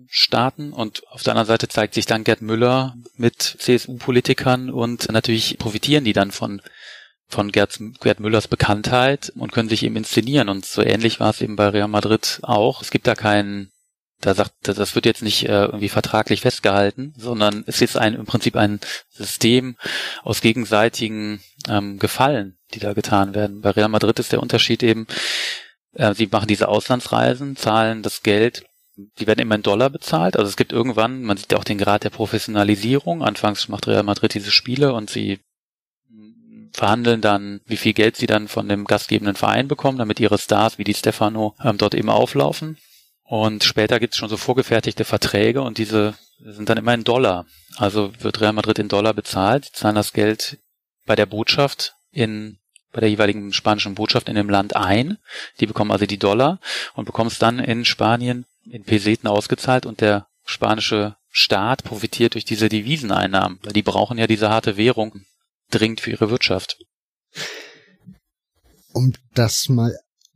Staaten und auf der anderen Seite zeigt sich dann Gerd Müller mit CSU-Politikern und natürlich profitieren die dann von Gerd Müllers Bekanntheit und können sich eben inszenieren und so ähnlich war es eben bei Real Madrid auch. Es gibt da keinen das wird jetzt nicht irgendwie vertraglich festgehalten, sondern es ist im Prinzip ein System aus gegenseitigen Gefallen, die da getan werden. Bei Real Madrid ist der Unterschied eben, sie machen diese Auslandsreisen, zahlen das Geld, die werden immer in Dollar bezahlt. Also es gibt irgendwann, man sieht ja auch den Grad der Professionalisierung, anfangs macht Real Madrid diese Spiele und sie verhandeln dann, wie viel Geld sie dann von dem gastgebenden Verein bekommen, damit ihre Stars wie Di Stefano dort eben auflaufen. Und später gibt es schon so vorgefertigte Verträge und diese sind dann immer in Dollar. Also wird Real Madrid in Dollar bezahlt, sie zahlen das Geld bei der Botschaft bei der jeweiligen spanischen Botschaft in dem Land ein. Die bekommen also die Dollar und bekommen es dann in Spanien in Peseten ausgezahlt und der spanische Staat profitiert durch diese Deviseneinnahmen. Die brauchen ja diese harte Währung dringend für ihre Wirtschaft.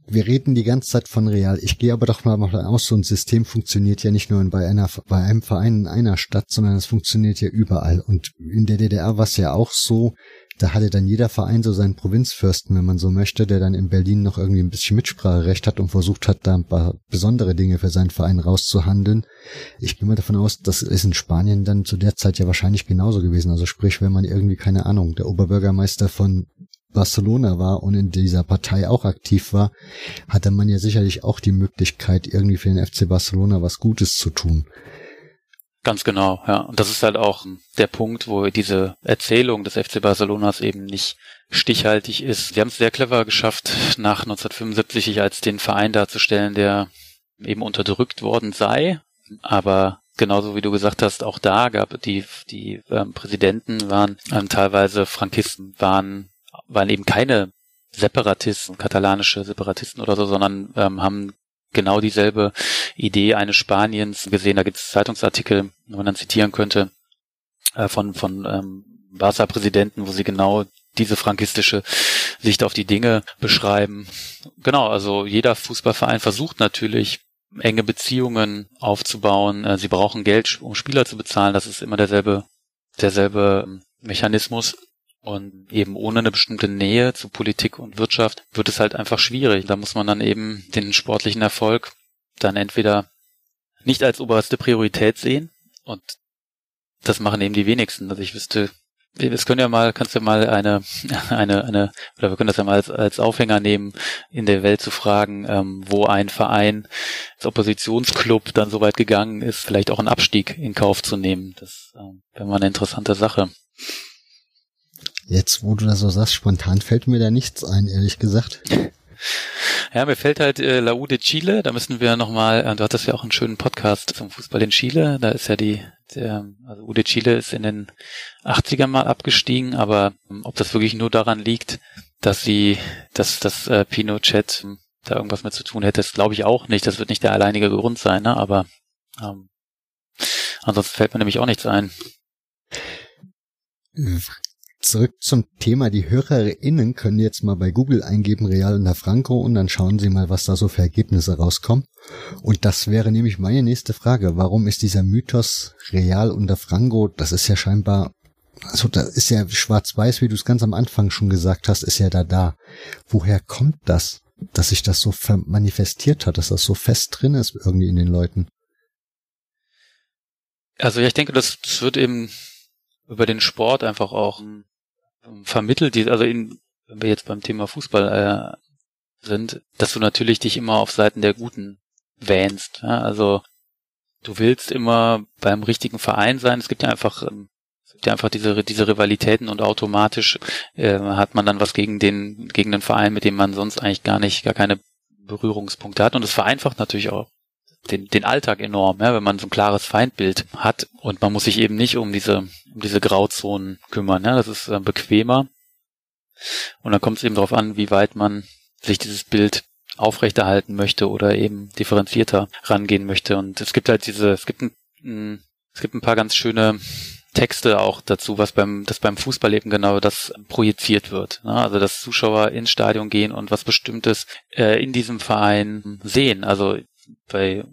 Wir reden die ganze Zeit von Real. Ich gehe aber doch mal davon aus, so ein System funktioniert ja nicht nur bei einem Verein in einer Stadt, sondern es funktioniert ja überall. Und in der DDR war es ja auch so, da hatte dann jeder Verein so seinen Provinzfürsten, wenn man so möchte, der dann in Berlin noch irgendwie ein bisschen Mitspracherecht hat und versucht hat, da ein paar besondere Dinge für seinen Verein rauszuhandeln. Ich gehe mal davon aus, das ist in Spanien dann zu der Zeit ja wahrscheinlich genauso gewesen. Also sprich, wenn man irgendwie, keine Ahnung, der Oberbürgermeister von Barcelona war und in dieser Partei auch aktiv war, hatte man ja sicherlich auch die Möglichkeit, irgendwie für den FC Barcelona was Gutes zu tun. Ganz genau, ja. Und das ist halt auch der Punkt, wo diese Erzählung des FC Barcelonas eben nicht stichhaltig ist. Sie haben es sehr clever geschafft, nach 1975 sich als den Verein darzustellen, der eben unterdrückt worden sei, aber genauso wie du gesagt hast, auch da gab die Präsidenten waren teilweise Frankisten, waren eben keine Separatisten, katalanische Separatisten oder so, sondern haben genau dieselbe Idee eines Spaniens gesehen. Da gibt es Zeitungsartikel, wo man dann zitieren könnte, von Barca-Präsidenten, wo sie genau diese frankistische Sicht auf die Dinge beschreiben. Genau, also jeder Fußballverein versucht natürlich, enge Beziehungen aufzubauen. Sie brauchen Geld, um Spieler zu bezahlen. Das ist immer derselbe Mechanismus. Und eben ohne eine bestimmte Nähe zu Politik und Wirtschaft wird es halt einfach schwierig. Da muss man dann eben den sportlichen Erfolg dann entweder nicht als oberste Priorität sehen. Und das machen eben die wenigsten. Also ich wüsste, wir können das ja mal als Aufhänger nehmen, in der Welt zu fragen, wo ein Verein als Oppositionsklub dann so weit gegangen ist, vielleicht auch einen Abstieg in Kauf zu nehmen. Das wäre mal eine interessante Sache. Jetzt, wo du das so sagst, spontan fällt mir da nichts ein, ehrlich gesagt. Ja, mir fällt halt La U de Chile, da müssen wir nochmal, du hattest ja auch einen schönen Podcast zum Fußball in Chile, da ist ja also U de Chile ist in den 80ern mal abgestiegen, aber ob das wirklich nur daran liegt, dass Pinochet da irgendwas mit zu tun hätte, das glaube ich auch nicht, das wird nicht der alleinige Grund sein, ne? Aber ansonsten fällt mir nämlich auch nichts ein. Zurück zum Thema, die HörerInnen können jetzt mal bei Google eingeben, Real und Franco, und dann schauen sie mal, was da so für Ergebnisse rauskommen. Und das wäre nämlich meine nächste Frage. Warum ist dieser Mythos Real und Franco, das ist ja scheinbar, also da ist ja schwarz-weiß, wie du es ganz am Anfang schon gesagt hast, ist ja da. Woher kommt das, dass sich das so manifestiert hat, dass das so fest drin ist irgendwie in den Leuten? Also ja, ich denke, das wird eben über den Sport einfach auch vermittelt, wenn wir jetzt beim Thema Fußball sind, dass du natürlich dich immer auf Seiten der Guten wähnst. Ja? Also du willst immer beim richtigen Verein sein. Es gibt ja einfach diese Rivalitäten und automatisch hat man dann was gegen den Verein, mit dem man sonst eigentlich gar keine Berührungspunkte hat. Und das vereinfacht natürlich auch den Alltag enorm, ja, wenn man so ein klares Feindbild hat und man muss sich eben nicht um diese Grauzonen kümmern, ja, das ist bequemer. Und dann kommt es eben darauf an, wie weit man sich dieses Bild aufrechterhalten möchte oder eben differenzierter rangehen möchte. Und es gibt halt es gibt ein paar ganz schöne Texte auch dazu, dass beim Fußball eben genau das projiziert wird. Ne? Also dass Zuschauer ins Stadion gehen und was Bestimmtes in diesem Verein sehen. Also bei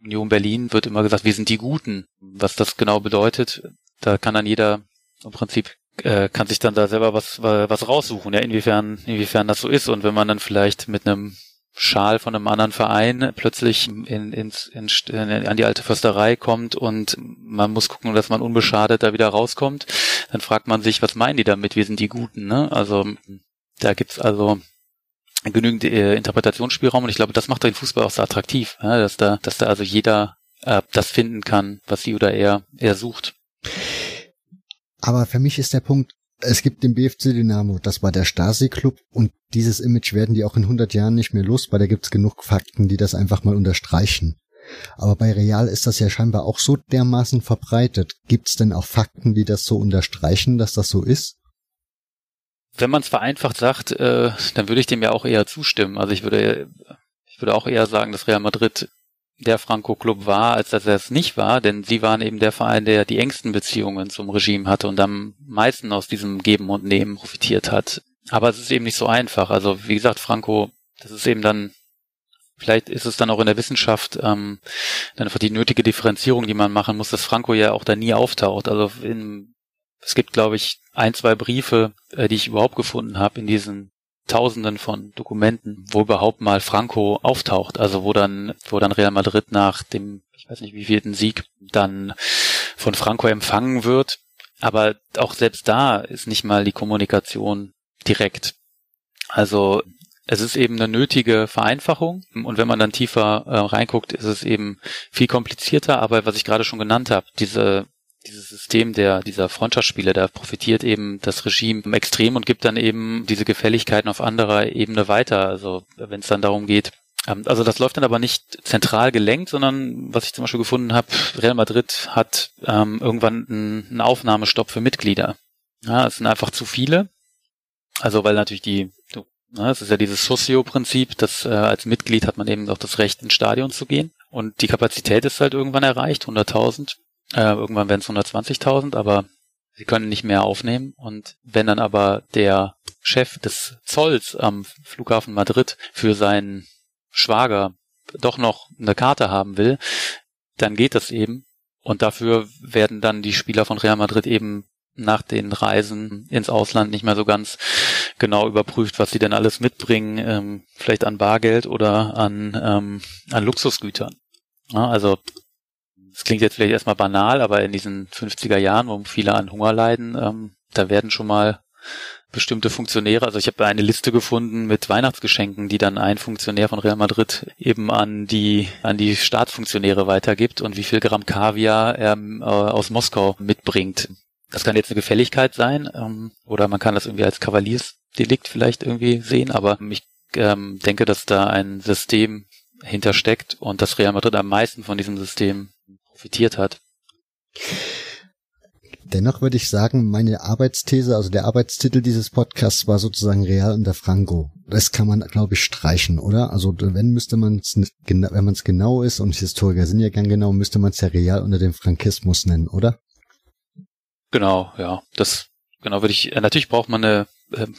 Union Berlin wird immer gesagt, wir sind die Guten. Was das genau bedeutet, da kann dann jeder im Prinzip, kann sich dann da selber was raussuchen, ja, inwiefern das so ist. Und wenn man dann vielleicht mit einem Schal von einem anderen Verein plötzlich an die alte Försterei kommt und man muss gucken, dass man unbeschadet da wieder rauskommt, dann fragt man sich, was meinen die damit, wir sind die Guten, ne? Also da gibt's also genügend Interpretationsspielraum und ich glaube, das macht den Fußball auch so attraktiv, ja, dass da also jeder das finden kann, was sie oder er sucht. Aber für mich ist der Punkt, es gibt den BFC Dynamo, das war der Stasi-Club und dieses Image werden die auch in 100 Jahren nicht mehr los, weil da gibt's genug Fakten, die das einfach mal unterstreichen. Aber bei Real ist das ja scheinbar auch so dermaßen verbreitet. Gibt's denn auch Fakten, die das so unterstreichen, dass das so ist? Wenn man es vereinfacht sagt, dann würde ich dem ja auch eher zustimmen. Also ich würde auch eher sagen, dass Real Madrid der Franco-Club war, als dass er es nicht war, denn sie waren eben der Verein, der die engsten Beziehungen zum Regime hatte und am meisten aus diesem Geben und Nehmen profitiert hat. Aber es ist eben nicht so einfach. Also wie gesagt, Franco, das ist eben dann, vielleicht ist es dann auch in der Wissenschaft dann einfach die nötige Differenzierung, die man machen muss, dass Franco ja auch da nie auftaucht. Also es gibt, glaube ich, 1-2 Briefe, die ich überhaupt gefunden habe in diesen Tausenden von Dokumenten, wo überhaupt mal Franco auftaucht, also wo dann Real Madrid nach dem, ich weiß nicht wievielten Sieg dann von Franco empfangen wird. Aber auch selbst da ist nicht mal die Kommunikation direkt. Also es ist eben eine nötige Vereinfachung und wenn man dann tiefer reinguckt, ist es eben viel komplizierter. Aber was ich gerade schon genannt habe, dieses System dieser Freundschaftsspiele, da profitiert eben das Regime extrem und gibt dann eben diese Gefälligkeiten auf anderer Ebene weiter. Also wenn es dann darum geht, Also das läuft dann aber nicht zentral gelenkt, sondern was ich zum Beispiel gefunden habe, Real Madrid hat irgendwann einen Aufnahmestopp für Mitglieder. Ja, es sind einfach zu viele. Also weil natürlich es ist ja dieses Socio-Prinzip, dass als Mitglied hat man eben auch das Recht, ins Stadion zu gehen. Und die Kapazität ist halt irgendwann erreicht, 100.000. Irgendwann werden es 120.000, aber sie können nicht mehr aufnehmen. Und wenn dann aber der Chef des Zolls am Flughafen Madrid für seinen Schwager doch noch eine Karte haben will, dann geht das eben. Und dafür werden dann die Spieler von Real Madrid eben nach den Reisen ins Ausland nicht mehr so ganz genau überprüft, was sie denn alles mitbringen, vielleicht an Bargeld oder an Luxusgütern. Ja, also das klingt jetzt vielleicht erstmal banal, aber in diesen 50er Jahren, wo viele an Hunger leiden, da werden schon mal bestimmte Funktionäre, also ich habe eine Liste gefunden mit Weihnachtsgeschenken, die dann ein Funktionär von Real Madrid eben an die Staatsfunktionäre weitergibt und wie viel Gramm Kaviar er aus Moskau mitbringt. Das kann jetzt eine Gefälligkeit sein, oder man kann das irgendwie als Kavaliersdelikt vielleicht irgendwie sehen, aber ich denke, dass da ein System hintersteckt und dass Real Madrid am meisten von diesem System profitiert hat. Dennoch würde ich sagen, meine Arbeitsthese, also der Arbeitstitel dieses Podcasts war sozusagen Real unter Franco. Das kann man, glaube ich, streichen, oder? Also wenn müsste man es, wenn man es genau ist, und Historiker sind ja gern genau, müsste man es ja Real unter dem Frankismus nennen, oder? Genau, ja. Das genau würde ich. Natürlich braucht man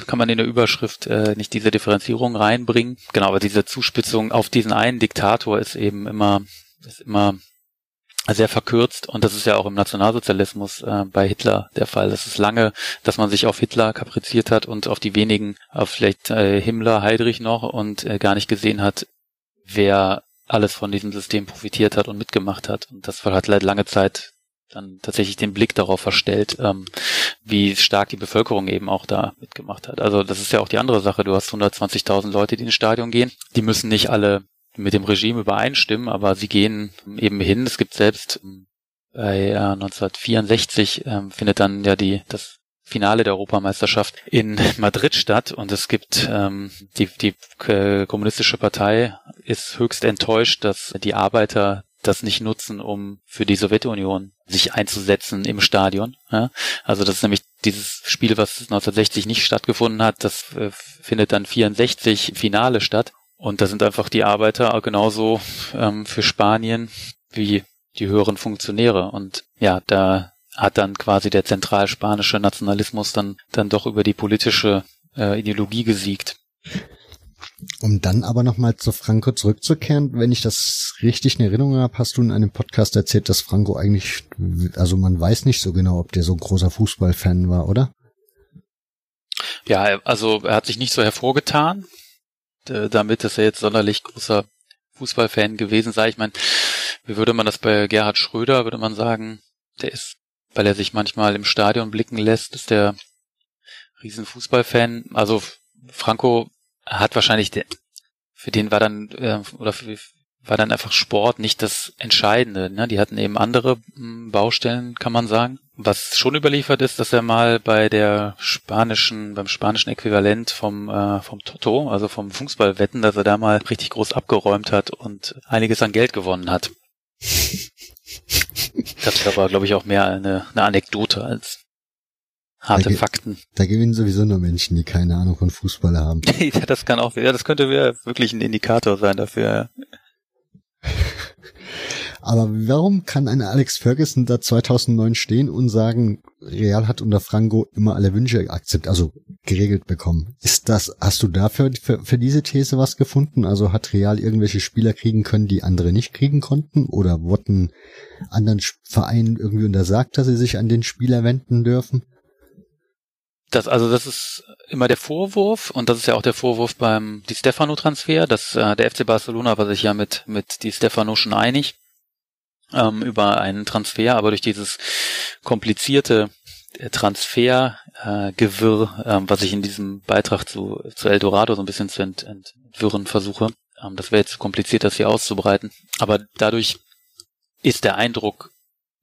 kann man in der Überschrift nicht diese Differenzierung reinbringen. Genau, aber diese Zuspitzung auf diesen einen Diktator ist eben immer sehr verkürzt, und das ist ja auch im Nationalsozialismus bei Hitler der Fall. Das ist lange, dass man sich auf Hitler kapriziert hat und auf die wenigen, auf vielleicht Himmler, Heydrich noch, und gar nicht gesehen hat, wer alles von diesem System profitiert hat und mitgemacht hat. Und das hat halt lange Zeit dann tatsächlich den Blick darauf verstellt, wie stark die Bevölkerung eben auch da mitgemacht hat. Also das ist ja auch die andere Sache. Du hast 120.000 Leute, die ins Stadion gehen. Die müssen nicht alle mit dem Regime übereinstimmen, aber sie gehen eben hin. Es gibt selbst 1964 findet dann ja das Finale der Europameisterschaft in Madrid statt, und es gibt die kommunistische Partei ist höchst enttäuscht, dass die Arbeiter das nicht nutzen, um für die Sowjetunion sich einzusetzen im Stadion. Ja? Also das ist nämlich dieses Spiel, was 1960 nicht stattgefunden hat, das findet dann 64 im Finale statt. Und da sind einfach die Arbeiter genauso für Spanien wie die höheren Funktionäre. Und ja, da hat dann quasi der zentralspanische Nationalismus dann doch über die politische Ideologie gesiegt. Um dann aber nochmal zu Franco zurückzukehren, wenn ich das richtig in Erinnerung habe, hast du in einem Podcast erzählt, dass Franco eigentlich, also man weiß nicht so genau, ob der so ein großer Fußballfan war, oder? Ja, also er hat sich nicht so hervorgetan damit, dass er jetzt sonderlich großer Fußballfan gewesen sei. Ich meine, wie würde man das bei Gerhard Schröder, würde man sagen, der ist, weil er sich manchmal im Stadion blicken lässt, ist der riesen Fußballfan. Also Franco hat wahrscheinlich, für den war dann, war dann einfach Sport nicht das Entscheidende. Ne? Die hatten eben andere Baustellen, kann man sagen. Was schon überliefert ist, dass er mal beim spanischen Äquivalent vom Toto, also vom Fußballwetten, dass er da mal richtig groß abgeräumt hat und einiges an Geld gewonnen hat. Das ist aber, glaube ich, auch mehr eine Anekdote als harte Fakten. Da gewinnen sowieso nur Menschen, die keine Ahnung von Fußball haben. Das kann auch, ja, das könnte wirklich ein Indikator sein dafür. Aber warum kann ein Alex Ferguson da 2009 stehen und sagen, Real hat unter Franco immer alle Wünsche geregelt bekommen? Hast du dafür für diese These was gefunden? Also hat Real irgendwelche Spieler kriegen können, die andere nicht kriegen konnten? Oder wurden anderen Vereinen irgendwie untersagt, dass sie sich an den Spieler wenden dürfen? Das ist immer der Vorwurf, und das ist ja auch der Vorwurf beim Di Stefano-Transfer, dass der FC Barcelona war sich ja mit Di Stefano schon einig über einen Transfer, aber durch dieses komplizierte Transfergewirr, was ich in diesem Beitrag zu El Dorado so ein bisschen zu entwirren versuche, das wäre jetzt zu kompliziert, das hier auszubreiten, aber dadurch ist der Eindruck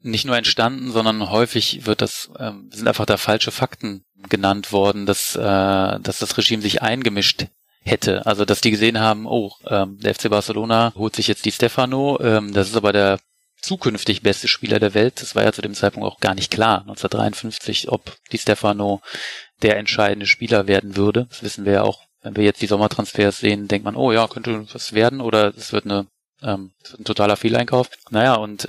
nicht nur entstanden, sondern häufig sind einfach da falsche Fakten genannt worden, dass das Regime sich eingemischt hätte. Also, dass die gesehen haben, oh, der FC Barcelona holt sich jetzt Di Stefano, das ist aber der zukünftig beste Spieler der Welt. Das war ja zu dem Zeitpunkt auch gar nicht klar, 1953, ob Di Stefano der entscheidende Spieler werden würde. Das wissen wir ja auch, wenn wir jetzt die Sommertransfers sehen, denkt man, oh ja, könnte was werden oder es wird eine ein totaler Fehleinkauf. Naja, und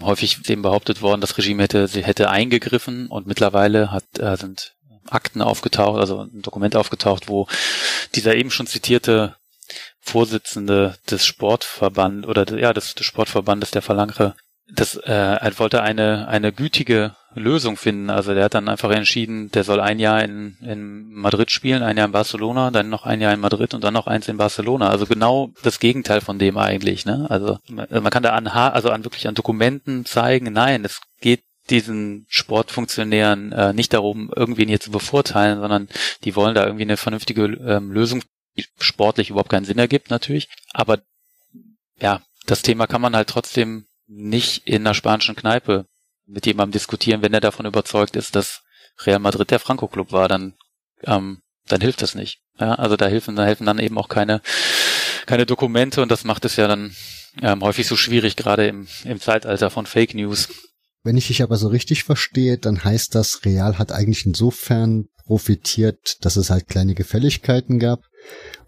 häufig ist eben behauptet worden, das Regime hätte eingegriffen, und mittlerweile sind Akten aufgetaucht, also ein Dokument aufgetaucht, wo dieser eben schon zitierte Vorsitzende des Sportverbandes oder ja des Sportverbandes, der Falange, das er wollte eine gütige Lösung finden. Also der hat dann einfach entschieden, der soll ein Jahr in Madrid spielen, ein Jahr in Barcelona, dann noch ein Jahr in Madrid und dann noch eins in Barcelona. Also genau das Gegenteil von dem eigentlich, ne? Also man kann da an Dokumenten zeigen, nein, es geht diesen Sportfunktionären nicht darum, irgendwen hier zu bevorteilen, sondern die wollen da irgendwie eine vernünftige Lösung, die sportlich überhaupt keinen Sinn ergibt natürlich. Aber ja, das Thema kann man halt trotzdem nicht in einer spanischen Kneipe mit jemandem diskutieren, wenn er davon überzeugt ist, dass Real Madrid der Franco-Club war, dann hilft das nicht. Ja, also da helfen dann eben auch keine Dokumente, und das macht es ja dann häufig so schwierig, gerade im Zeitalter von Fake News. Wenn ich dich aber so richtig verstehe, dann heißt das, Real hat eigentlich insofern profitiert, dass es halt kleine Gefälligkeiten gab,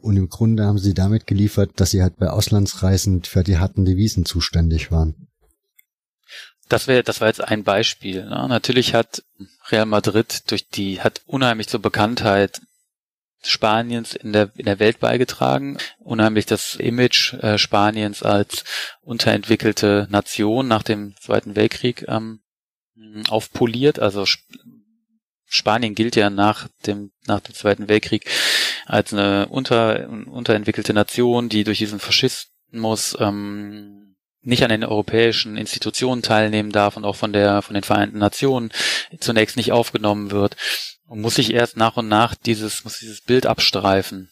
und im Grunde haben sie damit geliefert, dass sie halt bei Auslandsreisen für die harten Devisen zuständig waren. Das war jetzt ein Beispiel. Ne? Natürlich hat Real Madrid hat unheimlich zur Bekanntheit Spaniens in der Welt beigetragen, unheimlich das Image Spaniens als unterentwickelte Nation nach dem Zweiten Weltkrieg aufpoliert. Also Spanien gilt ja nach dem Zweiten Weltkrieg als eine unterentwickelte Nation, die durch diesen Faschismus nicht an den europäischen Institutionen teilnehmen darf und auch von den Vereinten Nationen zunächst nicht aufgenommen wird, und muss sich erst nach und nach dieses Bild abstreifen.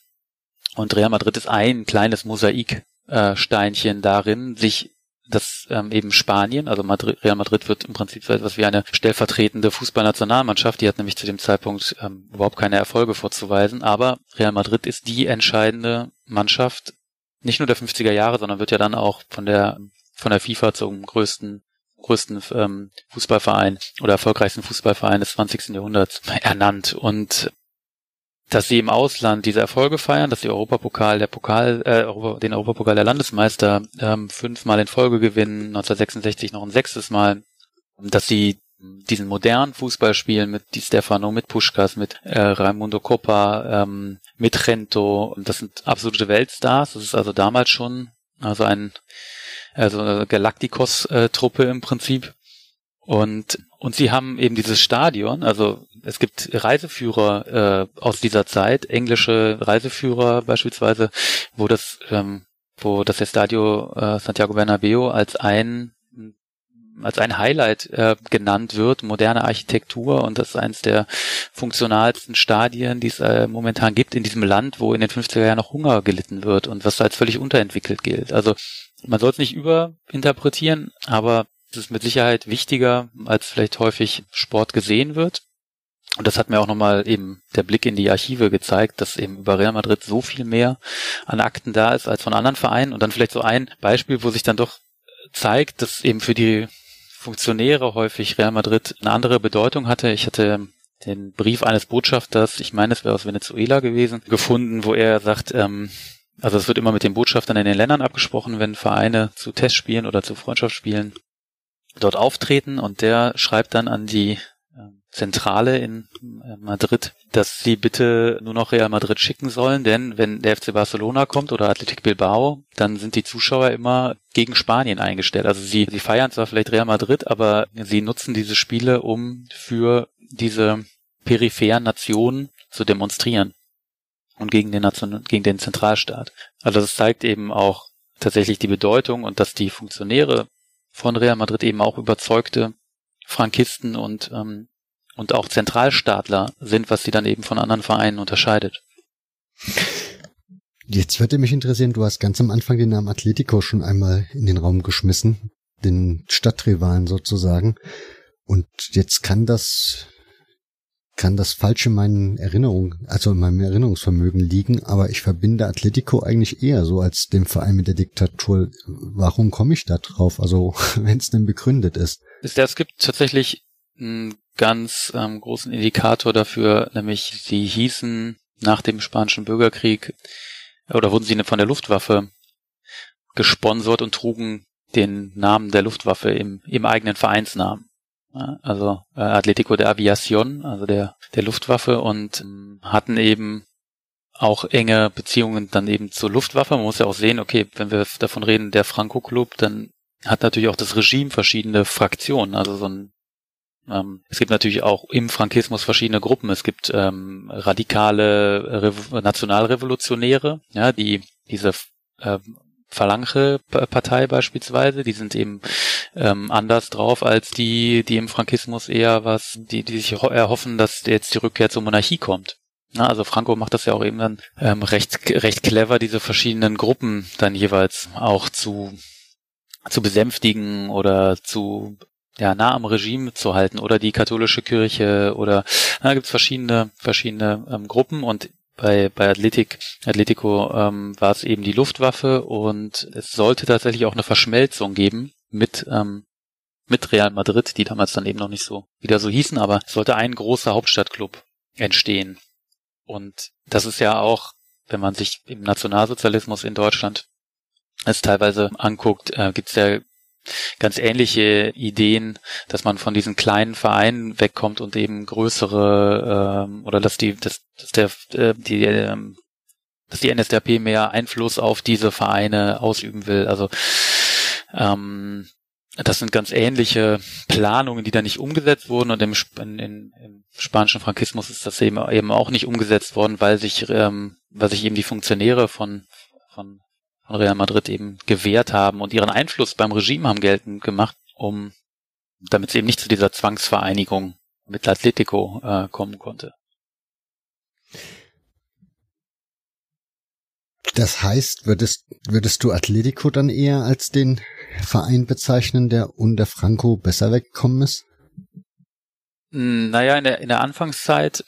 Und Real Madrid ist ein kleines Mosaiksteinchen darin, sich das eben Spanien, also Real Madrid wird im Prinzip so etwas wie eine stellvertretende Fußballnationalmannschaft, die hat nämlich zu dem Zeitpunkt überhaupt keine Erfolge vorzuweisen, aber Real Madrid ist die entscheidende Mannschaft, nicht nur der 50er Jahre, sondern wird ja dann auch von der FIFA zum größten Fußballverein oder erfolgreichsten Fußballverein des 20. Jahrhunderts ernannt. Und dass sie im Ausland diese Erfolge feiern, dass sie den Europapokal der Landesmeister fünfmal in Folge gewinnen, 1966 noch ein sechstes Mal, dass sie diesen modernen Fußball spielen mit Di Stefano, mit Puskás, mit Raimundo Copa, mit Trento. Das sind absolute Weltstars. Das ist also damals schon eine Galacticos-Truppe im Prinzip. Und sie haben eben dieses Stadion, also es gibt Reiseführer aus dieser Zeit, englische Reiseführer beispielsweise, wo das Estadio Santiago Bernabéu als ein Highlight genannt wird, moderne Architektur, und das ist eines der funktionalsten Stadien, die es momentan gibt in diesem Land, wo in den 50er Jahren noch Hunger gelitten wird und was als völlig unterentwickelt gilt. Also man soll es nicht überinterpretieren, aber es ist mit Sicherheit wichtiger, als vielleicht häufig Sport gesehen wird. Und das hat mir auch nochmal eben der Blick in die Archive gezeigt, dass eben über Real Madrid so viel mehr an Akten da ist als von anderen Vereinen. Und dann vielleicht so ein Beispiel, wo sich dann doch zeigt, dass eben für die Funktionäre häufig Real Madrid eine andere Bedeutung hatte. Ich hatte den Brief eines Botschafters, ich meine, es wäre aus Venezuela gewesen, gefunden, wo er sagt, also es wird immer mit den Botschaftern in den Ländern abgesprochen, wenn Vereine zu Testspielen oder zu Freundschaftsspielen dort auftreten, und der schreibt dann an die Zentrale in Madrid, dass sie bitte nur noch Real Madrid schicken sollen, denn wenn der FC Barcelona kommt oder Athletic Bilbao, dann sind die Zuschauer immer gegen Spanien eingestellt. Also sie feiern zwar vielleicht Real Madrid, aber sie nutzen diese Spiele, um für diese peripheren Nationen zu demonstrieren und gegen den Zentralstaat. Also das zeigt eben auch tatsächlich die Bedeutung, und dass die Funktionäre von Real Madrid eben auch überzeugte Frankisten und auch Zentralstaatler sind, was sie dann eben von anderen Vereinen unterscheidet. Jetzt würde mich interessieren, du hast ganz am Anfang den Namen Atletico schon einmal in den Raum geschmissen, den Stadtrivalen sozusagen. Und jetzt kann das kann das falsch in meinen Erinnerungen, also in meinem Erinnerungsvermögen liegen, aber ich verbinde Atletico eigentlich eher so als den Verein mit der Diktatur. Warum komme ich da drauf? Also, wenn es denn begründet ist. Es gibt tatsächlich einen ganz großen Indikator dafür, nämlich sie hießen nach dem Spanischen Bürgerkrieg, oder wurden sie von der Luftwaffe gesponsert und trugen den Namen der Luftwaffe im eigenen Vereinsnamen. Also Atlético de Aviación, also der Luftwaffe, und hatten eben auch enge Beziehungen dann eben zur Luftwaffe. Man muss ja auch sehen, okay, wenn wir davon reden, der Franco-Club, dann hat natürlich auch das Regime verschiedene Fraktionen. Also es gibt natürlich auch im Frankismus verschiedene Gruppen. Es gibt radikale Nationalrevolutionäre, ja, die diese Falange-Partei beispielsweise, die sind eben anders drauf als die im Frankismus eher die sich erhoffen, dass jetzt die Rückkehr zur Monarchie kommt. Na, also Franco macht das ja auch eben dann recht clever, diese verschiedenen Gruppen dann jeweils auch zu besänftigen oder zu nah am Regime zu halten, oder die katholische Kirche, oder da gibt's verschiedene Gruppen, und bei Atletico war es eben die Luftwaffe, und es sollte tatsächlich auch eine Verschmelzung geben mit Real Madrid, die damals dann eben noch nicht so wieder so hießen, aber es sollte ein großer Hauptstadtclub entstehen. Und das ist ja auch, wenn man sich im Nationalsozialismus in Deutschland es teilweise anguckt, gibt's ja ganz ähnliche Ideen, dass man von diesen kleinen Vereinen wegkommt und eben größere, oder dass die NSDAP mehr Einfluss auf diese Vereine ausüben will. Also das sind ganz ähnliche Planungen, die da nicht umgesetzt wurden, und im spanischen Frankismus ist das eben auch nicht umgesetzt worden, weil sich eben die Funktionäre von Real Madrid eben gewehrt haben und ihren Einfluss beim Regime haben geltend gemacht, damit es eben nicht zu dieser Zwangsvereinigung mit Atletico kommen konnte. Das heißt, würdest du Atletico dann eher als den Verein bezeichnen, der unter Franco besser weggekommen ist? Naja, in der Anfangszeit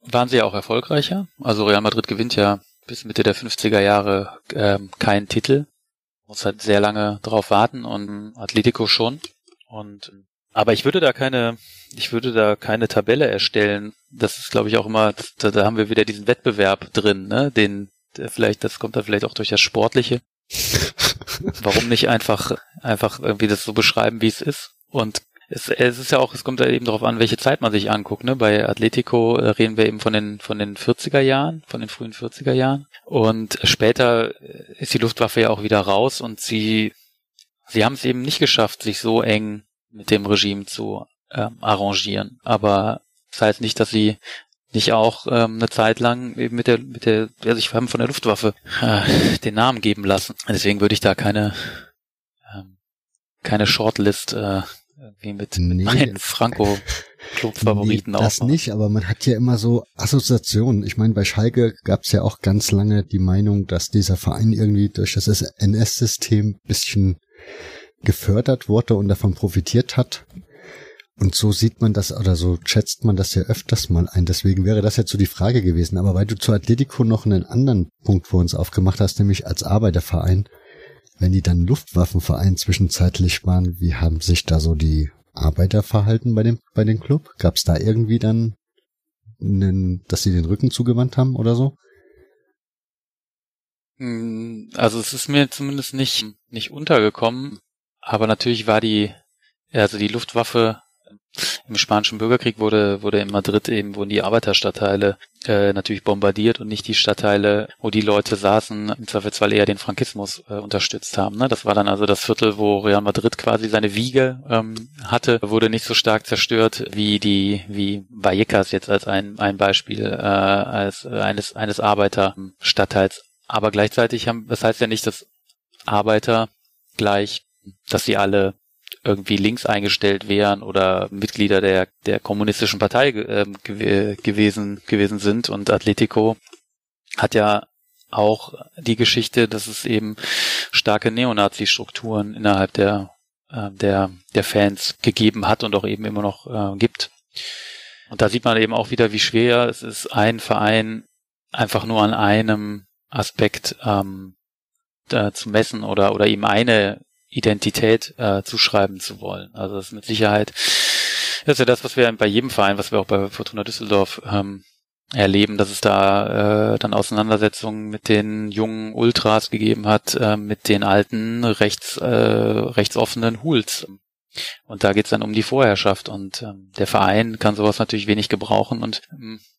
waren sie ja auch erfolgreicher. Also Real Madrid gewinnt ja bis Mitte der 50er Jahre keinen Titel. Muss halt sehr lange drauf warten, und Atletico schon. Aber ich würde da keine Tabelle erstellen. Das ist, glaube ich, auch immer, da haben wir wieder diesen Wettbewerb drin, ne? Das kommt da vielleicht auch durch das Sportliche. Warum nicht einfach irgendwie das so beschreiben, wie es ist? Und es ist ja auch, es kommt da eben darauf an, welche Zeit man sich anguckt, ne? Bei Atletico reden wir eben von den 40er Jahren, von den frühen 40er Jahren. Und später ist die Luftwaffe ja auch wieder raus, und sie haben es eben nicht geschafft, sich so eng mit dem Regime zu arrangieren. Aber das heißt nicht, dass sie nicht auch eine Zeit lang eben ich habe von der Luftwaffe den Namen geben lassen. Deswegen würde ich da keine Shortlist wie mit meinen Franco-Club-Favoriten auch. Das nicht, aber man hat ja immer so Assoziationen. Ich meine, bei Schalke gab es ja auch ganz lange die Meinung, dass dieser Verein irgendwie durch das NS-System ein bisschen gefördert wurde und davon profitiert hat. Und so sieht man das, oder so schätzt man das ja öfters mal ein. Deswegen wäre das jetzt so die Frage gewesen. Aber weil du zu Atletico noch einen anderen Punkt für uns aufgemacht hast, nämlich als Arbeiterverein, wenn die dann Luftwaffenverein zwischenzeitlich waren, wie haben sich da so die Arbeiter verhalten bei dem Club? Gab es da irgendwie dann dass sie den Rücken zugewandt haben oder so? Also es ist mir zumindest nicht untergekommen, aber natürlich war die Luftwaffe im Spanischen Bürgerkrieg wurde in Madrid wurden die Arbeiterstadtteile natürlich bombardiert und nicht die Stadtteile, wo die Leute saßen, im Zweifelsfall eher den Frankismus unterstützt haben, ne? Das war dann also das Viertel, wo Real Madrid quasi seine Wiege hatte, wurde nicht so stark zerstört wie Vallecas jetzt als ein Beispiel als eines Arbeiterstadtteils. Aber gleichzeitig das heißt ja nicht, dass Arbeiter dass sie alle irgendwie links eingestellt wären oder Mitglieder der kommunistischen Partei gewesen sind. Und Atletico hat ja auch die Geschichte, dass es eben starke Neonazi-Strukturen innerhalb der Fans gegeben hat und auch eben immer noch gibt. Und da sieht man eben auch wieder, wie schwer es ist, einen Verein einfach nur an einem Aspekt zu messen oder ihm eine Identität zuschreiben zu wollen. Also das ist mit Sicherheit, das ist ja das, was wir bei jedem Verein, was wir auch bei Fortuna Düsseldorf erleben, dass es da dann Auseinandersetzungen mit den jungen Ultras gegeben hat, mit den alten rechtsoffenen Hools. Und da geht's dann um die Vorherrschaft und der Verein kann sowas natürlich wenig gebrauchen und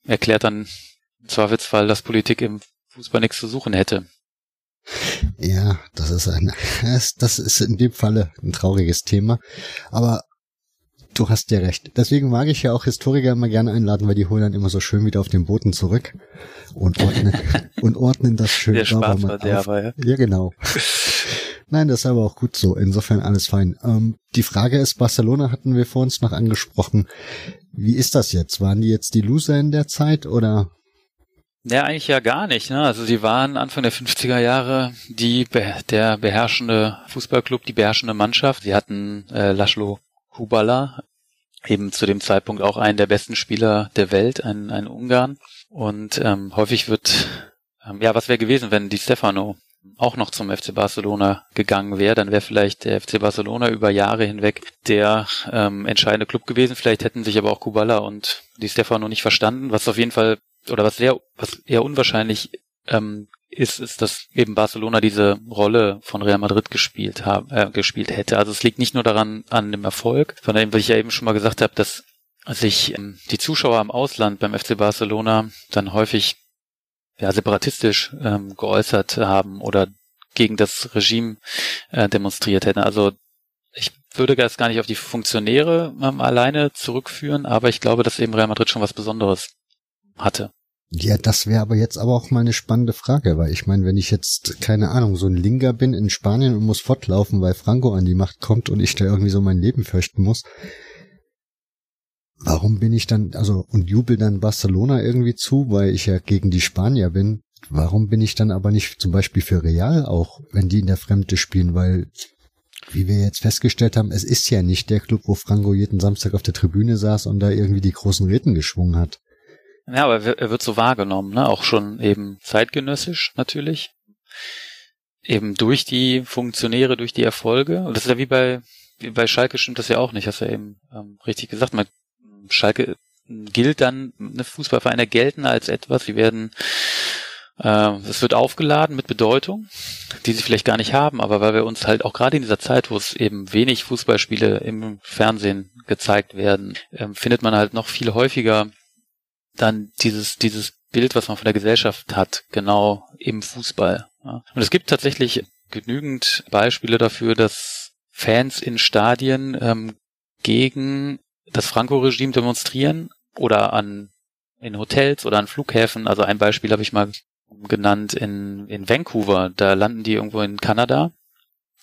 erklärt dann im Zweifelsfall, dass Politik im Fußball nichts zu suchen hätte. Ja, das ist in dem Falle ein trauriges Thema, aber du hast ja recht. Deswegen mag ich ja auch Historiker immer gerne einladen, weil die holen dann immer so schön wieder auf den Boden zurück und ordnen das schön sauber mal auf. Ja, genau. Nein, das ist aber auch gut so. Insofern alles fein. Die Frage ist, Barcelona hatten wir vor uns noch angesprochen. Wie ist das jetzt? Waren die jetzt die Loser in der Zeit oder? Ja, eigentlich ja gar nicht, ne? Also sie waren Anfang der 50er Jahre der beherrschende Fußballclub, die beherrschende Mannschaft. Sie hatten Laszlo Kubala, eben zu dem Zeitpunkt auch einen der besten Spieler der Welt, ein Ungarn. Und häufig wird, was wäre gewesen, wenn Di Stefano auch noch zum FC Barcelona gegangen wäre, dann wäre vielleicht der FC Barcelona über Jahre hinweg der entscheidende Club gewesen. Vielleicht hätten sich aber auch Kubala und Di Stefano nicht verstanden, was auf jeden Fall, oder was eher unwahrscheinlich ist, dass eben Barcelona diese Rolle von Real Madrid gespielt hätte. Also es liegt nicht nur daran an dem Erfolg, sondern eben, was ich ja eben schon mal gesagt habe, dass sich die Zuschauer im Ausland beim FC Barcelona dann häufig separatistisch geäußert haben oder gegen das Regime demonstriert hätten. Also ich würde das gar nicht auf die Funktionäre alleine zurückführen, aber ich glaube, dass eben Real Madrid schon was Besonderes hatte. Ja, das wäre aber jetzt auch mal eine spannende Frage, weil ich meine, wenn ich jetzt, keine Ahnung, so ein Linga bin in Spanien und muss fortlaufen, weil Franco an die Macht kommt und ich da irgendwie so mein Leben fürchten muss, warum bin ich dann, und jubel dann Barcelona irgendwie zu, weil ich ja gegen die Spanier bin, warum bin ich dann aber nicht zum Beispiel für Real auch, wenn die in der Fremde spielen, weil, wie wir jetzt festgestellt haben, es ist ja nicht der Club, wo Franco jeden Samstag auf der Tribüne saß und da irgendwie die großen Reden geschwungen hat. Ja, aber er wird so wahrgenommen, ne? Auch schon eben zeitgenössisch natürlich, eben durch die Funktionäre, durch die Erfolge. Und das ist ja wie bei Schalke, stimmt das ja auch nicht, hast du ja eben richtig gesagt. Schalke gilt dann, ne, Fußballvereine gelten als etwas, sie werden, es wird aufgeladen mit Bedeutung, die sie vielleicht gar nicht haben, aber weil wir uns halt auch gerade in dieser Zeit, wo es eben wenig Fußballspiele im Fernsehen gezeigt werden, findet man halt noch viel häufiger dann dieses Bild, was man von der Gesellschaft hat, genau im Fußball. Ja. Und es gibt tatsächlich genügend Beispiele dafür, dass Fans in Stadien gegen das Franco-Regime demonstrieren oder in Hotels oder an Flughäfen. Also ein Beispiel habe ich mal genannt in Vancouver. Da landen die irgendwo in Kanada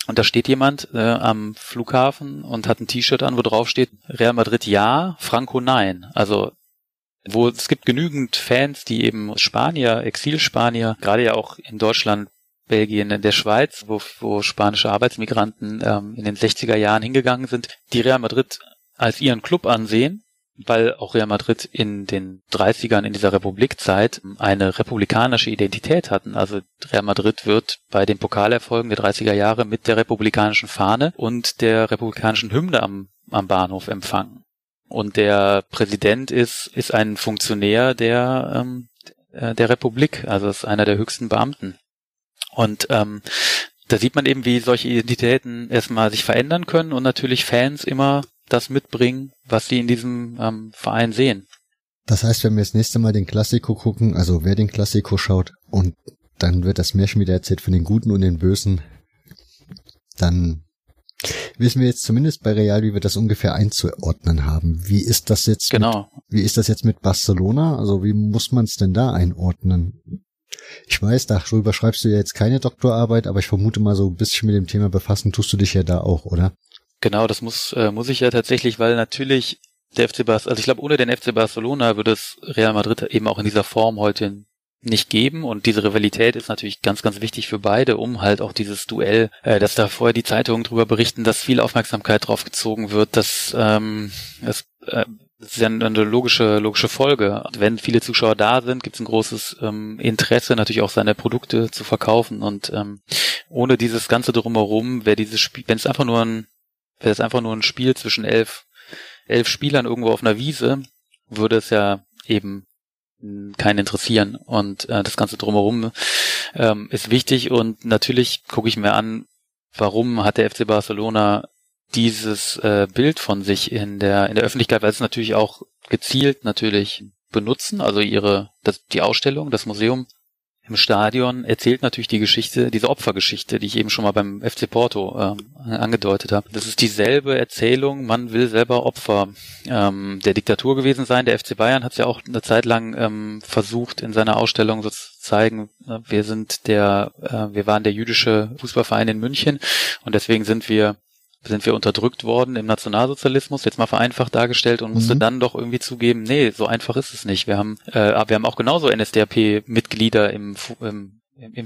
und da steht jemand am Flughafen und hat ein T-Shirt an, wo drauf steht Real Madrid ja, Franco nein. Also es gibt genügend Fans, die eben Spanier, Exilspanier, gerade ja auch in Deutschland, Belgien, in der Schweiz, wo spanische Arbeitsmigranten in den 60er Jahren hingegangen sind, die Real Madrid als ihren Club ansehen, weil auch Real Madrid in den 30ern in dieser Republikzeit eine republikanische Identität hatten. Also Real Madrid wird bei den Pokalerfolgen der 30er Jahre mit der republikanischen Fahne und der republikanischen Hymne am Bahnhof empfangen. Und der Präsident ist ein Funktionär der Republik, also ist einer der höchsten Beamten. Und da sieht man eben, wie solche Identitäten erstmal sich verändern können und natürlich Fans immer das mitbringen, was sie in diesem Verein sehen. Das heißt, wenn wir das nächste Mal den Klassiko gucken, also wer den Klassiko schaut und dann wird das Märchen wieder erzählt von den Guten und den Bösen, dann wissen wir jetzt zumindest bei Real, wie wir das ungefähr einzuordnen haben. Wie ist das jetzt? Genau. Wie ist das jetzt mit Barcelona? Also wie muss man es denn da einordnen? Ich weiß, darüber schreibst du ja jetzt keine Doktorarbeit, aber ich vermute mal, so ein bisschen mit dem Thema befassen tust du dich ja da auch, oder? Genau, das muss ich ja tatsächlich, weil natürlich der FC Barcelona, also ich glaube, ohne den FC Barcelona würde es Real Madrid eben auch in dieser Form heute nicht geben und diese Rivalität ist natürlich ganz, ganz wichtig für beide, um halt auch dieses Duell, dass da vorher die Zeitungen drüber berichten, dass viel Aufmerksamkeit drauf gezogen wird, dass Das ist ja eine logische Folge. Wenn viele Zuschauer da sind, gibt es ein großes Interesse, natürlich auch seine Produkte zu verkaufen. Und ohne dieses ganze Drumherum wäre dieses Spiel, wäre es einfach nur ein Spiel zwischen elf Spielern irgendwo auf einer Wiese, würde es ja eben keinen interessieren. Und das ganze Drumherum ist wichtig. Und natürlich gucke ich mir an, warum hat der FC Barcelona dieses Bild von sich in der Öffentlichkeit, weil es natürlich auch gezielt natürlich benutzen, also die Ausstellung, das Museum im Stadion erzählt natürlich die Geschichte, diese Opfergeschichte, die ich eben schon mal beim FC Porto angedeutet habe. Das ist dieselbe Erzählung, man will selber Opfer der Diktatur gewesen sein. Der FC Bayern hat es ja auch eine Zeit lang versucht, in seiner Ausstellung so zu zeigen, wir waren der jüdische Fußballverein in München und deswegen sind wir unterdrückt worden im Nationalsozialismus, jetzt mal vereinfacht dargestellt, und musste dann doch irgendwie zugeben, nee, so einfach ist es nicht. Wir haben auch genauso NSDAP-Mitglieder im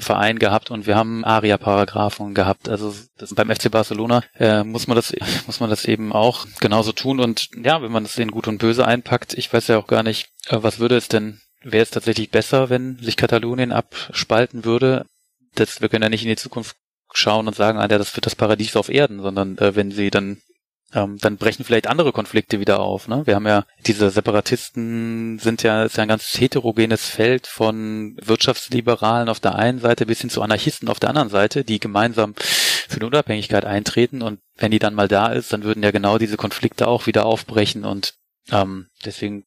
Verein gehabt und wir haben ARIA-Paragraphen gehabt. Also beim FC Barcelona muss man das eben auch genauso tun. Und ja, wenn man das in Gut und Böse einpackt, ich weiß ja auch gar nicht, wäre es tatsächlich besser, wenn sich Katalonien abspalten würde? Wir können ja nicht in die Zukunft schauen und sagen, das wird das Paradies auf Erden, sondern wenn sie dann brechen vielleicht andere Konflikte wieder auf. Ne? Wir haben ja, diese Separatisten ist ja ein ganz heterogenes Feld von Wirtschaftsliberalen auf der einen Seite bis hin zu Anarchisten auf der anderen Seite, die gemeinsam für eine Unabhängigkeit eintreten, und wenn die dann mal da ist, dann würden ja genau diese Konflikte auch wieder aufbrechen, und deswegen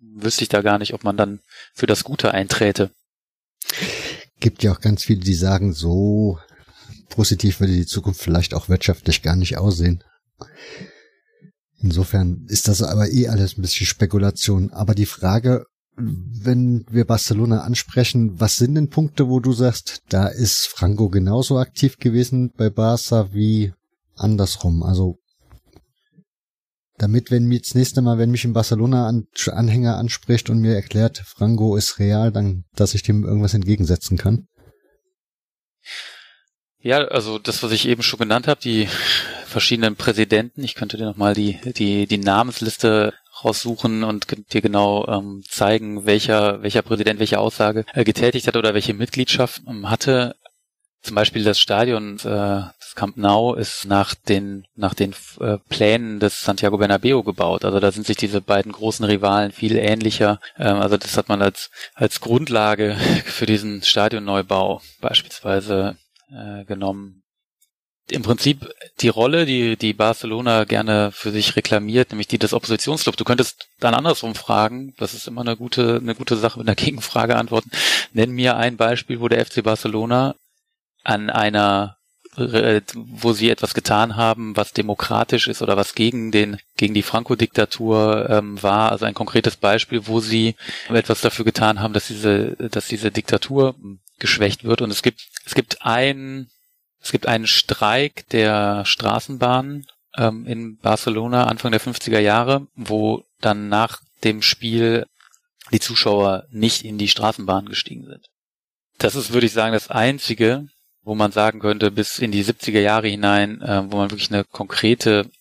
wüsste ich da gar nicht, ob man dann für das Gute einträte. Gibt ja auch ganz viele, die sagen, so positiv würde die Zukunft vielleicht auch wirtschaftlich gar nicht aussehen. Insofern ist das aber alles ein bisschen Spekulation. Aber die Frage, wenn wir Barcelona ansprechen, was sind denn Punkte, wo du sagst, da ist Franco genauso aktiv gewesen bei Barca wie andersrum? Also damit, wenn mir das nächste Mal, wenn mich ein Barcelona-Anhänger anspricht und mir erklärt, Franco ist real, dann, dass ich dem irgendwas entgegensetzen kann. Ja, also das, was ich eben schon genannt habe, die verschiedenen Präsidenten. Ich könnte dir nochmal die Namensliste raussuchen und dir genau zeigen, welcher Präsident welche Aussage getätigt hat oder welche Mitgliedschaft hatte. Zum Beispiel das Stadion, das Camp Nou, ist nach den Plänen des Santiago Bernabéu gebaut. Also da sind sich diese beiden großen Rivalen viel ähnlicher. Also das hat man als Grundlage für diesen Stadionneubau beispielsweise genommen. Im Prinzip die Rolle, die Barcelona gerne für sich reklamiert, nämlich die des Oppositionsclubs. Du könntest dann andersrum fragen, das ist immer eine gute Sache, mit einer Gegenfrage antworten. Nenn mir ein Beispiel, wo der FC Barcelona wo sie etwas getan haben, was demokratisch ist oder was gegen die Franco-Diktatur war. Also ein konkretes Beispiel, wo sie etwas dafür getan haben, dass diese Diktatur geschwächt wird. Und es gibt einen Streik der Straßenbahn in Barcelona Anfang der 50er Jahre, wo dann nach dem Spiel die Zuschauer nicht in die Straßenbahn gestiegen sind. Das ist, würde ich sagen, das Einzige, wo man sagen könnte, bis in die 70er Jahre hinein, wo man wirklich ein konkreter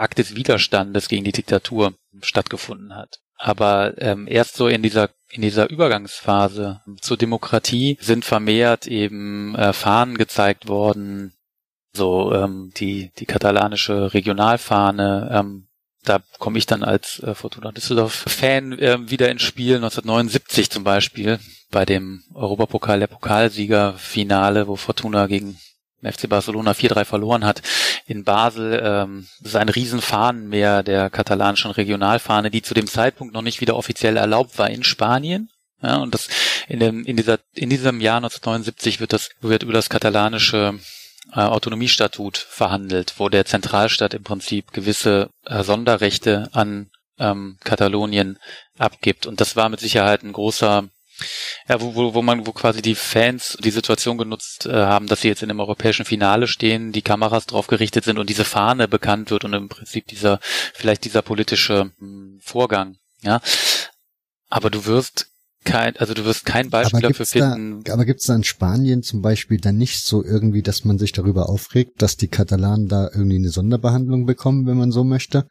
Akt des Widerstandes gegen die Diktatur stattgefunden hat. Aber erst so in dieser Übergangsphase zur Demokratie sind vermehrt eben Fahnen gezeigt worden, so die katalanische Regionalfahne. Da komme ich dann als Fortuna Düsseldorf-Fan wieder ins Spiel, 1979 zum Beispiel, bei dem Europapokal, der Pokalsiegerfinale, wo Fortuna gegen FC Barcelona 4-3 verloren hat in Basel. Das ist ein Riesenfahnenmeer der katalanischen Regionalfahne, die zu dem Zeitpunkt noch nicht wieder offiziell erlaubt war in Spanien. Ja, und das in diesem Jahr 1979 wird über das katalanische Autonomiestatut verhandelt, wo der Zentralstaat im Prinzip gewisse Sonderrechte an Katalonien abgibt. Und das war mit Sicherheit ein großer, ja, wo quasi die Fans die Situation genutzt haben, dass sie jetzt in einem europäischen Finale stehen, die Kameras drauf gerichtet sind und diese Fahne bekannt wird und im Prinzip vielleicht dieser politische Vorgang, ja. Aber du wirst du wirst keinen Beispiel dafür finden. Aber gibt's da in Spanien zum Beispiel dann nicht so irgendwie, dass man sich darüber aufregt, dass die Katalanen da irgendwie eine Sonderbehandlung bekommen, wenn man so möchte?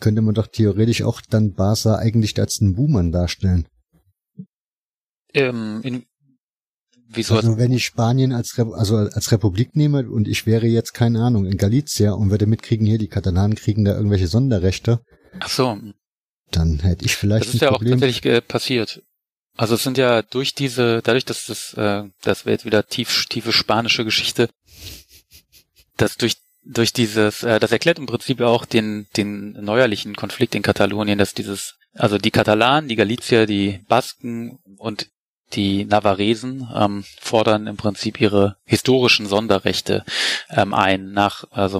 Könnte man doch theoretisch auch dann Barca eigentlich als einen Buhmann darstellen. Wieso? Also wenn ich Spanien als Republik nehme und ich wäre jetzt, keine Ahnung, in Galizia und würde mitkriegen, hier die Katalanen kriegen da irgendwelche Sonderrechte. Ach so. Dann hätte ich vielleicht ein Problem. Das ist ja auch tatsächlich passiert. Also es sind ja dadurch, dass das wäre jetzt wieder tiefe spanische Geschichte, dass durch dieses, das erklärt im Prinzip auch den neuerlichen Konflikt in Katalonien, dass die Katalanen, die Galizier, die Basken und die Navaresen fordern im Prinzip ihre historischen Sonderrechte ein,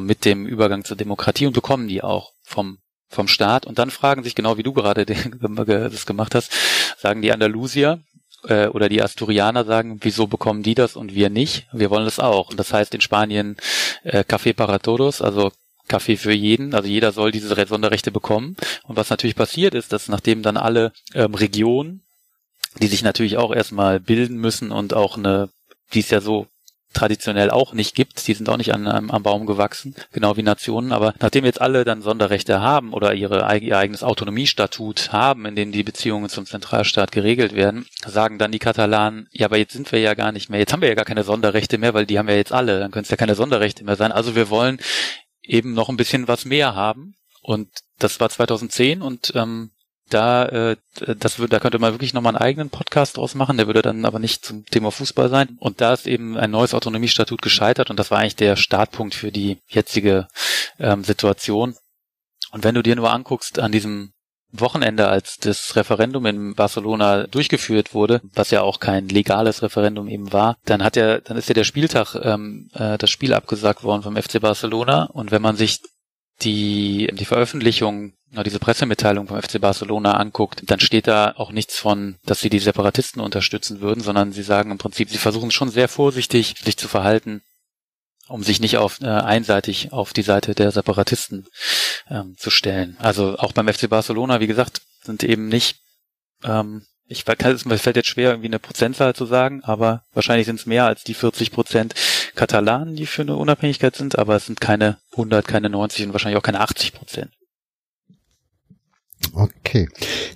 mit dem Übergang zur Demokratie, und bekommen die auch vom Staat. Und dann fragen sich, genau wie du gerade das gemacht hast, sagen die Andalusier oder die Asturianer sagen, wieso bekommen die das und wir nicht? Wir wollen das auch. Und das heißt in Spanien Café para todos, also Kaffee für jeden, also jeder soll diese Sonderrechte bekommen. Und was natürlich passiert ist, dass nachdem dann alle Regionen, die sich natürlich auch erstmal bilden müssen und auch die es ja so traditionell auch nicht gibt, die sind auch nicht am Baum gewachsen, genau wie Nationen, aber nachdem jetzt alle dann Sonderrechte haben oder ihr eigenes Autonomiestatut haben, in dem die Beziehungen zum Zentralstaat geregelt werden, sagen dann die Katalanen, ja, aber jetzt sind wir ja gar nicht mehr, jetzt haben wir ja gar keine Sonderrechte mehr, weil die haben ja jetzt alle, dann können es ja keine Sonderrechte mehr sein, also wir wollen eben noch ein bisschen was mehr haben, und das war 2010 und da könnte man wirklich nochmal einen eigenen Podcast draus machen, der würde dann aber nicht zum Thema Fußball sein. Und da ist eben ein neues Autonomiestatut gescheitert, und das war eigentlich der Startpunkt für die jetzige Situation. Und wenn du dir nur anguckst, an diesem Wochenende, als das Referendum in Barcelona durchgeführt wurde, was ja auch kein legales Referendum eben war, dann ist ja der Spieltag, das Spiel abgesagt worden vom FC Barcelona. Und wenn man sich die Veröffentlichung, diese Pressemitteilung vom FC Barcelona anguckt, dann steht da auch nichts von, dass sie die Separatisten unterstützen würden, sondern sie sagen im Prinzip, sie versuchen schon sehr vorsichtig, sich zu verhalten, um sich nicht einseitig auf die Seite der Separatisten zu stellen. Also auch beim FC Barcelona, wie gesagt, sind eben nicht, mir fällt jetzt schwer, irgendwie eine Prozentzahl zu sagen, aber wahrscheinlich sind es mehr als die 40% Katalanen, die für eine Unabhängigkeit sind, aber es sind keine 100, keine 90 und wahrscheinlich auch keine 80%. Okay.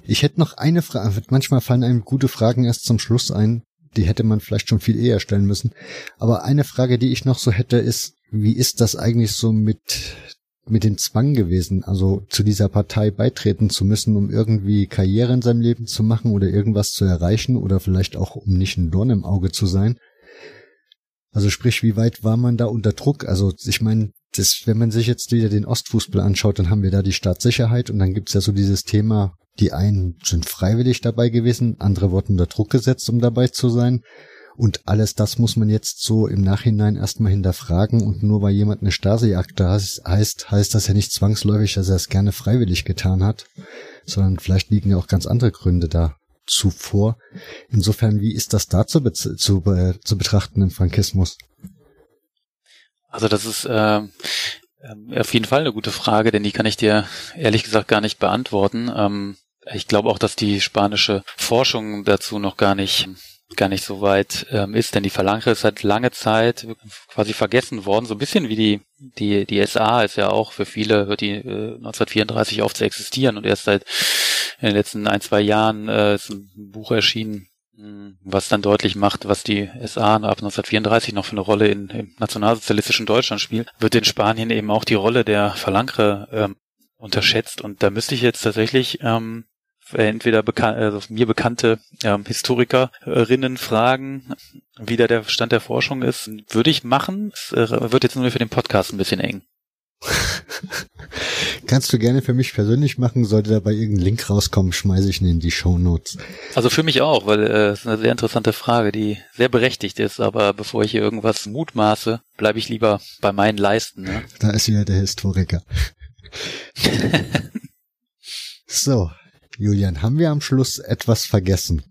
Ich hätte noch eine Frage. Manchmal fallen einem gute Fragen erst zum Schluss ein. Die hätte man vielleicht schon viel eher stellen müssen. Aber eine Frage, die ich noch so hätte, ist, wie ist das eigentlich so mit dem Zwang gewesen, also zu dieser Partei beitreten zu müssen, um irgendwie Karriere in seinem Leben zu machen oder irgendwas zu erreichen oder vielleicht auch, um nicht ein Dorn im Auge zu sein? Also sprich, wie weit war man da unter Druck? Also ich meine, wenn man sich jetzt wieder den Ostfußball anschaut, dann haben wir da die Staatssicherheit und dann gibt's ja so dieses Thema, die einen sind freiwillig dabei gewesen, andere wurden unter Druck gesetzt, um dabei zu sein. Und alles das muss man jetzt so im Nachhinein erstmal hinterfragen, und nur weil jemand eine Stasi-Akte heißt das ja nicht zwangsläufig, dass er es gerne freiwillig getan hat, sondern vielleicht liegen ja auch ganz andere Gründe da zuvor. Insofern, wie ist das da zu betrachten im Frankismus? Also das ist auf jeden Fall eine gute Frage, denn die kann ich dir ehrlich gesagt gar nicht beantworten. Ich glaube auch, dass die spanische Forschung dazu noch gar nicht so weit ist, denn die Falange ist halt lange Zeit quasi vergessen worden, so ein bisschen wie die SA ist ja auch, für viele hört die 1934 auf zu existieren, und erst seit in den letzten 1-2 Jahren ist ein Buch erschienen, was dann deutlich macht, was die SA ab 1934 noch für eine Rolle im nationalsozialistischen Deutschland spielt, wird in Spanien eben auch die Rolle der Falange unterschätzt. Und da müsste ich jetzt tatsächlich entweder mir bekannte Historikerinnen fragen, wie da der Stand der Forschung ist. Würde ich machen. Es wird jetzt nur für den Podcast ein bisschen eng. Kannst du gerne für mich persönlich machen, sollte dabei irgendein Link rauskommen, schmeiße ich ihn in die Shownotes. Also für mich auch, weil es eine sehr interessante Frage, die sehr berechtigt ist, aber bevor ich hier irgendwas mutmaße, bleibe ich lieber bei meinen Leisten. Ne? Da ist wieder der Historiker. So, Julian, haben wir am Schluss etwas vergessen?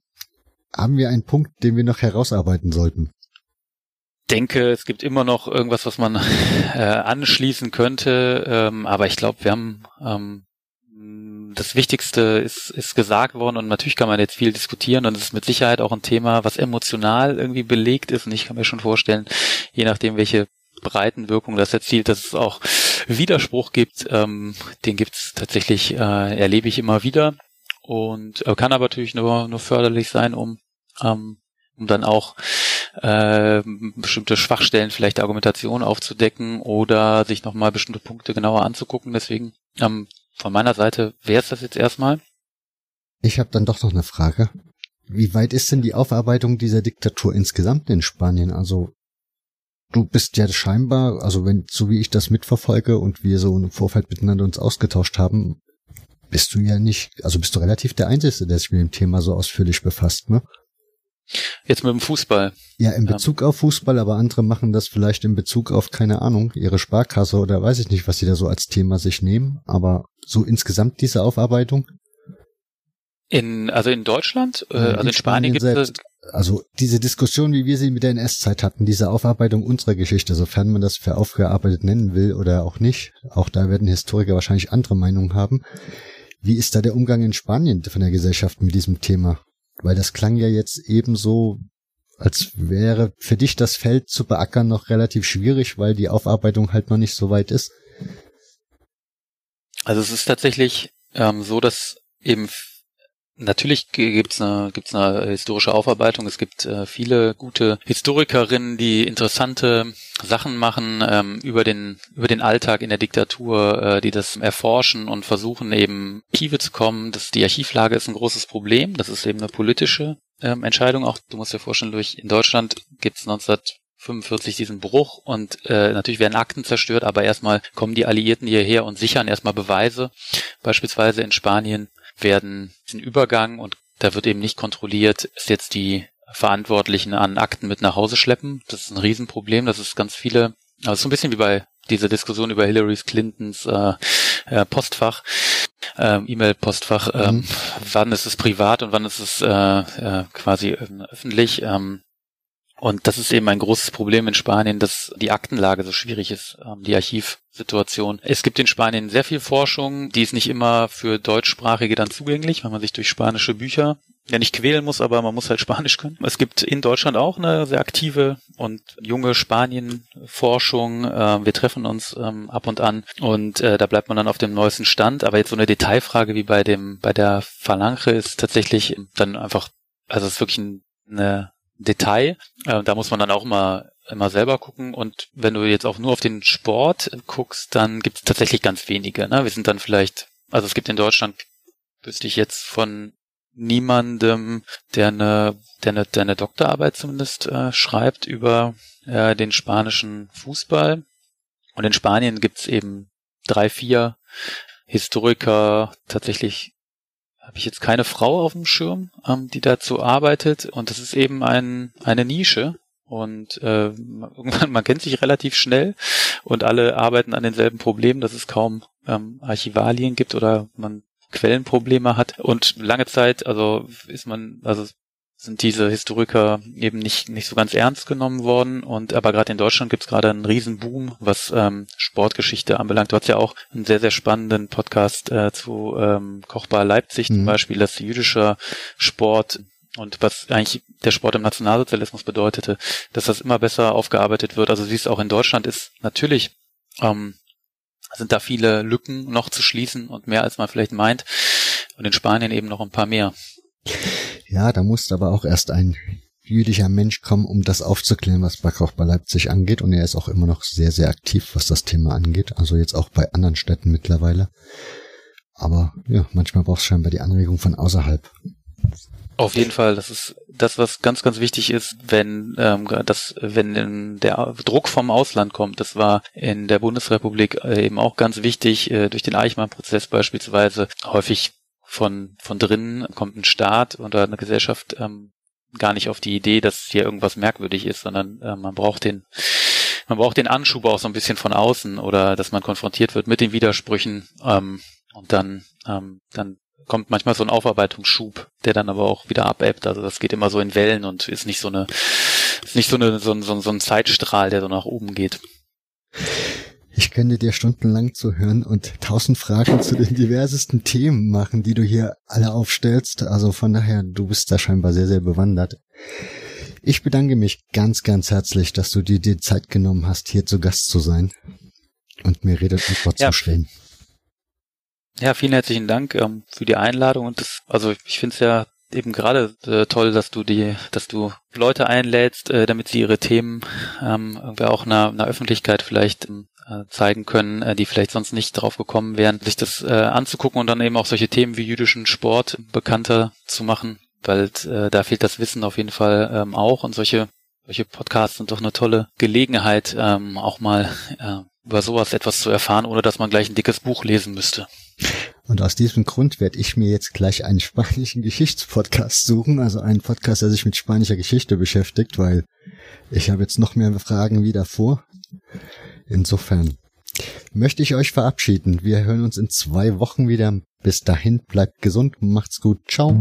Haben wir einen Punkt, den wir noch herausarbeiten sollten? Denke, es gibt immer noch irgendwas, was man anschließen könnte, aber ich glaube, wir haben das Wichtigste ist gesagt worden und natürlich kann man jetzt viel diskutieren und es ist mit Sicherheit auch ein Thema, was emotional irgendwie belegt ist und ich kann mir schon vorstellen, je nachdem welche Breitenwirkung das erzielt, dass es auch Widerspruch gibt, den gibt's tatsächlich, erlebe ich immer wieder und kann aber natürlich nur förderlich sein, um dann auch bestimmte Schwachstellen vielleicht Argumentation aufzudecken oder sich nochmal bestimmte Punkte genauer anzugucken. Deswegen von meiner Seite wäre es das jetzt erstmal. Ich habe dann doch noch eine Frage. Wie weit ist denn die Aufarbeitung dieser Diktatur insgesamt in Spanien? Also du bist ja scheinbar, also wenn so wie ich das mitverfolge und wir so im Vorfeld miteinander uns ausgetauscht haben, bist du ja nicht, also bist du relativ der Einzige, der sich mit dem Thema so ausführlich befasst, ne? Jetzt mit dem Fußball. Ja, in Bezug auf Fußball, aber andere machen das vielleicht in Bezug auf, keine Ahnung, ihre Sparkasse oder weiß ich nicht, was sie da so als Thema sich nehmen, aber so insgesamt diese Aufarbeitung? Also in Deutschland, also in Spanien gibt es... Also diese Diskussion, wie wir sie mit der NS-Zeit hatten, diese Aufarbeitung unserer Geschichte, sofern man das für aufgearbeitet nennen will oder auch nicht, auch da werden Historiker wahrscheinlich andere Meinungen haben. Wie ist da der Umgang in Spanien von der Gesellschaft mit diesem Thema? Weil das klang ja jetzt eben so, als wäre für dich das Feld zu beackern noch relativ schwierig, weil die Aufarbeitung halt noch nicht so weit ist. Also es ist tatsächlich so, dass eben natürlich gibt's eine historische Aufarbeitung. Es gibt viele gute Historikerinnen, die interessante Sachen machen über den Alltag in der Diktatur, die das erforschen und versuchen eben Archive zu kommen. Die Archivlage ist ein großes Problem. Das ist eben eine politische Entscheidung. Auch du musst dir vorstellen, in Deutschland gibt's 1945 diesen Bruch und natürlich werden Akten zerstört, aber erstmal kommen die Alliierten hierher und sichern erstmal Beweise. Beispielsweise in Spanien werden diesen Übergang und da wird eben nicht kontrolliert, ist jetzt die Verantwortlichen an Akten mit nach Hause schleppen. Das ist ein Riesenproblem, das ist ganz viele, also so ein bisschen wie bei dieser Diskussion über Hillary Clintons Postfach, E-Mail-Postfach, wann ist es privat und wann ist es quasi öffentlich, und das ist eben ein großes Problem in Spanien, dass die Aktenlage so schwierig ist, die Archivsituation. Es gibt in Spanien sehr viel Forschung, die ist nicht immer für Deutschsprachige dann zugänglich, weil man sich durch spanische Bücher ja nicht quälen muss, aber man muss halt Spanisch können. Es gibt in Deutschland auch eine sehr aktive und junge Spanien-Forschung. Wir treffen uns ab und an und da bleibt man dann auf dem neuesten Stand. Aber jetzt so eine Detailfrage wie bei der Falange ist tatsächlich dann einfach, also es ist wirklich eine Detail, da muss man dann auch immer selber gucken und wenn du jetzt auch nur auf den Sport guckst, dann gibt es tatsächlich ganz wenige, ne? Wir sind dann vielleicht, also es gibt in Deutschland, wüsste ich jetzt von niemandem, der eine Doktorarbeit zumindest schreibt über den spanischen Fußball, und in Spanien gibt's eben 3-4 Historiker, tatsächlich habe ich jetzt keine Frau auf dem Schirm, die dazu arbeitet, und das ist eben eine Nische und irgendwann, man kennt sich relativ schnell und alle arbeiten an denselben Problemen, dass es kaum Archivalien gibt oder man Quellenprobleme hat, und lange Zeit sind diese Historiker eben nicht so ganz ernst genommen worden, und aber gerade in Deutschland gibt's gerade einen Riesenboom, was Sportgeschichte anbelangt. Du hast ja auch einen sehr, sehr spannenden Podcast zu Kochbar Leipzig zum Beispiel, das jüdische Sport und was eigentlich der Sport im Nationalsozialismus bedeutete, dass das immer besser aufgearbeitet wird. Also siehst auch in Deutschland ist natürlich sind da viele Lücken noch zu schließen und mehr als man vielleicht meint, und in Spanien eben noch ein paar mehr. Ja, da musste aber auch erst ein jüdischer Mensch kommen, um das aufzuklären, was auch bei Leipzig angeht. Und er ist auch immer noch sehr, sehr aktiv, was das Thema angeht. Also jetzt auch bei anderen Städten mittlerweile. Aber ja, manchmal braucht es scheinbar die Anregung von außerhalb. Auf jeden Fall, das ist das, was ganz, ganz wichtig ist, wenn der Druck vom Ausland kommt. Das war in der Bundesrepublik eben auch ganz wichtig, durch den Eichmann-Prozess beispielsweise häufig. Von drinnen kommt ein Staat oder eine Gesellschaft gar nicht auf die Idee, dass hier irgendwas merkwürdig ist, sondern man braucht den Anschub auch so ein bisschen von außen, oder dass man konfrontiert wird mit den Widersprüchen, und dann kommt manchmal so ein Aufarbeitungsschub, der dann aber auch wieder abebbt. Also das geht immer so in Wellen und ist nicht so ein Zeitstrahl, der so nach oben geht. Ich könnte dir stundenlang zuhören und 1000 Fragen zu den diversesten Themen machen, die du hier alle aufstellst. Also von daher, du bist da scheinbar sehr, sehr bewandert. Ich bedanke mich ganz, ganz herzlich, dass du dir die Zeit genommen hast, hier zu Gast zu sein und mir Rede und Antwort zu stellen. Ja, vielen herzlichen Dank für die Einladung und das, also ich finde es ja eben gerade toll, dass du Leute einlädst, damit sie ihre Themen irgendwie auch einer Öffentlichkeit vielleicht zeigen können, die vielleicht sonst nicht drauf gekommen wären, sich das anzugucken und dann eben auch solche Themen wie jüdischen Sport bekannter zu machen, weil da fehlt das Wissen auf jeden Fall auch und solche Podcasts sind doch eine tolle Gelegenheit, auch mal über sowas etwas zu erfahren, ohne dass man gleich ein dickes Buch lesen müsste. Und aus diesem Grund werde ich mir jetzt gleich einen spanischen Geschichtspodcast suchen, also einen Podcast, der sich mit spanischer Geschichte beschäftigt, weil ich habe jetzt noch mehr Fragen wie davor. Insofern möchte ich euch verabschieden. Wir hören uns in 2 Wochen wieder. Bis dahin, bleibt gesund, macht's gut, ciao.